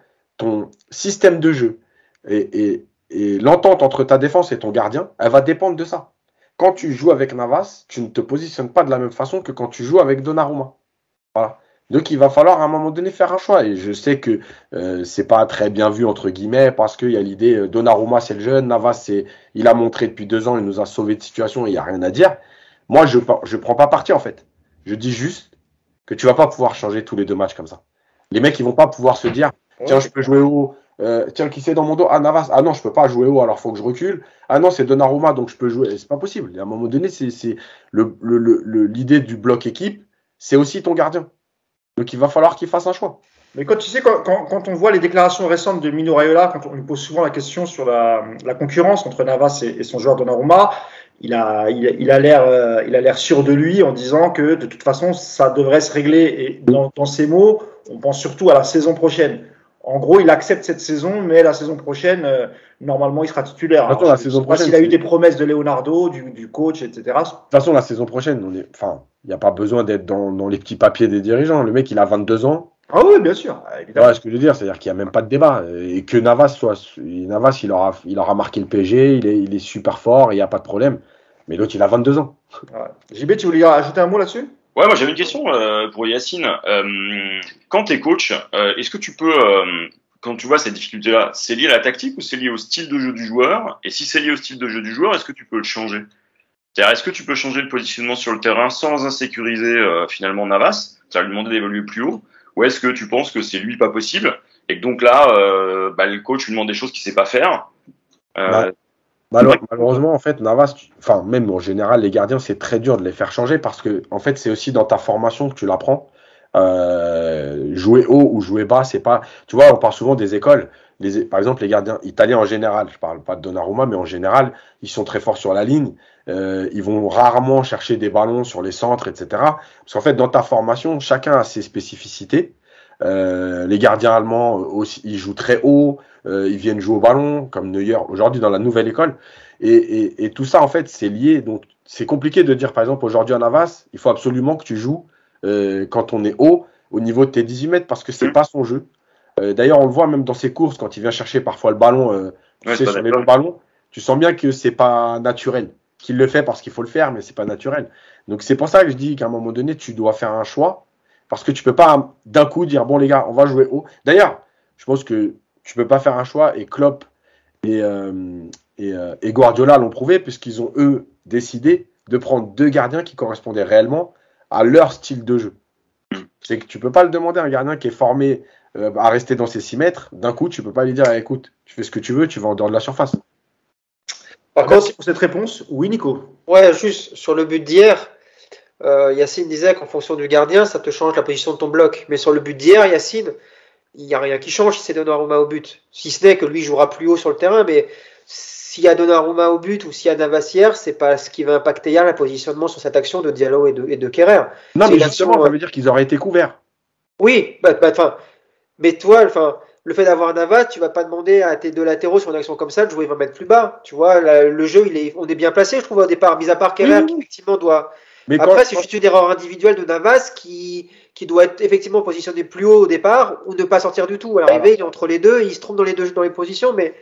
système de jeu et l'entente entre ta défense et ton gardien, elle va dépendre de ça. Quand tu joues avec Navas, tu ne te positionnes pas de la même façon que quand tu joues avec Donnarumma. Voilà. Donc, il va falloir à un moment donné faire un choix. Et je sais que c'est pas très bien vu, entre guillemets, parce qu'il y a l'idée Donnarumma, c'est le jeune, Navas, il a montré depuis 2 ans, il nous a sauvé de situation, il n'y a rien à dire. Moi, je prends pas parti, en fait. Je dis juste que tu vas pas pouvoir changer tous les 2 matchs comme ça. Les mecs, ils vont pas pouvoir se dire tiens, je peux jouer haut, tiens, qui c'est dans mon dos? Ah, Navas, ah non, je peux pas jouer haut, alors faut que je recule. Ah non, c'est Donnarumma, donc je peux jouer. C'est pas possible. Et à un moment donné, c'est l'idée du bloc équipe, c'est aussi ton gardien. Donc, il va falloir qu'il fasse un choix. Mais quand on voit les déclarations récentes de Mino Raiola, quand on lui pose souvent la question sur la concurrence entre Navas et son joueur Donnarumma, il a l'air sûr de lui en disant que de toute façon, ça devrait se régler. Et dans ses mots, on pense surtout à la saison prochaine. En gros, il accepte cette saison, mais la saison prochaine, normalement, il sera titulaire. Alors, attends, la saison prochaine, il a eu des promesses de Leonardo, du coach, etc. De toute façon, la saison prochaine, il n'y a pas besoin d'être dans les petits papiers des dirigeants. Le mec, il a 22 ans. Ah oui, bien sûr. Évidemment. Ouais, ce que je veux dire, c'est-à-dire qu'il n'y a même pas de débat. Et que Navas, il aura marqué le PSG, il est super fort, il n'y a pas de problème. Mais l'autre, il a 22 ans. Ouais. JB, tu voulais ajouter un mot là-dessus ? Ouais, moi j'avais une question pour Yacine. Quand t'es coach, est-ce que tu peux, quand tu vois cette difficulté-là, c'est lié à la tactique ou c'est lié au style de jeu du joueur ? Et si c'est lié au style de jeu du joueur, est-ce que tu peux le changer ? C'est-à-dire, est-ce que tu peux changer le positionnement sur le terrain sans insécuriser finalement Navas ? C'est-à-dire lui demander d'évoluer plus haut ? Ou est-ce que tu penses que c'est lui pas possible ? Et que donc là, le coach lui demande des choses qu'il sait pas faire. Malheureusement, en fait, Navas, même en général, les gardiens, c'est très dur de les faire changer parce que, en fait, c'est aussi dans ta formation que tu l'apprends. Jouer haut ou jouer bas, c'est pas. Tu vois, on parle souvent des écoles. Par exemple, les gardiens italiens en général, je parle pas de Donnarumma, mais en général, ils sont très forts sur la ligne. Ils vont rarement chercher des ballons sur les centres, etc. Parce qu'en fait, dans ta formation, chacun a ses spécificités. Les gardiens allemands aussi, ils jouent très haut, ils viennent jouer au ballon comme Neuer aujourd'hui dans la nouvelle école et tout ça en fait c'est lié, donc c'est compliqué de dire par exemple aujourd'hui à Navas il faut absolument que tu joues quand on est haut au niveau de tes 18 mètres parce que c'est pas son jeu. D'ailleurs on le voit même dans ses courses quand il vient chercher parfois le ballon sur les longs ballons, tu sens bien que c'est pas naturel, qu'il le fait parce qu'il faut le faire mais c'est pas naturel, donc c'est pour ça que je dis qu'à un moment donné tu dois faire un choix. Parce que tu peux pas d'un coup dire bon les gars on va jouer haut. D'ailleurs je pense que tu peux pas faire un choix et Klopp et Guardiola l'ont prouvé puisqu'ils ont eux décidé de prendre deux gardiens qui correspondaient réellement à leur style de jeu. C'est que tu peux pas le demander à un gardien qui est formé à rester dans ses 6 mètres. D'un coup tu peux pas lui dire écoute tu fais ce que tu veux, tu vas en dehors de la surface. Par contre pour cette réponse, oui Nico. Ouais juste sur le but d'hier. Yacine disait qu'en fonction du gardien, ça te change la position de ton bloc. Mais sur le but d'hier, Yacine, il n'y a rien qui change si c'est Donnarumma au but. Si ce n'est que lui jouera plus haut sur le terrain, mais s'il y a Donnarumma au but ou s'il y a Navas hier, c'est pas ce qui va impacter hier le positionnement sur cette action de Diallo et de Kerrer. Non, c'est mais justement, action, ça veut dire qu'ils auraient été couverts. Oui, mais toi, le fait d'avoir Navas, tu vas pas demander à tes deux latéraux sur une action comme ça de jouer 20 mètres plus bas. Tu vois, le jeu, on est bien placé, je trouve, au départ, mis à part Kerrer qui effectivement doit. Mais après, c'est juste une erreur individuelle de Navas qui doit être effectivement positionné plus haut au départ ou ne pas sortir du tout. À l'arrivée, il est entre les deux, il se trompe dans les positions, mais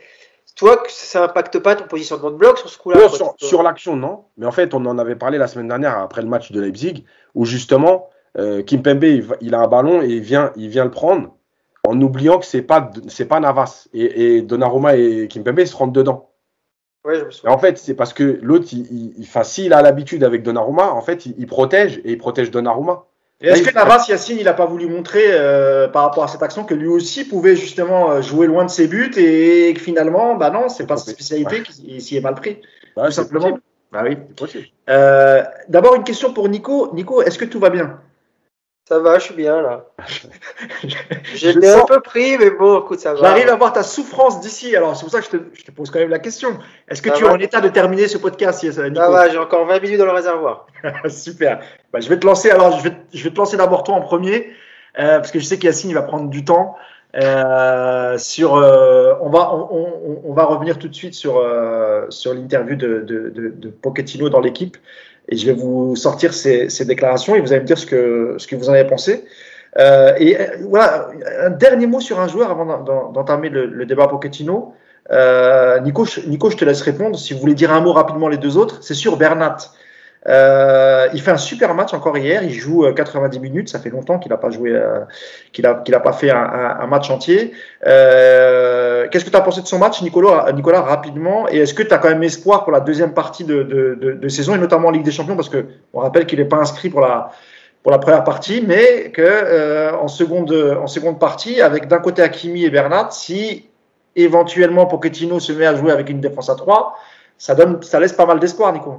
toi, ça n'impacte pas ton positionnement de bloc sur ce coup-là. Non, sur l'action, non. Mais en fait, on en avait parlé la semaine dernière après le match de Leipzig, où justement, Kimpembe, il a un ballon et il vient le prendre en oubliant que c'est pas Navas. Et Donnarumma et Kimpembe se rentrent dedans. Ouais, en fait, c'est parce que l'autre, s'il a l'habitude avec Donnarumma, en fait, il protège et il protège Donnarumma. Et est-ce que Navas, Yacine, il n'a pas voulu montrer par rapport à cette action que lui aussi pouvait justement jouer loin de ses buts et que finalement, non, c'est pas sa spécialité qui s'y est mal pris, tout simplement. Bah oui. D'abord, une question pour Nico. Nico, est-ce que tout va bien ? Ça va, je suis bien là. J'étais un peu pris, mais bon, écoute, ça va. J'arrive à voir ta souffrance d'ici. Alors, c'est pour ça que je te pose quand même la question. Est-ce que tu es en état de terminer ce podcast, Nico ? Ça va, j'ai encore 20 minutes dans le réservoir. Super. Je vais te lancer. Alors, je vais te lancer d'abord toi en premier, parce que je sais qu'Yacine, il va prendre du temps. On va revenir tout de suite sur l'interview de Pochettino dans l'équipe. Et je vais vous sortir ces déclarations et vous allez me dire ce que vous en avez pensé. Un dernier mot sur un joueur avant d'entamer le débat Pochettino. Nico, je te laisse répondre. Si vous voulez dire un mot rapidement les deux autres, c'est sur Bernat. Il fait un super match encore hier. Il joue 90 minutes. Ça fait longtemps qu'il n'a pas joué, qu'il a pas fait un match entier. Qu'est-ce que tu as pensé de son match, Nicolas, rapidement? Et est-ce que tu as quand même espoir pour la deuxième partie de saison et notamment en Ligue des Champions? Parce que on rappelle qu'il n'est pas inscrit pour la première partie, mais que en seconde partie, avec d'un côté Hakimi et Bernat, si éventuellement Pochettino se met à jouer avec une défense à 3, ça laisse pas mal d'espoir, Nico.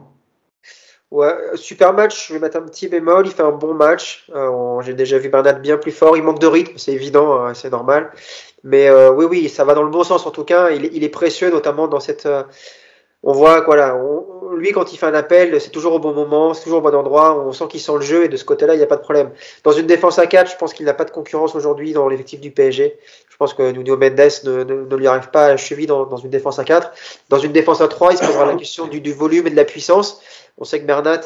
Ouais, super match, je vais mettre un petit bémol, il fait un bon match, j'ai déjà vu Bernat bien plus fort, il manque de rythme, c'est évident, c'est normal, mais oui, ça va dans le bon sens en tout cas, il est précieux notamment dans cette, on voit que voilà, lui quand il fait un appel, c'est toujours au bon moment, c'est toujours au bon endroit, on sent qu'il sent le jeu et de ce côté-là, il n'y a pas de problème. Dans une défense à 4, je pense qu'il n'a pas de concurrence aujourd'hui dans l'effectif du PSG. Je pense que Nuno Mendes ne lui arrive pas à cheville dans une défense à 4. Dans une défense à 3, il se posera la question du volume et de la puissance. On sait que Bernat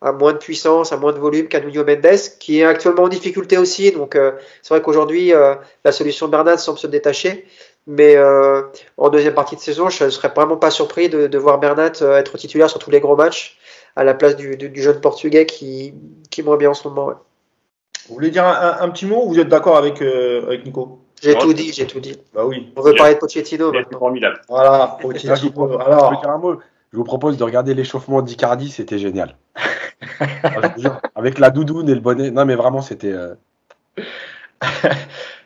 a moins de puissance, a moins de volume qu'un Nuno Mendes, qui est actuellement en difficulté aussi. Donc c'est vrai qu'aujourd'hui, la solution Bernat semble se détacher. Mais en deuxième partie de saison, je ne serais vraiment pas surpris de voir Bernat être titulaire sur tous les gros matchs à la place du jeune Portugais qui est moins bien en ce moment. Ouais. Vous voulez dire un petit mot ou vous êtes d'accord avec Nico? J'ai tout dit. Bah oui. On veut parler de Pochettino maintenant. Formidable. Voilà, Pochettino. Alors, je peux dire un mot. Je vous propose de regarder l'échauffement d'Icardi, c'était génial. Avec la doudoune et le bonnet. Non, mais vraiment, c'était...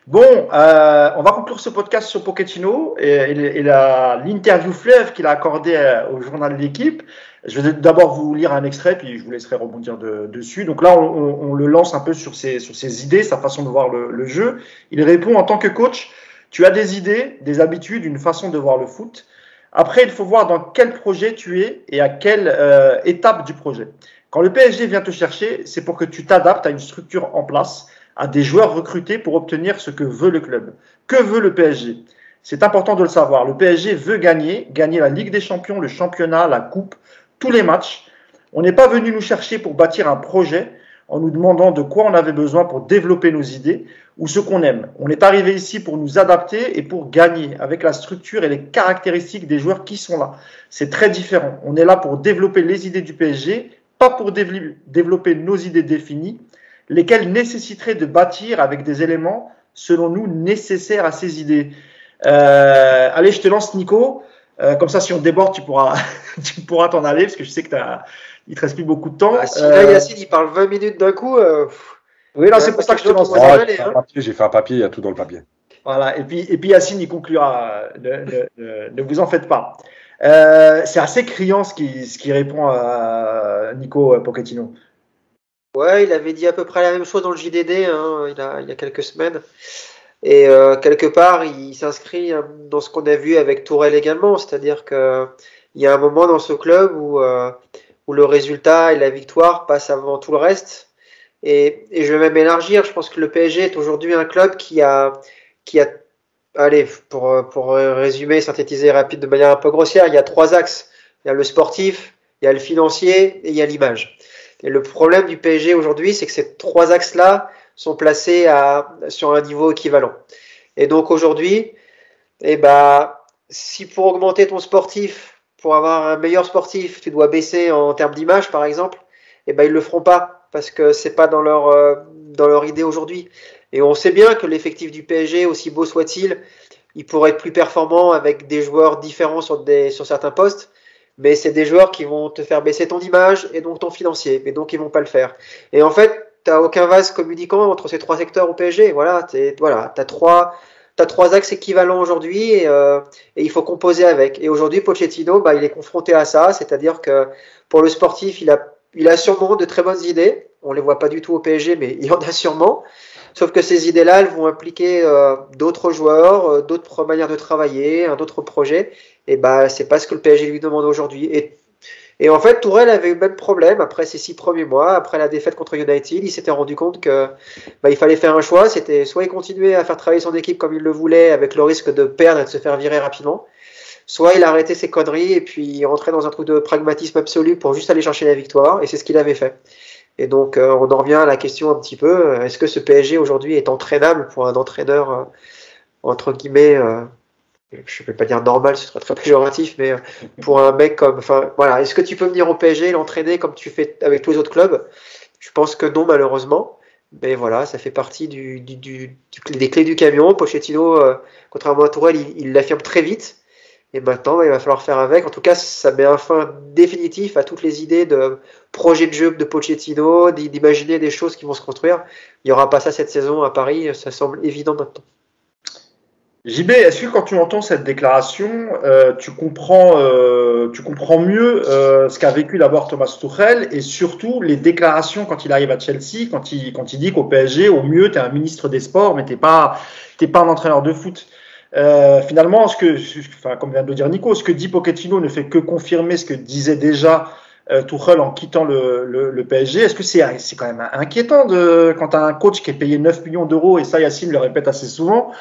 Bon, on va conclure ce podcast sur Pochettino et l'interview fleuve qu'il a accordée au journal de l'équipe. Je vais d'abord vous lire un extrait, puis je vous laisserai rebondir dessus. Donc là, on le lance un peu sur ses idées, sa façon de voir le jeu. Il répond: en tant que coach, tu as des idées, des habitudes, une façon de voir le foot. Après, il faut voir dans quel projet tu es et à quelle étape du projet. Quand le PSG vient te chercher, c'est pour que tu t'adaptes à une structure en place, à des joueurs recrutés pour obtenir ce que veut le club. Que veut le PSG? C'est important de le savoir. Le PSG veut gagner la Ligue des Champions, le championnat, la Coupe, tous les matchs. On n'est pas venu nous chercher pour bâtir un projet en nous demandant de quoi on avait besoin pour développer nos idées ou ce qu'on aime. On est arrivé ici pour nous adapter et pour gagner avec la structure et les caractéristiques des joueurs qui sont là. C'est très différent. On est là pour développer les idées du PSG, pas pour développer nos idées définies, lesquels nécessiteraient de bâtir avec des éléments, selon nous, nécessaires à ces idées. Allez, je te lance, Nico. Comme ça, si on déborde, tu pourras t'en aller, parce que je sais que il te reste plus beaucoup de temps. Ah, si là, Yacine, il parle 20 minutes d'un coup. Oui, là, c'est pour ça que je te lance. J'ai fait un papier, il y a tout dans le papier. Voilà, et puis Yacine, il conclura. Ne vous en faites pas. C'est assez criant ce qui répond à Nico Pochettino. Ouais, il avait dit à peu près la même chose dans le JDD il y a quelques semaines. Et quelque part, il s'inscrit dans ce qu'on a vu avec Tourelle également. C'est-à-dire qu'il y a un moment dans ce club où le résultat et la victoire passent avant tout le reste. Et je vais même élargir. Je pense que le PSG est aujourd'hui un club qui a allez, pour résumer, synthétiser rapide de manière un peu grossière, il y a trois axes. Il y a le sportif, il y a le financier et il y a l'image. Et le problème du PSG aujourd'hui, c'est que ces trois axes-là sont placés sur un niveau équivalent. Et donc aujourd'hui, si pour augmenter ton sportif, pour avoir un meilleur sportif, tu dois baisser en termes d'image, par exemple, ils le feront pas parce que c'est pas dans leur idée aujourd'hui. Et on sait bien que l'effectif du PSG, aussi beau soit-il, il pourrait être plus performant avec des joueurs différents sur certains postes. Mais c'est des joueurs qui vont te faire baisser ton image et donc ton financier, mais donc ils vont pas le faire. Et en fait, t'as aucun vase communicant entre ces trois secteurs au PSG. Voilà, t'as trois axes équivalents aujourd'hui et il faut composer avec. Et aujourd'hui, Pochettino, il est confronté à ça, c'est-à-dire que pour le sportif, il a sûrement de très bonnes idées. On les voit pas du tout au PSG, mais il y en a sûrement. Sauf que ces idées-là, elles vont impliquer d'autres joueurs, d'autres manières de travailler, un autre projet. Et c'est pas ce que le PSG lui demande aujourd'hui. Et en fait, Tourelle avait eu le même problème après ses 6 premiers mois, après la défaite contre United. Il s'était rendu compte que il fallait faire un choix. C'était soit il continuait à faire travailler son équipe comme il le voulait, avec le risque de perdre et de se faire virer rapidement, soit il arrêtait ses conneries et puis il rentrait dans un truc de pragmatisme absolu pour juste aller chercher la victoire. Et c'est ce qu'il avait fait. Et donc, on en revient à la question un petit peu, est-ce que ce PSG aujourd'hui est entraînable pour un entraîneur, entre guillemets, je ne vais pas dire normal, ce serait très péjoratif, mais pour un mec comme, enfin voilà, est-ce que tu peux venir au PSG et l'entraîner comme tu fais avec tous les autres clubs? Je pense que non, malheureusement. Mais voilà, ça fait partie des clés du camion. Pochettino, contrairement à Tourelle, il l'affirme très vite. Et maintenant, il va falloir faire avec. En tout cas, ça met un fin définitif à toutes les idées de projet de jeu de Pochettino, d'imaginer des choses qui vont se construire. Il n'y aura pas ça cette saison à Paris, ça semble évident maintenant. JB, est-ce que quand tu entends cette déclaration, tu comprends mieux ce qu'a vécu d'abord Thomas Tuchel et surtout les déclarations quand il arrive à Chelsea, quand il dit qu'au PSG, au mieux, tu es un ministre des Sports, mais tu n'es pas un entraîneur de foot. Finalement, comme vient de le dire Nico, ce que dit Pochettino ne fait que confirmer ce que disait déjà Tuchel en quittant le PSG. Est-ce que c'est quand même inquiétant quand tu as un coach qui est payé 9 millions d'euros, et ça Yacine le répète assez souvent,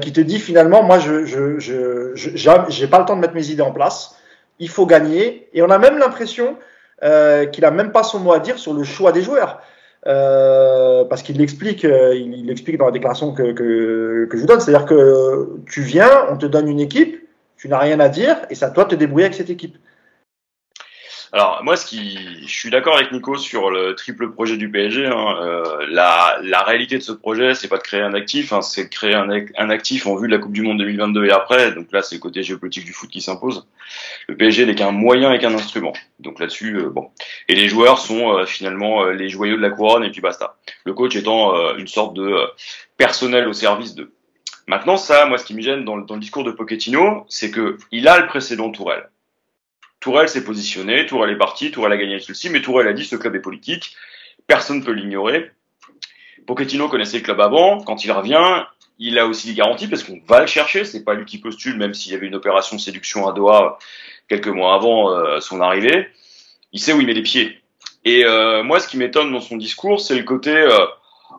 qui te dit finalement, moi j'ai pas le temps de mettre mes idées en place, il faut gagner, et on a même l'impression qu'il a même pas son mot à dire sur le choix des joueurs. Parce qu'il l'explique, il l'explique dans la déclaration que je vous donne, c'est-à-dire que tu viens, on te donne une équipe, tu n'as rien à dire et c'est à toi de te débrouiller avec cette équipe. Alors moi, je suis d'accord avec Nico sur le triple projet du PSG. La réalité de ce projet, c'est pas de créer un actif, c'est de créer un actif en vue de la Coupe du Monde 2022 et après. Donc là, c'est le côté géopolitique du foot qui s'impose. Le PSG n'est qu'un moyen et qu'un instrument. Donc là-dessus, bon. Et les joueurs sont finalement les joyaux de la couronne et puis basta. Le coach étant une sorte de personnel au service d'eux. Maintenant, ça, moi, ce qui me gêne dans le discours de Pochettino, c'est que il a le précédent Tourelle. Tourelle s'est positionné, Tourelle est parti, Tourelle a gagné avec Chelsea, mais Tourelle a dit ce club est politique, personne ne peut l'ignorer. Pochettino connaissait le club avant, quand il revient, il a aussi des garanties parce qu'on va le chercher, c'est pas lui qui postule, même s'il y avait une opération séduction à Doha quelques mois avant son arrivée, il sait où il met les pieds. Et moi, ce qui m'étonne dans son discours, c'est le côté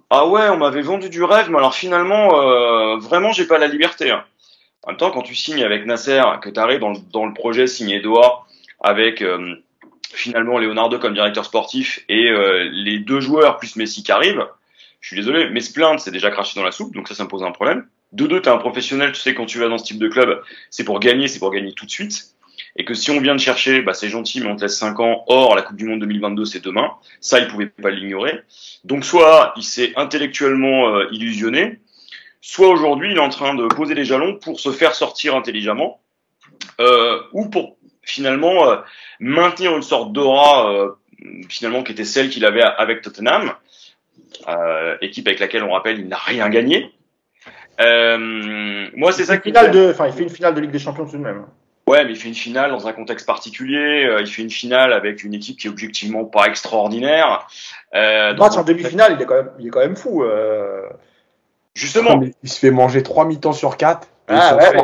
ah ouais, on m'avait vendu du rêve, mais alors finalement, vraiment, j'ai pas la liberté. En même temps, quand tu signes avec Nasser, que tu arrives dans le projet signé Doha, avec finalement Leonardo comme directeur sportif et les deux joueurs plus Messi qui arrivent, je suis désolé, mais se plaindre, c'est déjà craché dans la soupe, donc ça me pose un problème. De deux, t'es un professionnel, tu sais, quand tu vas dans ce type de club, c'est pour gagner tout de suite, et que si on vient te chercher, bah c'est gentil, mais on te laisse 5 ans, or la Coupe du Monde 2022, c'est demain, ça, il pouvait pas l'ignorer. Donc soit il s'est intellectuellement illusionné, soit aujourd'hui, il est en train de poser les jalons pour se faire sortir intelligemment, ou pour finalement maintenir une sorte d'aura finalement qui était celle qu'il avait avec Tottenham, équipe avec laquelle on rappelle il n'a rien gagné. Moi c'est ça qui il fait une finale de Ligue des Champions tout de même. Ouais, mais il fait une finale dans un contexte particulier, il fait une finale avec une équipe qui est objectivement pas extraordinaire. En demi-finale, il est quand même fou. Justement, il se fait manger 3 mi-temps sur 4. Ah ouais.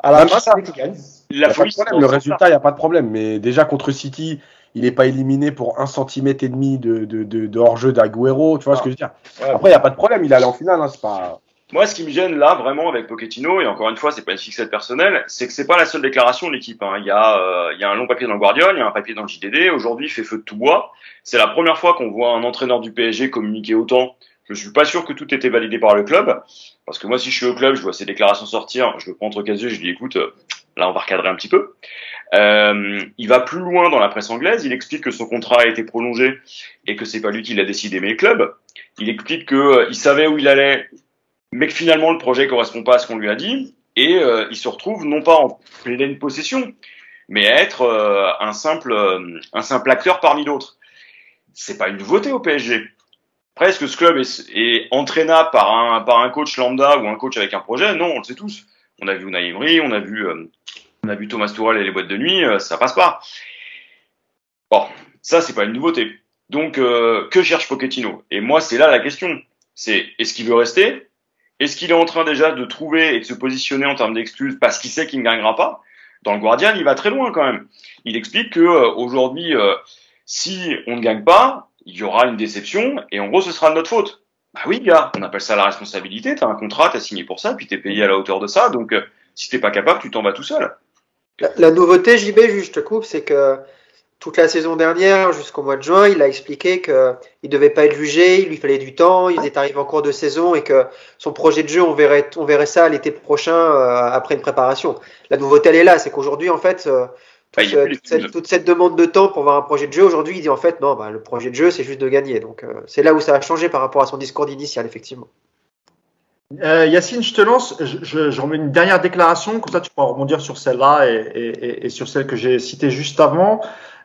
À la fin, il gagne. Le résultat, il n'y a pas de problème. Mais déjà, contre City, il n'est pas éliminé pour 1,5 cm de hors-jeu d'Aguero. Tu vois ce que je veux dire ? Après, il n'y a pas de problème. Il est allé en finale. C'est pas... Moi, ce qui me gêne là, vraiment, avec Pochettino, et encore une fois, ce n'est pas une fixette personnelle, c'est que ce n'est pas la seule déclaration de l'équipe. Il y a un long papier dans le Guardian, il y a un papier dans le JDD. Aujourd'hui, il fait feu de tout bois. C'est la première fois qu'on voit un entraîneur du PSG communiquer autant. Je ne suis pas sûr que tout était validé par le club. Parce que moi, si je suis au club, je vois ces déclarations sortir, je le prends entre casiers, je lui dis, écoute, là, on va recadrer un petit peu. Il va plus loin dans la presse anglaise. Il explique que son contrat a été prolongé et que c'est pas lui qui l'a décidé, mais le club. Il explique que il savait où il allait, mais que finalement, le projet correspond pas à ce qu'on lui a dit. Et il se retrouve non pas en pleine possession, mais à être un simple acteur parmi d'autres. C'est pas une nouveauté au PSG. Après, est-ce que ce club est entraînable par un coach lambda ou un coach avec un projet? Non, on le sait tous. On a vu Unai Emery, on a vu Thomas Tourelle et les boîtes de nuit, ça passe pas. Bon, ça, c'est pas une nouveauté. Donc, que cherche Pochettino? Et moi, c'est là la question. C'est, est-ce qu'il veut rester? Est-ce qu'il est en train déjà de trouver et de se positionner en termes d'excuses parce qu'il sait qu'il ne gagnera pas? Dans le Guardian, il va très loin quand même. Il explique que aujourd'hui, si on ne gagne pas, il y aura une déception, et en gros, ce sera de notre faute. Bah oui, gars, on appelle ça la responsabilité, t'as un contrat, t'as signé pour ça, puis t'es payé à la hauteur de ça, donc si t'es pas capable, tu t'en vas tout seul. La nouveauté, JB, je te coupe, c'est que toute la saison dernière, jusqu'au mois de juin, il a expliqué qu'il devait pas être jugé, il lui fallait du temps, il était arrivé en cours de saison, et que son projet de jeu, on verrait ça l'été prochain, après une préparation. La nouveauté, elle est là, c'est qu'aujourd'hui, en fait... Toute cette demande de temps pour voir un projet de jeu, aujourd'hui, il dit en fait, non, le projet de jeu, c'est juste de gagner. Donc, c'est là où ça a changé par rapport à son discours d'initial, effectivement. Yacine, je te lance. Je remets une dernière déclaration, comme ça, tu pourras rebondir sur celle-là et sur celle que j'ai citée juste avant.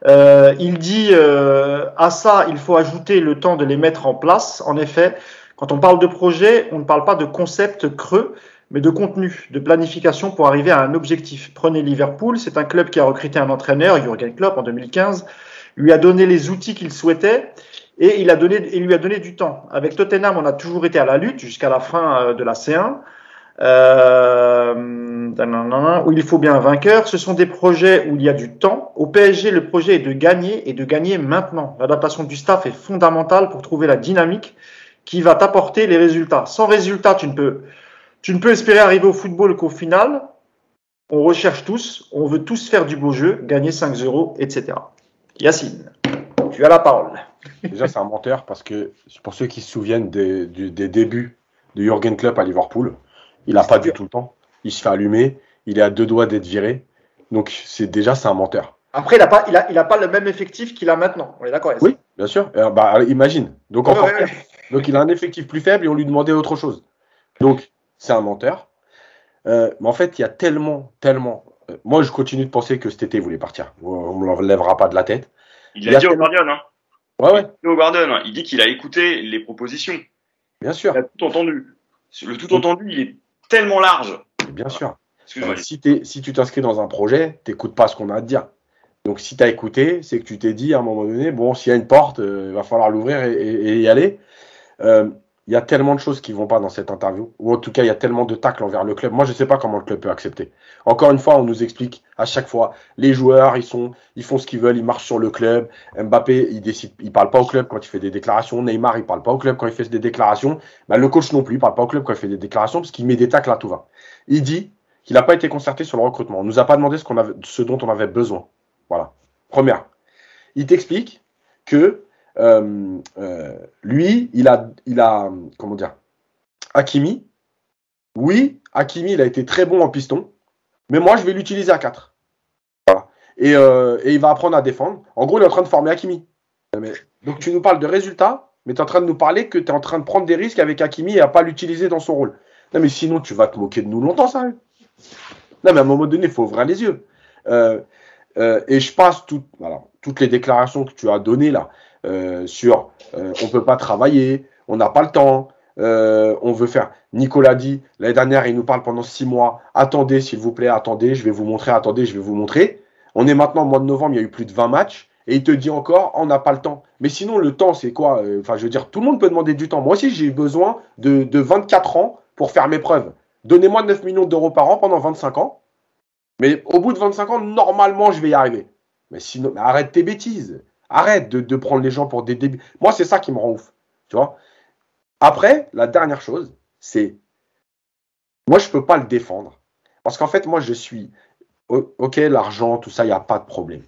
Il dit, à ça, il faut ajouter le temps de les mettre en place. En effet, quand on parle de projet, on ne parle pas de concept creux, mais de contenu, de planification pour arriver à un objectif. Prenez Liverpool, c'est un club qui a recruté un entraîneur, Jürgen Klopp, en 2015, lui a donné les outils qu'il souhaitait et lui a donné du temps. Avec Tottenham, on a toujours été à la lutte jusqu'à la fin de la C1. où il faut bien un vainqueur. Ce sont des projets où il y a du temps. Au PSG, le projet est de gagner et de gagner maintenant. L'adaptation du staff est fondamentale pour trouver la dynamique qui va t'apporter les résultats. Sans résultats, tu ne peux espérer arriver au football qu'au final, on recherche tous, on veut tous faire du beau jeu, gagner 5 €, etc. Yacine, tu as la parole. Déjà, c'est un menteur parce que pour ceux qui se souviennent des débuts de Jürgen Klopp à Liverpool, il n'a pas du tout le temps. Il se fait allumer, il est à 2 doigts d'être viré. Donc, c'est un menteur. Après, il n'a pas le même effectif qu'il a maintenant. On est d'accord avec ça ? Oui, bien sûr. Imagine. Donc, donc, il a un effectif plus faible et on lui demandait autre chose. Donc, c'est un menteur. Mais en fait, il y a tellement. Moi, je continue de penser que cet été, il voulait partir. On ne me l'enlèvera pas de la tête. Il a dit au Guardiola, hein. Ouais. Il dit au Guardiola, il dit qu'il a écouté les propositions. Bien sûr. Il a tout entendu. Le tout entendu, il est tellement large. Bien sûr. Si tu t'inscris dans un projet, tu n'écoutes pas ce qu'on a à te dire. Donc, si tu as écouté, c'est que tu t'es dit à un moment donné, bon, s'il y a une porte, il va falloir l'ouvrir et y aller. Il y a tellement de choses qui ne vont pas dans cette interview, ou en tout cas, il y a tellement de tacles envers le club. Moi, je ne sais pas comment le club peut accepter. Encore une fois, on nous explique à chaque fois, les joueurs, ils font ce qu'ils veulent, ils marchent sur le club. Mbappé, il parle pas au club quand il fait des déclarations. Neymar, il parle pas au club quand il fait des déclarations. Bah, le coach non plus, il parle pas au club quand il fait des déclarations parce qu'il met des tacles à tout va. Il dit qu'il n'a pas été concerté sur le recrutement. On ne nous a pas demandé ce dont on avait besoin. Voilà. Première. Il t'explique que lui, il a comment dire, Hakimi. Oui, Hakimi, il a été très bon en piston, mais moi, je vais l'utiliser à 4. Voilà. Et il va apprendre à défendre. En gros, il est en train de former Hakimi. Donc, tu nous parles de résultats, mais tu es en train de nous parler que tu es en train de prendre des risques avec Hakimi et à pas l'utiliser dans son rôle. Non, mais sinon, tu vas te moquer de nous longtemps, sérieux. Non, mais à un moment donné, il faut ouvrir les yeux. Et je passe toutes les déclarations que tu as données là. Sur on peut pas travailler, on n'a pas le temps, on veut faire. Nicolas dit l'année dernière, il nous parle pendant 6 mois. Attendez, s'il vous plaît, attendez, je vais vous montrer. Attendez, je vais vous montrer. On est maintenant au mois de novembre, il y a eu plus de 20 matchs et il te dit encore, on n'a pas le temps. Mais sinon, le temps, c'est quoi ? Enfin, je veux dire, tout le monde peut demander du temps. Moi aussi, j'ai besoin de 24 ans pour faire mes preuves. Donnez-moi 9 millions d'euros par an pendant 25 ans. Mais au bout de 25 ans, normalement, je vais y arriver. Mais sinon, arrête tes bêtises. Arrête de prendre les gens pour des débiles. Moi, c'est ça qui me rend ouf, tu vois. Après, la dernière chose, c'est... Moi, je ne peux pas le défendre. Parce qu'en fait, moi, je suis... OK, l'argent, tout ça, il n'y a pas de problème.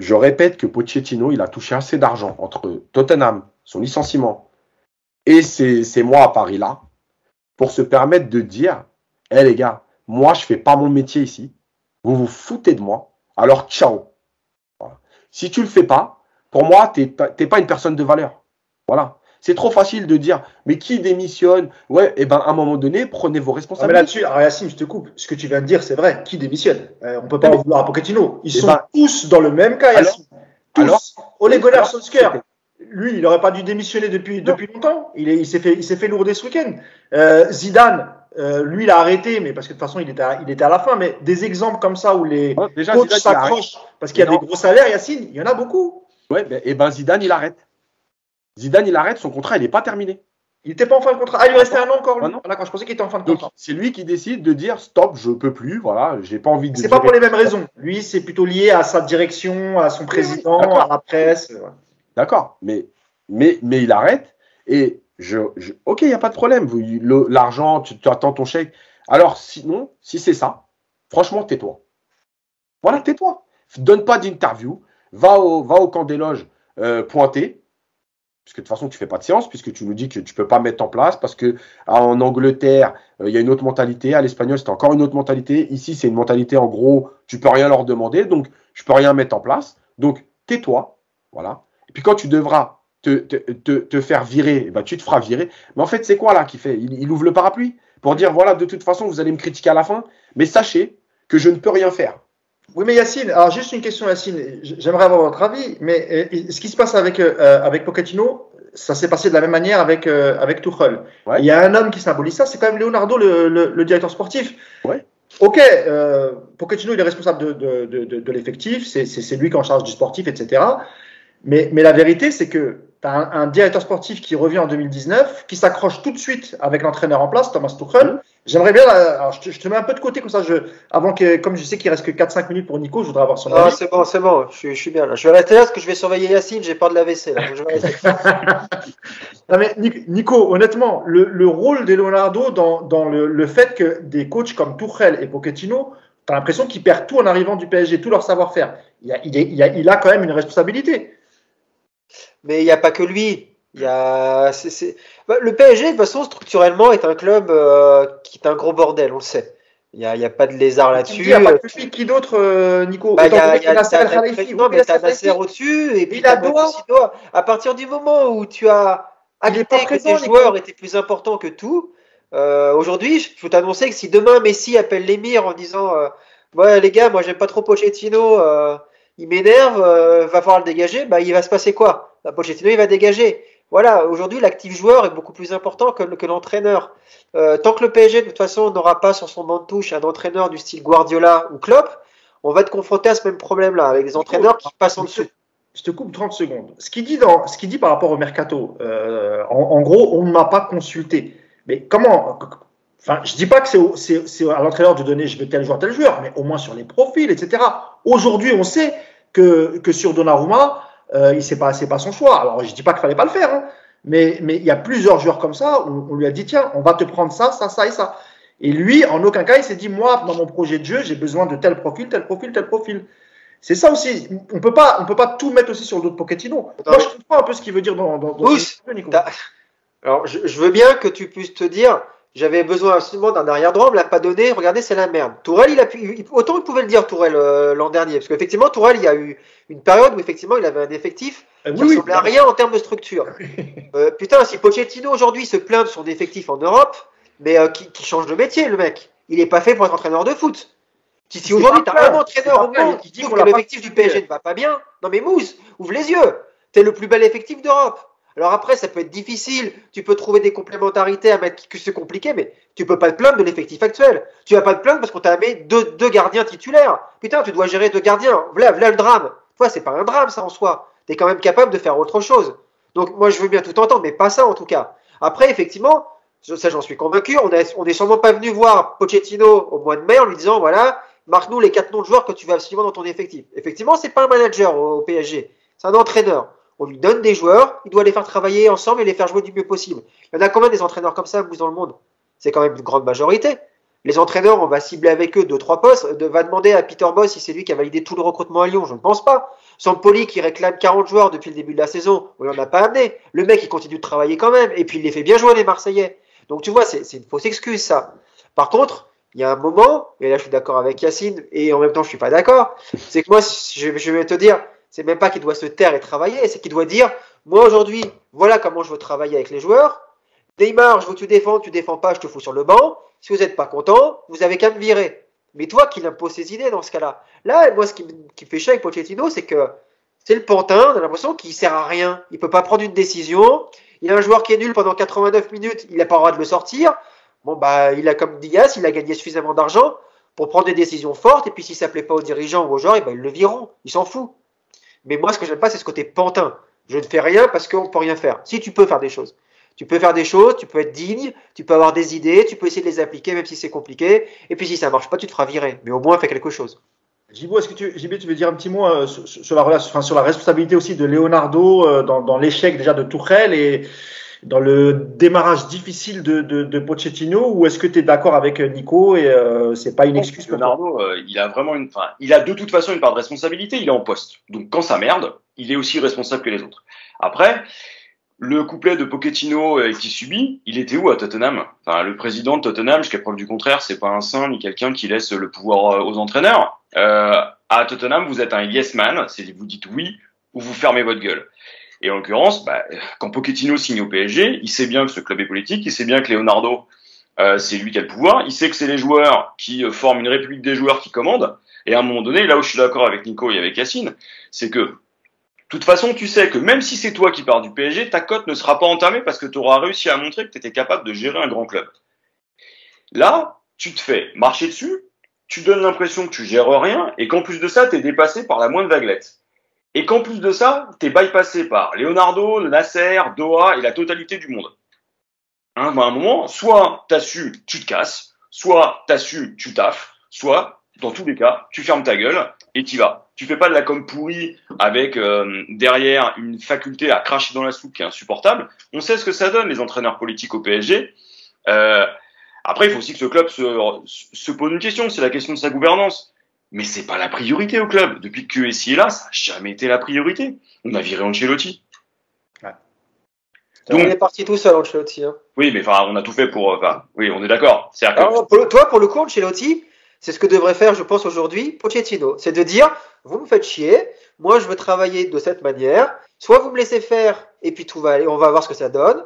Je répète que Pochettino, il a touché assez d'argent entre Tottenham, son licenciement, et ces mois à Paris-là, pour se permettre de dire, « Eh les gars, moi, je ne fais pas mon métier ici. Vous vous foutez de moi. Alors, ciao. » Si tu le fais pas, pour moi, t'es pas une personne de valeur. Voilà. C'est trop facile de dire, mais qui démissionne ? Ouais, et ben à un moment donné, prenez vos responsabilités. Mais là-dessus, alors Yacine, je te coupe. Ce que tu viens de dire, c'est vrai. Qui démissionne ? On peut pas en vouloir à Pochettino. Ils sont tous dans le même cas, Yacine. Alors, Ole Gunnar Solskjaer, lui, il n'aurait pas dû démissionner depuis longtemps. Il s'est fait lourder ce week-end. Zidane. Lui, il a arrêté, mais parce que de toute façon, il était à la fin. Mais des exemples comme ça où les coachs s'accrochent parce qu'il y a des gros salaires, Yacine, il y en a beaucoup. Ouais, Zidane, il arrête. Zidane, il arrête. Son contrat, il n'est pas terminé. Il n'était pas en fin de contrat. Ah, il lui restait un an encore. Lui. Voilà, quand je pensais qu'il était en fin de contrat. Donc, c'est lui qui décide de dire stop, je peux plus. Voilà, j'ai pas envie de. C'est pas pour les mêmes raisons. Lui, c'est plutôt lié à sa direction, à son président, à la presse. Ouais. D'accord, mais il arrête et. OK, il n'y a pas de problème. L'argent, tu attends ton chèque. Alors, sinon, si c'est ça, franchement, tais-toi. Voilà, tais-toi. Donne pas d'interview. Va au camp des loges pointé. Parce que de toute façon, tu ne fais pas de séance, puisque tu nous dis que tu ne peux pas mettre en place, parce que en Angleterre, il y a une autre mentalité. À l'Espagnol, c'est encore une autre mentalité. Ici, c'est une mentalité, en gros, tu ne peux rien leur demander, donc je ne peux rien mettre en place. Donc, tais-toi. Voilà. Et puis, quand tu devras te faire virer, eh ben, tu te feras virer. Mais en fait, c'est quoi là qui fait ? Il ouvre le parapluie pour dire, voilà, de toute façon, vous allez me critiquer à la fin, mais sachez que je ne peux rien faire. Oui, mais Yacine, alors juste une question, Yacine, j'aimerais avoir votre avis, mais ce qui se passe avec Pochettino, ça s'est passé de la même manière avec Tuchel. Ouais. Il y a un homme qui symbolise ça, c'est quand même Leonardo, le directeur sportif. Ouais. OK, Pochettino, il est responsable de l'effectif, c'est lui qui est en charge du sportif, etc., mais la vérité, c'est que tu as un directeur sportif qui revient en 2019, qui s'accroche tout de suite avec l'entraîneur en place, Thomas Tuchel. J'aimerais bien, alors je te mets un peu de côté comme ça, avant que, comme je sais qu'il reste que 4-5 minutes pour Nico, je voudrais avoir son avis. Ah, c'est bon, je suis bien là. Je vais rester là parce que je vais surveiller Yacine, j'ai peur de l'AVC. Là, je non, mais Nico, honnêtement, le rôle de Leonardo dans le fait que des coachs comme Tuchel et Pochettino, tu as l'impression qu'ils perdent tout en arrivant du PSG, tout leur savoir-faire. Il a quand même une responsabilité. Mais il n'y a pas que lui. Le PSG, de toute façon, structurellement, est un club qui est un gros bordel, on le sait. Il n'y a pas de lézard là-dessus. Il n'y a pas que lui, qui d'autre, Nico ? Il y a Nasser au-dessus, et puis il a Doha. À partir du moment où tu as accepté que tes joueurs étaient plus importants que tout, aujourd'hui, je peux t'annoncer que si demain Messi appelle l'émir en disant ouais, les gars, moi j'aime pas trop Pochettino, il m'énerve, va falloir le dégager, il va se passer quoi ? Pochettino, il va dégager. Voilà, aujourd'hui, l'actif joueur est beaucoup plus important que l'entraîneur. Tant que le PSG, de toute façon, n'aura pas sur son banc de touche un entraîneur du style Guardiola ou Klopp, on va être confronté à ce même problème-là, avec des entraîneurs qui passent en dessous. Je te coupe 30 secondes. Ce qu'il dit par rapport au mercato, en gros, on ne m'a pas consulté. Mais comment... Enfin, je dis pas que c'est à l'entraîneur de donner je veux tel joueur, mais au moins sur les profils, etc. Aujourd'hui, on sait que sur Donnarumma, c'est pas son choix. Alors, je dis pas qu'il fallait pas le faire, hein, mais il y a plusieurs joueurs comme ça où on lui a dit tiens, on va te prendre ça, ça, ça et ça. Et lui, en aucun cas, il s'est dit moi, dans mon projet de jeu, j'ai besoin de tel profil, tel profil, tel profil. C'est ça aussi. On peut pas tout mettre aussi sur le dos de Pochettino. Moi, je comprends un peu ce qu'il veut dire dans Ousse, ce jeu, Nico. Alors, je veux bien que tu puisses te dire. J'avais besoin absolument d'un arrière-droit, on ne l'a pas donné, regardez, c'est la merde. Tourelle, autant il pouvait le dire, Tourelle, l'an dernier, parce qu'effectivement, Tourelle, il y a eu une période où effectivement, il avait un effectif qui ne ressemblait à rien en termes de structure. Putain, si Pochettino aujourd'hui se plaint de son effectif en Europe, mais qui change de métier, le mec, il n'est pas fait pour être entraîneur de foot. Si aujourd'hui, tu as un entraîneur au monde qui dit que l'effectif du PSG ne va pas bien, non mais Mousse, ouvre les yeux, t'es le plus bel effectif d'Europe. Alors après, ça peut être difficile, tu peux trouver des complémentarités à mettre, c'est compliqué, mais tu peux pas te plaindre de l'effectif actuel. Tu vas pas te plaindre parce qu'on t'a mis deux gardiens titulaires. Putain, tu dois gérer deux gardiens. Voilà le drame. Toi, c'est pas un drame, ça, en soi. T'es quand même capable de faire autre chose. Donc moi, je veux bien tout entendre, mais pas ça, en tout cas. Après, effectivement, ça, j'en suis convaincu, on n'est sûrement pas venu voir Pochettino au mois de mai en lui disant, voilà, marque-nous les 4 noms de joueurs que tu veux absolument dans ton effectif. Effectivement, c'est pas un manager au PSG, c'est un entraîneur. On lui donne des joueurs, il doit les faire travailler ensemble et les faire jouer du mieux possible. Il y en a combien des entraîneurs comme ça dans le monde ? C'est quand même une grande majorité. Les entraîneurs, on va cibler avec eux 2-3 postes. On va demander à Peter Bosz si c'est lui qui a validé tout le recrutement à Lyon. Je ne pense pas. Sampoli qui réclame 40 joueurs depuis le début de la saison, on ne l'a pas amené. Le mec, il continue de travailler quand même. Et puis, il les fait bien jouer, les Marseillais. Donc, tu vois, c'est une fausse excuse, ça. Par contre, il y a un moment, et là, je suis d'accord avec Yacine, et en même temps, je ne suis pas d'accord, c'est que moi, je vais te dire... C'est même pas qu'il doit se taire et travailler, c'est qu'il doit dire « Moi, aujourd'hui, voilà comment je veux travailler avec les joueurs. Neymar, je veux que tu défends pas, je te fous sur le banc. Si vous n'êtes pas content, vous avez qu'à me virer. » Mais toi, qu'il impose ses idées dans ce cas-là. Là, moi, ce qui me fait chier avec Pochettino, c'est que c'est le pantin, on a l'impression qu'il sert à rien. Il peut pas prendre une décision. Il y a un joueur qui est nul pendant 89 minutes, il n'a pas le droit de le sortir. Bon, il a comme Diaz, il a gagné suffisamment d'argent pour prendre des décisions fortes. Et puis, si ça plaît pas aux dirigeants ou aux joueurs, ils le vireront. Ils s'en foutent. Mais moi, ce que j'aime pas, c'est ce côté pantin. Je ne fais rien parce qu'on ne peut rien faire. Si tu peux faire des choses. Tu peux faire des choses, tu peux être digne, tu peux avoir des idées, tu peux essayer de les appliquer, même si c'est compliqué. Et puis, si ça ne marche pas, tu te feras virer. Mais au moins, fais quelque chose. Jibo, est-ce que tu veux dire un petit mot sur la responsabilité aussi de Leonardo dans l'échec déjà de Tuchel et dans le démarrage difficile de Pochettino, ou est-ce que tu es d'accord avec Nico et c'est pas une excuse que Leonardo, il a de toute façon une part de responsabilité, il est en poste. Donc quand ça merde, il est aussi responsable que les autres. Après, le couplet de Pochettino qui subit, il était où à Tottenham ? Enfin, le président de Tottenham, jusqu'à preuve du contraire, c'est pas un saint ni quelqu'un qui laisse le pouvoir aux entraîneurs. À Tottenham, vous êtes un yes man, c'est vous dites oui ou vous fermez votre gueule. Et en l'occurrence, quand Pochettino signe au PSG, il sait bien que ce club est politique, il sait bien que Leonardo, c'est lui qui a le pouvoir, il sait que c'est les joueurs qui forment une république des joueurs qui commandent, et à un moment donné, là où je suis d'accord avec Nico et avec Yacine, c'est que, de toute façon, tu sais que même si c'est toi qui pars du PSG, ta cote ne sera pas entamée parce que tu auras réussi à montrer que tu étais capable de gérer un grand club. Là, tu te fais marcher dessus, tu donnes l'impression que tu gères rien, et qu'en plus de ça, tu es dépassé par la moindre vaguelette. et qu'en plus de ça, t'es bypassé par Leonardo, Nasser, Doha et la totalité du monde. Hein, ben à un moment, soit t'assumes, tu te casses, soit t'assumes, tu taffes, soit, dans tous les cas, tu fermes ta gueule et t'y vas. Tu fais pas de la com pourrie avec derrière une faculté à cracher dans la soupe qui est insupportable. On sait ce que ça donne, les entraîneurs politiques au PSG. Après, il faut aussi que ce club se pose une question, c'est la question de sa gouvernance. Mais c'est pas la priorité au club. Depuis que QSI est là, ça n'a jamais été la priorité. On a viré Ancelotti. Ouais. Donc, on est parti tout seul, Ancelotti. Hein. Oui, mais on a tout fait pour... oui, on est d'accord. Toi, pour le coup, Ancelotti, c'est ce que devrait faire, je pense, aujourd'hui Pochettino. C'est de dire, vous me faites chier, moi je veux travailler de cette manière, soit vous me laissez faire, et puis tout va aller, on va voir ce que ça donne,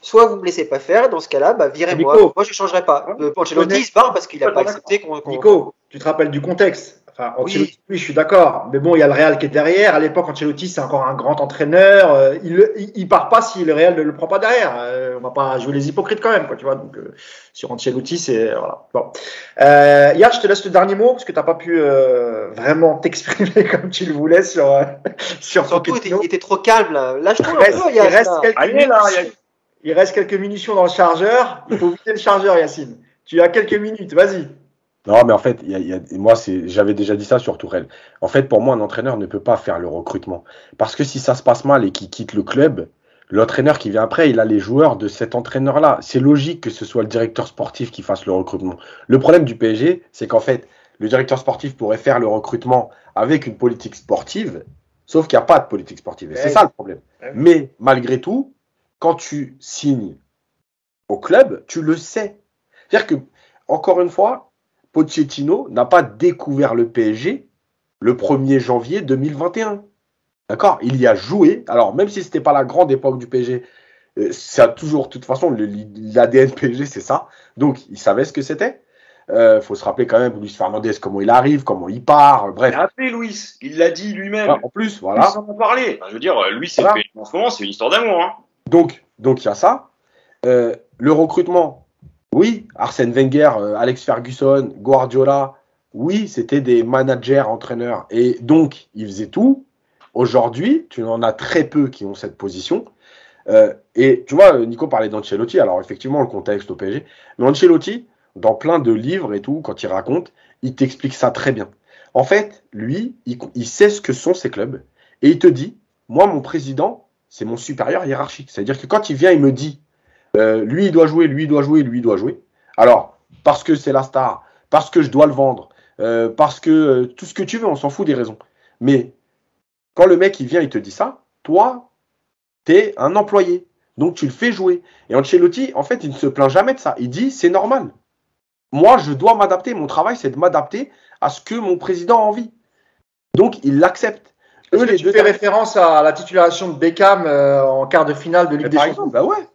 soit vous me laissez pas faire, dans ce cas-là, virez-moi. Nico, moi, je ne changerai pas. Ancelotti se barre parce qu'il n'a pas accepté qu'on... Nico, tu te rappelles du contexte. Ancelotti, oui, je suis d'accord. Mais bon, il y a le Real qui est derrière. À l'époque, Ancelotti, c'est encore un grand entraîneur. Il part pas si le Real ne le prend pas derrière. On va pas jouer les hypocrites quand même, quoi, tu vois. Donc, sur Ancelotti, c'est... Voilà. Bon. Yann, je te laisse le dernier mot, parce que t'as pas pu vraiment t'exprimer comme tu le voulais sur... Surtout, il était trop calme, là. Lâche-toi un peu, Yann. Il reste quelques munitions dans le chargeur. Il faut vider le chargeur, Yacine. Tu as quelques minutes, vas-y. Non, mais en fait, moi, j'avais déjà dit ça sur Tourelle. En fait, pour moi, un entraîneur ne peut pas faire le recrutement. Parce que si ça se passe mal et qu'il quitte le club, l'entraîneur qui vient après, il a les joueurs de cet entraîneur-là. C'est logique que ce soit le directeur sportif qui fasse le recrutement. Le problème du PSG, c'est qu'en fait, le directeur sportif pourrait faire le recrutement avec une politique sportive, sauf qu'il n'y a pas de politique sportive. Et c'est ça le problème. Mais malgré tout, quand tu signes au club, tu le sais. C'est-à-dire que, encore une fois, Pochettino n'a pas découvert le PSG le 1er janvier 2021. D'accord ? Il y a joué. Alors, même si ce n'était pas la grande époque du PSG, ça a toujours, de toute façon, l'ADN PSG, c'est ça. Donc, il savait ce que c'était. Faut se rappeler quand même Luis Fernandez, comment il arrive, comment il part, bref. Il a appelé Luis, il l'a dit lui-même. Enfin, en plus, voilà. Il s'en a parlé. Enfin, je veux dire, Luis, c'est le PSG en ce moment, c'est une histoire d'amour, hein. Donc, il y a ça. Le recrutement, oui, Arsène Wenger, Alex Ferguson, Guardiola, oui, c'était des managers, entraîneurs. Et donc, ils faisaient tout. Aujourd'hui, tu en as très peu qui ont cette position. Et tu vois, Nico parlait d'Ancelotti. Alors, effectivement, le contexte au PSG. Mais Ancelotti, dans plein de livres et tout, quand il raconte, il t'explique ça très bien. En fait, lui, il sait ce que sont ces clubs. Et il te dit, moi, mon président... c'est mon supérieur hiérarchique. C'est-à-dire que quand il vient, il me dit lui, il doit jouer, lui, il doit jouer, lui, il doit jouer. Alors, parce que c'est la star, parce que je dois le vendre, parce que tout ce que tu veux, on s'en fout des raisons. Mais quand le mec, il vient, il te dit ça, toi, t'es un employé. Donc, tu le fais jouer. Et Ancelotti, en fait, il ne se plaint jamais de ça. Il dit, c'est normal. Moi, je dois m'adapter. Mon travail, c'est de m'adapter à ce que mon président a envie. Donc, il l'accepte. Tu fais référence à la titularisation de Beckham en quart de finale de Ligue des Champions. Bah ouais.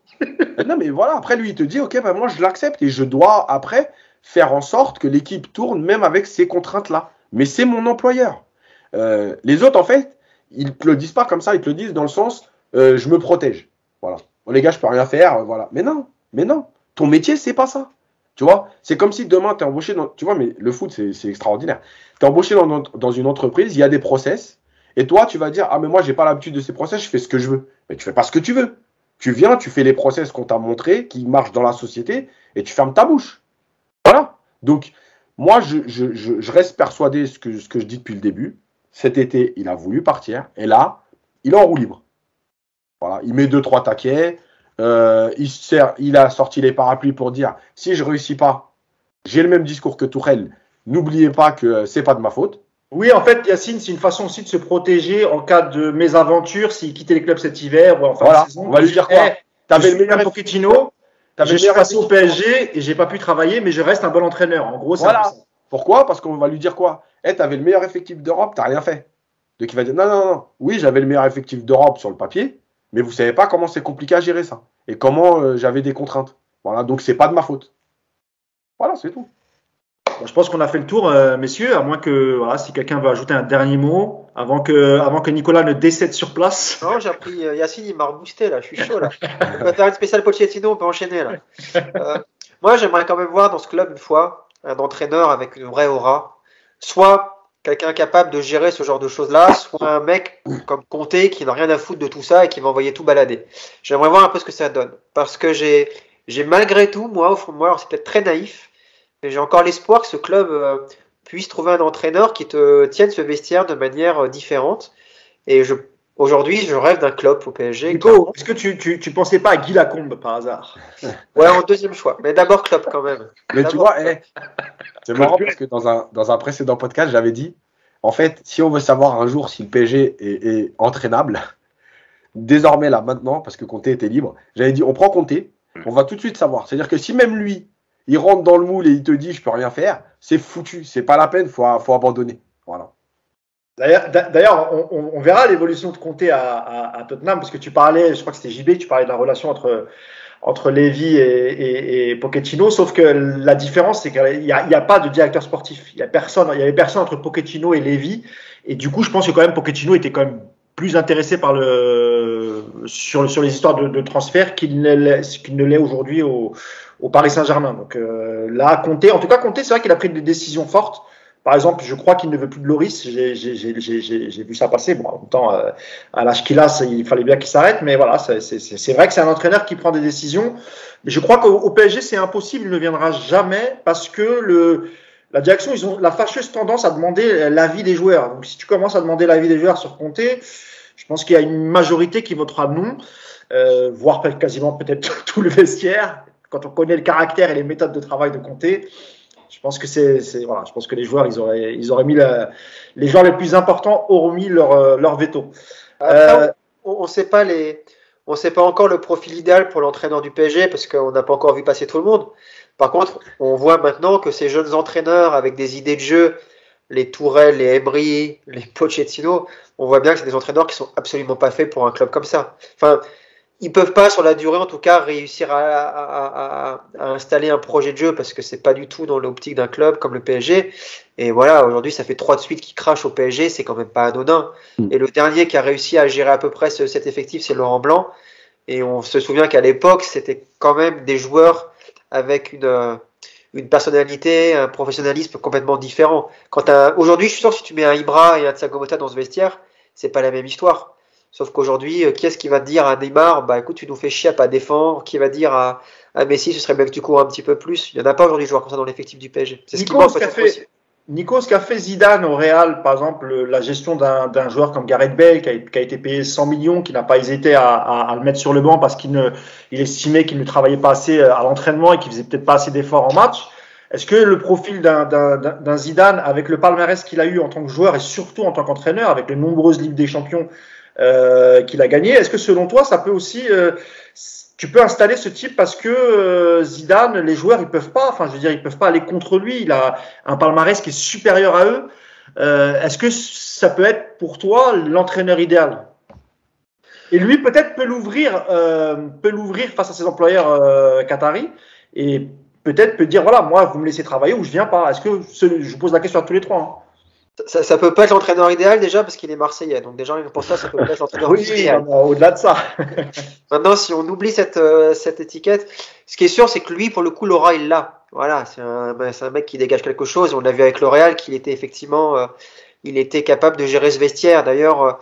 Non mais voilà, après lui il te dit ok, bah moi je l'accepte et je dois après faire en sorte que l'équipe tourne même avec ces contraintes là. Mais c'est mon employeur. Les autres en fait, ils te le disent pas comme ça, ils te le disent dans le sens je me protège. Voilà. Bon, les gars, je peux rien faire, voilà. Mais non. Ton métier c'est pas ça. Tu vois, c'est comme si demain t'es embauché dans, tu vois, mais le foot c'est extraordinaire. T'es embauché dans une entreprise, il y a des process. Et toi, tu vas dire, ah, mais moi, j'ai pas l'habitude de ces process, je fais ce que je veux. Mais tu fais pas ce que tu veux. Tu viens, tu fais les process qu'on t'a montrés, qui marchent dans la société, et tu fermes ta bouche. Voilà. Donc, moi, je reste persuadé de ce que je dis depuis le début. Cet été, il a voulu partir, et là, il est en roue libre. Voilà. Il met 2-3 taquets, il a sorti les parapluies pour dire, si je réussis pas, j'ai le même discours que Tourelle, n'oubliez pas que c'est pas de ma faute. Oui, en fait, Yacine, c'est une façon aussi de se protéger en cas de mésaventure, s'il quittait les clubs cet hiver ou en fin de saison. On va lui dire quoi ? T'avais le meilleur Pochettino, je suis passé au PSG et j'ai pas pu travailler, mais je reste un bon entraîneur. En gros, voilà. Pourquoi ? Parce qu'on va lui dire quoi ? T'avais le meilleur effectif d'Europe, t'as rien fait. Donc il va dire non. Oui, j'avais le meilleur effectif d'Europe sur le papier, mais vous savez pas comment c'est compliqué à gérer ça et comment j'avais des contraintes. Voilà, donc c'est pas de ma faute. Voilà, c'est tout. Bon, je pense qu'on a fait le tour, messieurs, à moins que si quelqu'un veut ajouter un dernier mot avant que Nicolas ne décède sur place. Non, j'ai appris Yacine, il m'a reboosté là, je suis chaud là. On va faire une spéciale Pochettino, on peut enchaîner là. Moi, j'aimerais quand même voir dans ce club une fois un entraîneur avec une vraie aura, soit quelqu'un capable de gérer ce genre de choses-là, soit un mec comme Conte qui n'a rien à foutre de tout ça et qui va envoyer tout balader. J'aimerais voir un peu ce que ça donne. Parce que j'ai malgré tout, moi, au fond de moi, alors c'est peut-être très naïf, mais j'ai encore l'espoir que ce club puisse trouver un entraîneur qui te tienne ce vestiaire de manière différente. Et aujourd'hui, je rêve d'un Klopp au PSG. Nico, est-ce que tu pensais pas à Guy Lacombe par hasard? Ouais, en deuxième choix. Mais d'abord Klopp quand même. Mais tu vois, c'est marrant parce que dans un précédent podcast, j'avais dit, en fait, si on veut savoir un jour si le PSG est entraînable, désormais là, maintenant, parce que Conte était libre, j'avais dit, on prend Conte, on va tout de suite savoir. C'est-à-dire que si même lui, il rentre dans le moule et il te dit, je peux rien faire, c'est foutu, c'est pas la peine, faut abandonner. Voilà. D'ailleurs, on verra l'évolution de Conte à Tottenham, parce que tu parlais, je crois que c'était JB, tu parlais de la relation entre Lévy et Pochettino, sauf que la différence, c'est qu'il n'y a pas de directeur sportif. Il n'y avait personne entre Pochettino et Lévy, et du coup, je pense que quand même Pochettino était quand même plus intéressé par sur les histoires de transfert qu'il ne l'est aujourd'hui au Paris Saint-Germain. Donc là, Conte, c'est vrai qu'il a pris des décisions fortes. Par exemple, je crois qu'il ne veut plus de Loris. J'ai vu ça passer. Bon, en même temps, à l'âge qu'il a, il fallait bien qu'il s'arrête. Mais voilà, c'est vrai que c'est un entraîneur qui prend des décisions. Mais je crois qu'au PSG, c'est impossible. Il ne viendra jamais parce que la direction, ils ont la fâcheuse tendance à demander l'avis des joueurs. Donc, si tu commences à demander l'avis des joueurs sur Conte, je pense qu'il y a une majorité qui votera non, voire quasiment peut-être tout le vestiaire. Quand on connaît le caractère et les méthodes de travail de Conte. Je pense que voilà. Je pense que les joueurs, ils auraient mis les joueurs les plus importants auront mis leur veto. Après, on ne sait pas encore le profil idéal pour l'entraîneur du PSG parce qu'on n'a pas encore vu passer tout le monde. Par contre, on voit maintenant que ces jeunes entraîneurs avec des idées de jeu, les Tourelle, les Emery, les Pochettino, on voit bien que c'est des entraîneurs qui sont absolument pas faits pour un club comme ça. Enfin, ils peuvent pas, sur la durée en tout cas, réussir à installer un projet de jeu parce que c'est pas du tout dans l'optique d'un club comme le PSG. Et voilà, aujourd'hui, ça fait 3 de suite qui crachent au PSG, c'est quand même pas anodin. Et le dernier qui a réussi à gérer à peu près cet effectif, c'est Laurent Blanc. Et on se souvient qu'à l'époque, c'était quand même des joueurs avec une personnalité, un professionnalisme complètement différent. Aujourd'hui, je suis sûr que si tu mets un Ibra et un Thiago Motta dans ce vestiaire, c'est pas la même histoire. Sauf qu'aujourd'hui, qui est-ce qui va dire à Neymar, bah écoute, tu nous fais chier à pas défendre. Qui va dire à Messi, ce serait bien que tu cours un petit peu plus. Il n'y en a pas aujourd'hui des joueurs comme ça dans l'effectif du PSG. C'est ce qu'a fait Zidane au Real, par exemple, la gestion d'un joueur comme Gareth Bale qui a été payé 100 millions, qui n'a pas hésité à le mettre sur le banc parce qu'il estimait qu'il ne travaillait pas assez à l'entraînement et qu'il faisait peut-être pas assez d'efforts en match. Est-ce que le profil d'un Zidane, avec le palmarès qu'il a eu en tant que joueur et surtout en tant qu'entraîneur, avec les nombreuses Ligues des Champions qu'il a gagné. Est-ce que selon toi, ça peut aussi, tu peux installer ce type parce que Zidane, les joueurs, ils peuvent pas aller contre lui. Il a un palmarès qui est supérieur à eux. Est-ce que ça peut être pour toi l'entraîneur idéal? Et lui, peut-être peut l'ouvrir face à ses employeurs qataris et peut-être peut dire voilà, moi, vous me laissez travailler ou je viens pas. Est-ce que je vous pose la question à tous les trois? Hein. Ça peut pas être l'entraîneur idéal déjà parce qu'il est marseillais, donc déjà pour ça peut pas être l'entraîneur idéal. Au-delà de ça. Maintenant, si on oublie cette étiquette, ce qui est sûr, c'est que lui, pour le coup, l'aura il l'a. Voilà, c'est un mec qui dégage quelque chose. On l'a vu avec le Real qu'il était effectivement, il était capable de gérer ce vestiaire. D'ailleurs,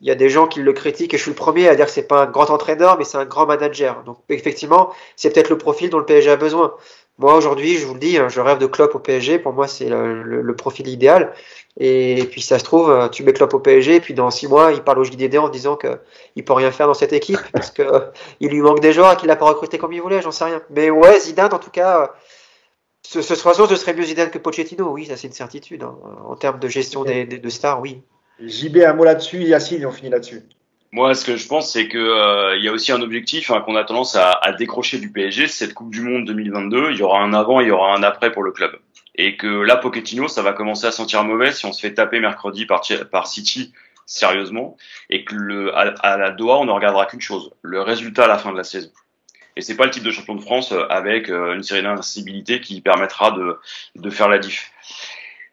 il y a des gens qui le critiquent et je suis le premier à dire que c'est pas un grand entraîneur, mais c'est un grand manager. Donc effectivement, c'est peut-être le profil dont le PSG a besoin. Moi, aujourd'hui, je vous le dis, je rêve de Klopp au PSG. Pour moi, c'est le profil idéal. Et puis, ça se trouve, tu mets Klopp au PSG, et puis dans 6 mois, il parle au JDD en disant qu'il ne peut rien faire dans cette équipe parce qu'il lui manque des joueurs et qu'il n'a pas recruté comme il voulait, j'en sais rien. Mais ouais, Zidane, en tout cas, ce serait mieux Zidane que Pochettino. Oui, ça, c'est une certitude. Hein. En termes de gestion de stars, oui. JB, un mot là-dessus. Yacine, on finit là-dessus. Moi, ce que je pense, c'est que il y a aussi un objectif qu'on a tendance à décrocher du PSG, cette Coupe du Monde 2022. Il y aura un avant, il y aura un après pour le club. Et que là, Pochettino, ça va commencer à sentir mauvais si on se fait taper mercredi par City, sérieusement. Et que à la Doha, on ne regardera qu'une chose, le résultat à la fin de la saison. Et c'est pas le type de champion de France avec une série d'invincibilité qui permettra de faire la diff.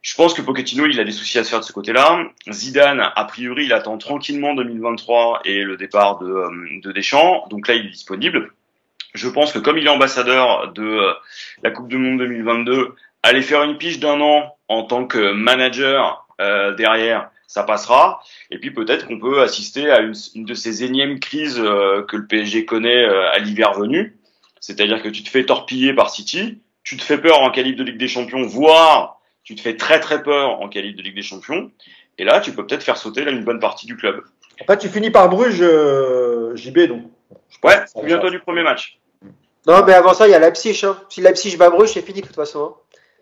Je pense que Pochettino, il a des soucis à se faire de ce côté-là. Zidane, a priori, il attend tranquillement 2023 et le départ de Deschamps. Donc là, il est disponible. Je pense que comme il est ambassadeur de la Coupe du Monde 2022, aller faire une pige d'1 an en tant que manager derrière, ça passera. Et puis peut-être qu'on peut assister à une de ces énièmes crises que le PSG connaît à l'hiver venu. C'est-à-dire que tu te fais torpiller par City, tu te fais peur en qualif de Ligue des Champions, voire tu te fais très très peur en qualif de Ligue des Champions. Et là, tu peux peut-être faire sauter là, une bonne partie du club. En fait, tu finis par Bruges, JB, donc. Ouais, souviens-toi du premier match. Non, mais avant ça, il y a Leipzig. Hein. Si Leipzig bat Bruges, c'est fini de toute façon.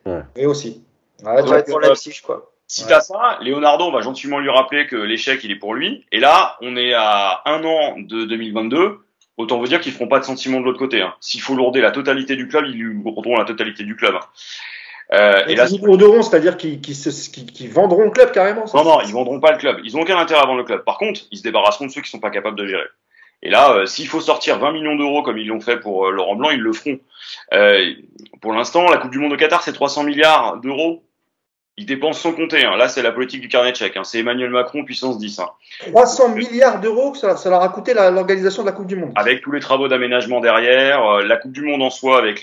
Hein. Ouais. Et aussi. Ouais, tu vas être pour Leipzig, quoi. Si t'as ça, Leonardo, on va gentiment lui rappeler que l'échec, il est pour lui. Et là, on est à un an de 2022. Autant vous dire qu'ils feront pas de sentiment de l'autre côté. Hein. S'il faut lourder la totalité du club, ils lui lourderont la totalité du club. Hein. Et là, ils lourderont, c'est-à-dire qu'ils vendront le club carrément. Ça, non, ils vendront pas le club. Ils ont aucun intérêt à vendre le club. Par contre, ils se débarrasseront de ceux qui sont pas capables de gérer. Et là, s'il faut sortir 20 millions d'euros comme ils l'ont fait pour Laurent Blanc, ils le feront. Pour l'instant, la Coupe du Monde au Qatar, c'est 300 milliards d'euros. Ils dépensent sans compter. Hein. Là, c'est la politique du carnet de chèques. Hein. C'est Emmanuel Macron, puissance 10. Hein. 300 milliards d'euros, ça leur a coûté l'organisation de la Coupe du Monde. Avec tous les travaux d'aménagement derrière, la Coupe du Monde en soi, avec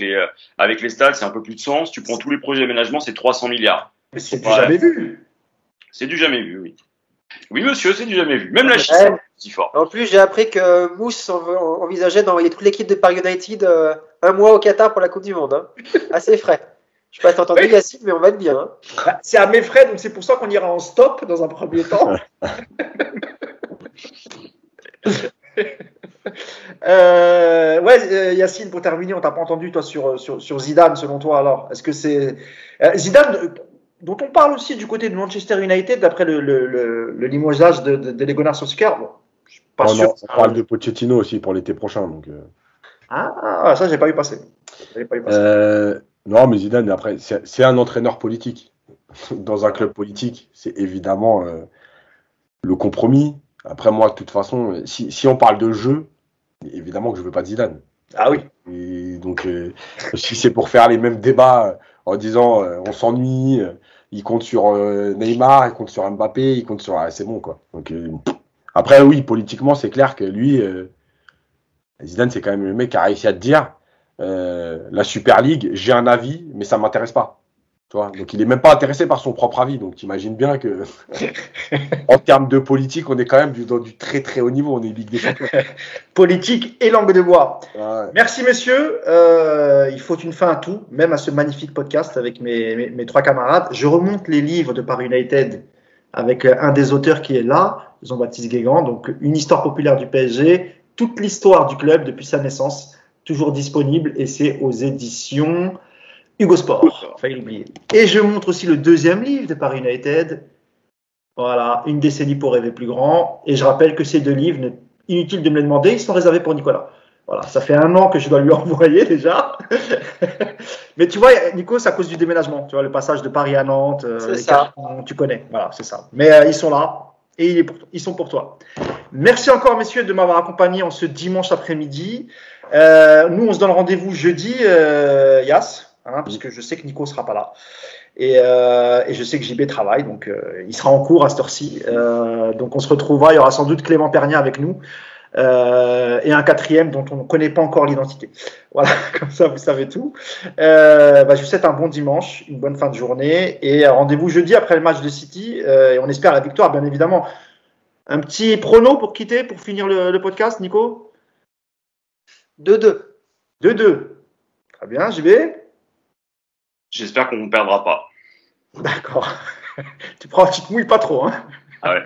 les stades, c'est un peu plus de sens. Tu prends tous les projets d'aménagement, c'est 300 milliards. Mais c'est du jamais vu. C'est du jamais vu, oui. Oui, monsieur, c'est du jamais vu. Même la Chine, c'est fort. En plus, j'ai appris que Mousse envisageait d'envoyer toute l'équipe de Paris United un mois au Qatar pour la Coupe du Monde. Hein. Assez frais. Je ne sais pas si t'entends bien, Yacine, mais on va être bien. Hein. Bah, c'est à mes frais, donc c'est pour ça qu'on ira en stop dans un premier temps. Yacine, pour terminer, on t'a pas entendu toi sur Zidane, selon toi alors. Est-ce que c'est Zidane dont on parle aussi du côté de Manchester United d'après le limogeage de Legonard Solskjaer. Bon, je suis pas sûr. Non, on parle de Pochettino aussi pour l'été prochain, donc. Ah, ça j'ai pas vu passer. Non, mais Zidane, après, c'est un entraîneur politique. Dans un club politique, c'est évidemment le compromis. Après, moi, de toute façon, si on parle de jeu, évidemment que je ne veux pas de Zidane. Ah oui. Et donc, si c'est pour faire les mêmes débats en disant on s'ennuie, il compte sur Neymar, il compte sur Mbappé, il compte sur. Ah, c'est bon, quoi. Donc, après, oui, politiquement, c'est clair que lui, Zidane, c'est quand même le mec qui a réussi à te dire. La Super League, j'ai un avis, mais ça m'intéresse pas. Tu vois, donc il est même pas intéressé par son propre avis. Donc t'imagines bien que, en termes de politique, on est quand même dans du très très haut niveau. On est Ligue des Champions. Politique et langue de bois. Ouais. Merci messieurs. Il faut une fin à tout, même à ce magnifique podcast avec mes trois camarades. Je remonte les livres de Paris United avec un des auteurs qui est là, Jean-Baptiste Guégan. Donc une histoire populaire du PSG, toute l'histoire du club depuis sa naissance. Toujours disponible et c'est aux éditions Hugo Sport. Fallait l'oublier. Et je montre aussi le deuxième livre de Paris United. Voilà, une décennie pour rêver plus grand. Et je rappelle que ces deux livres, inutile de me les demander, ils sont réservés pour Nicolas. Voilà, ça fait un an que je dois lui envoyer déjà. Mais tu vois, Nico, c'est à cause du déménagement. Tu vois, le passage de Paris à Nantes, les cartons, tu connais. Voilà, c'est ça. Mais ils sont là. Et ils sont pour toi. Merci encore, messieurs, de m'avoir accompagné en ce dimanche après-midi. Nous, on se donne rendez-vous jeudi, Yass, hein, parce que je sais que Nico ne sera pas là. Et je sais que JB travaille, donc il sera en cours à cette heure-ci. Donc, on se retrouvera. Il y aura sans doute Clément Pernia avec nous. Et un quatrième dont on ne connaît pas encore l'identité. Voilà, comme ça, vous savez tout. Je vous souhaite un bon dimanche, une bonne fin de journée et rendez-vous jeudi après le match de City et on espère la victoire, bien évidemment. Un petit prono pour quitter, pour finir le podcast, Nico ? 2-2. 2-2. Très bien, JB ? J'espère qu'on ne perdra pas. D'accord. Tu te mouilles pas trop, hein ? Ah ouais.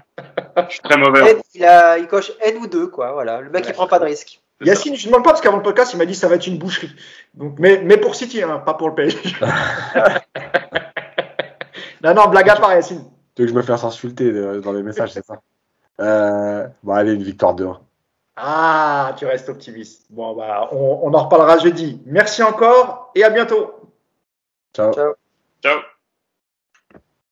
Je suis très mauvais. Il coche N ou 2, quoi. Voilà. Le mec, il prend pas de risque. Yacine, je ne demande pas parce qu'avant le podcast, il m'a dit que ça va être une boucherie. Donc, mais pour City, hein, pas pour le PSG. Non, blague à part, Yacine. Tu veux que je me fasse insulter dans les messages, c'est ça. Allez, une victoire 2-1. Ah, tu restes optimiste. Bon, on en reparlera jeudi. Merci encore et à bientôt. Ciao. Ciao.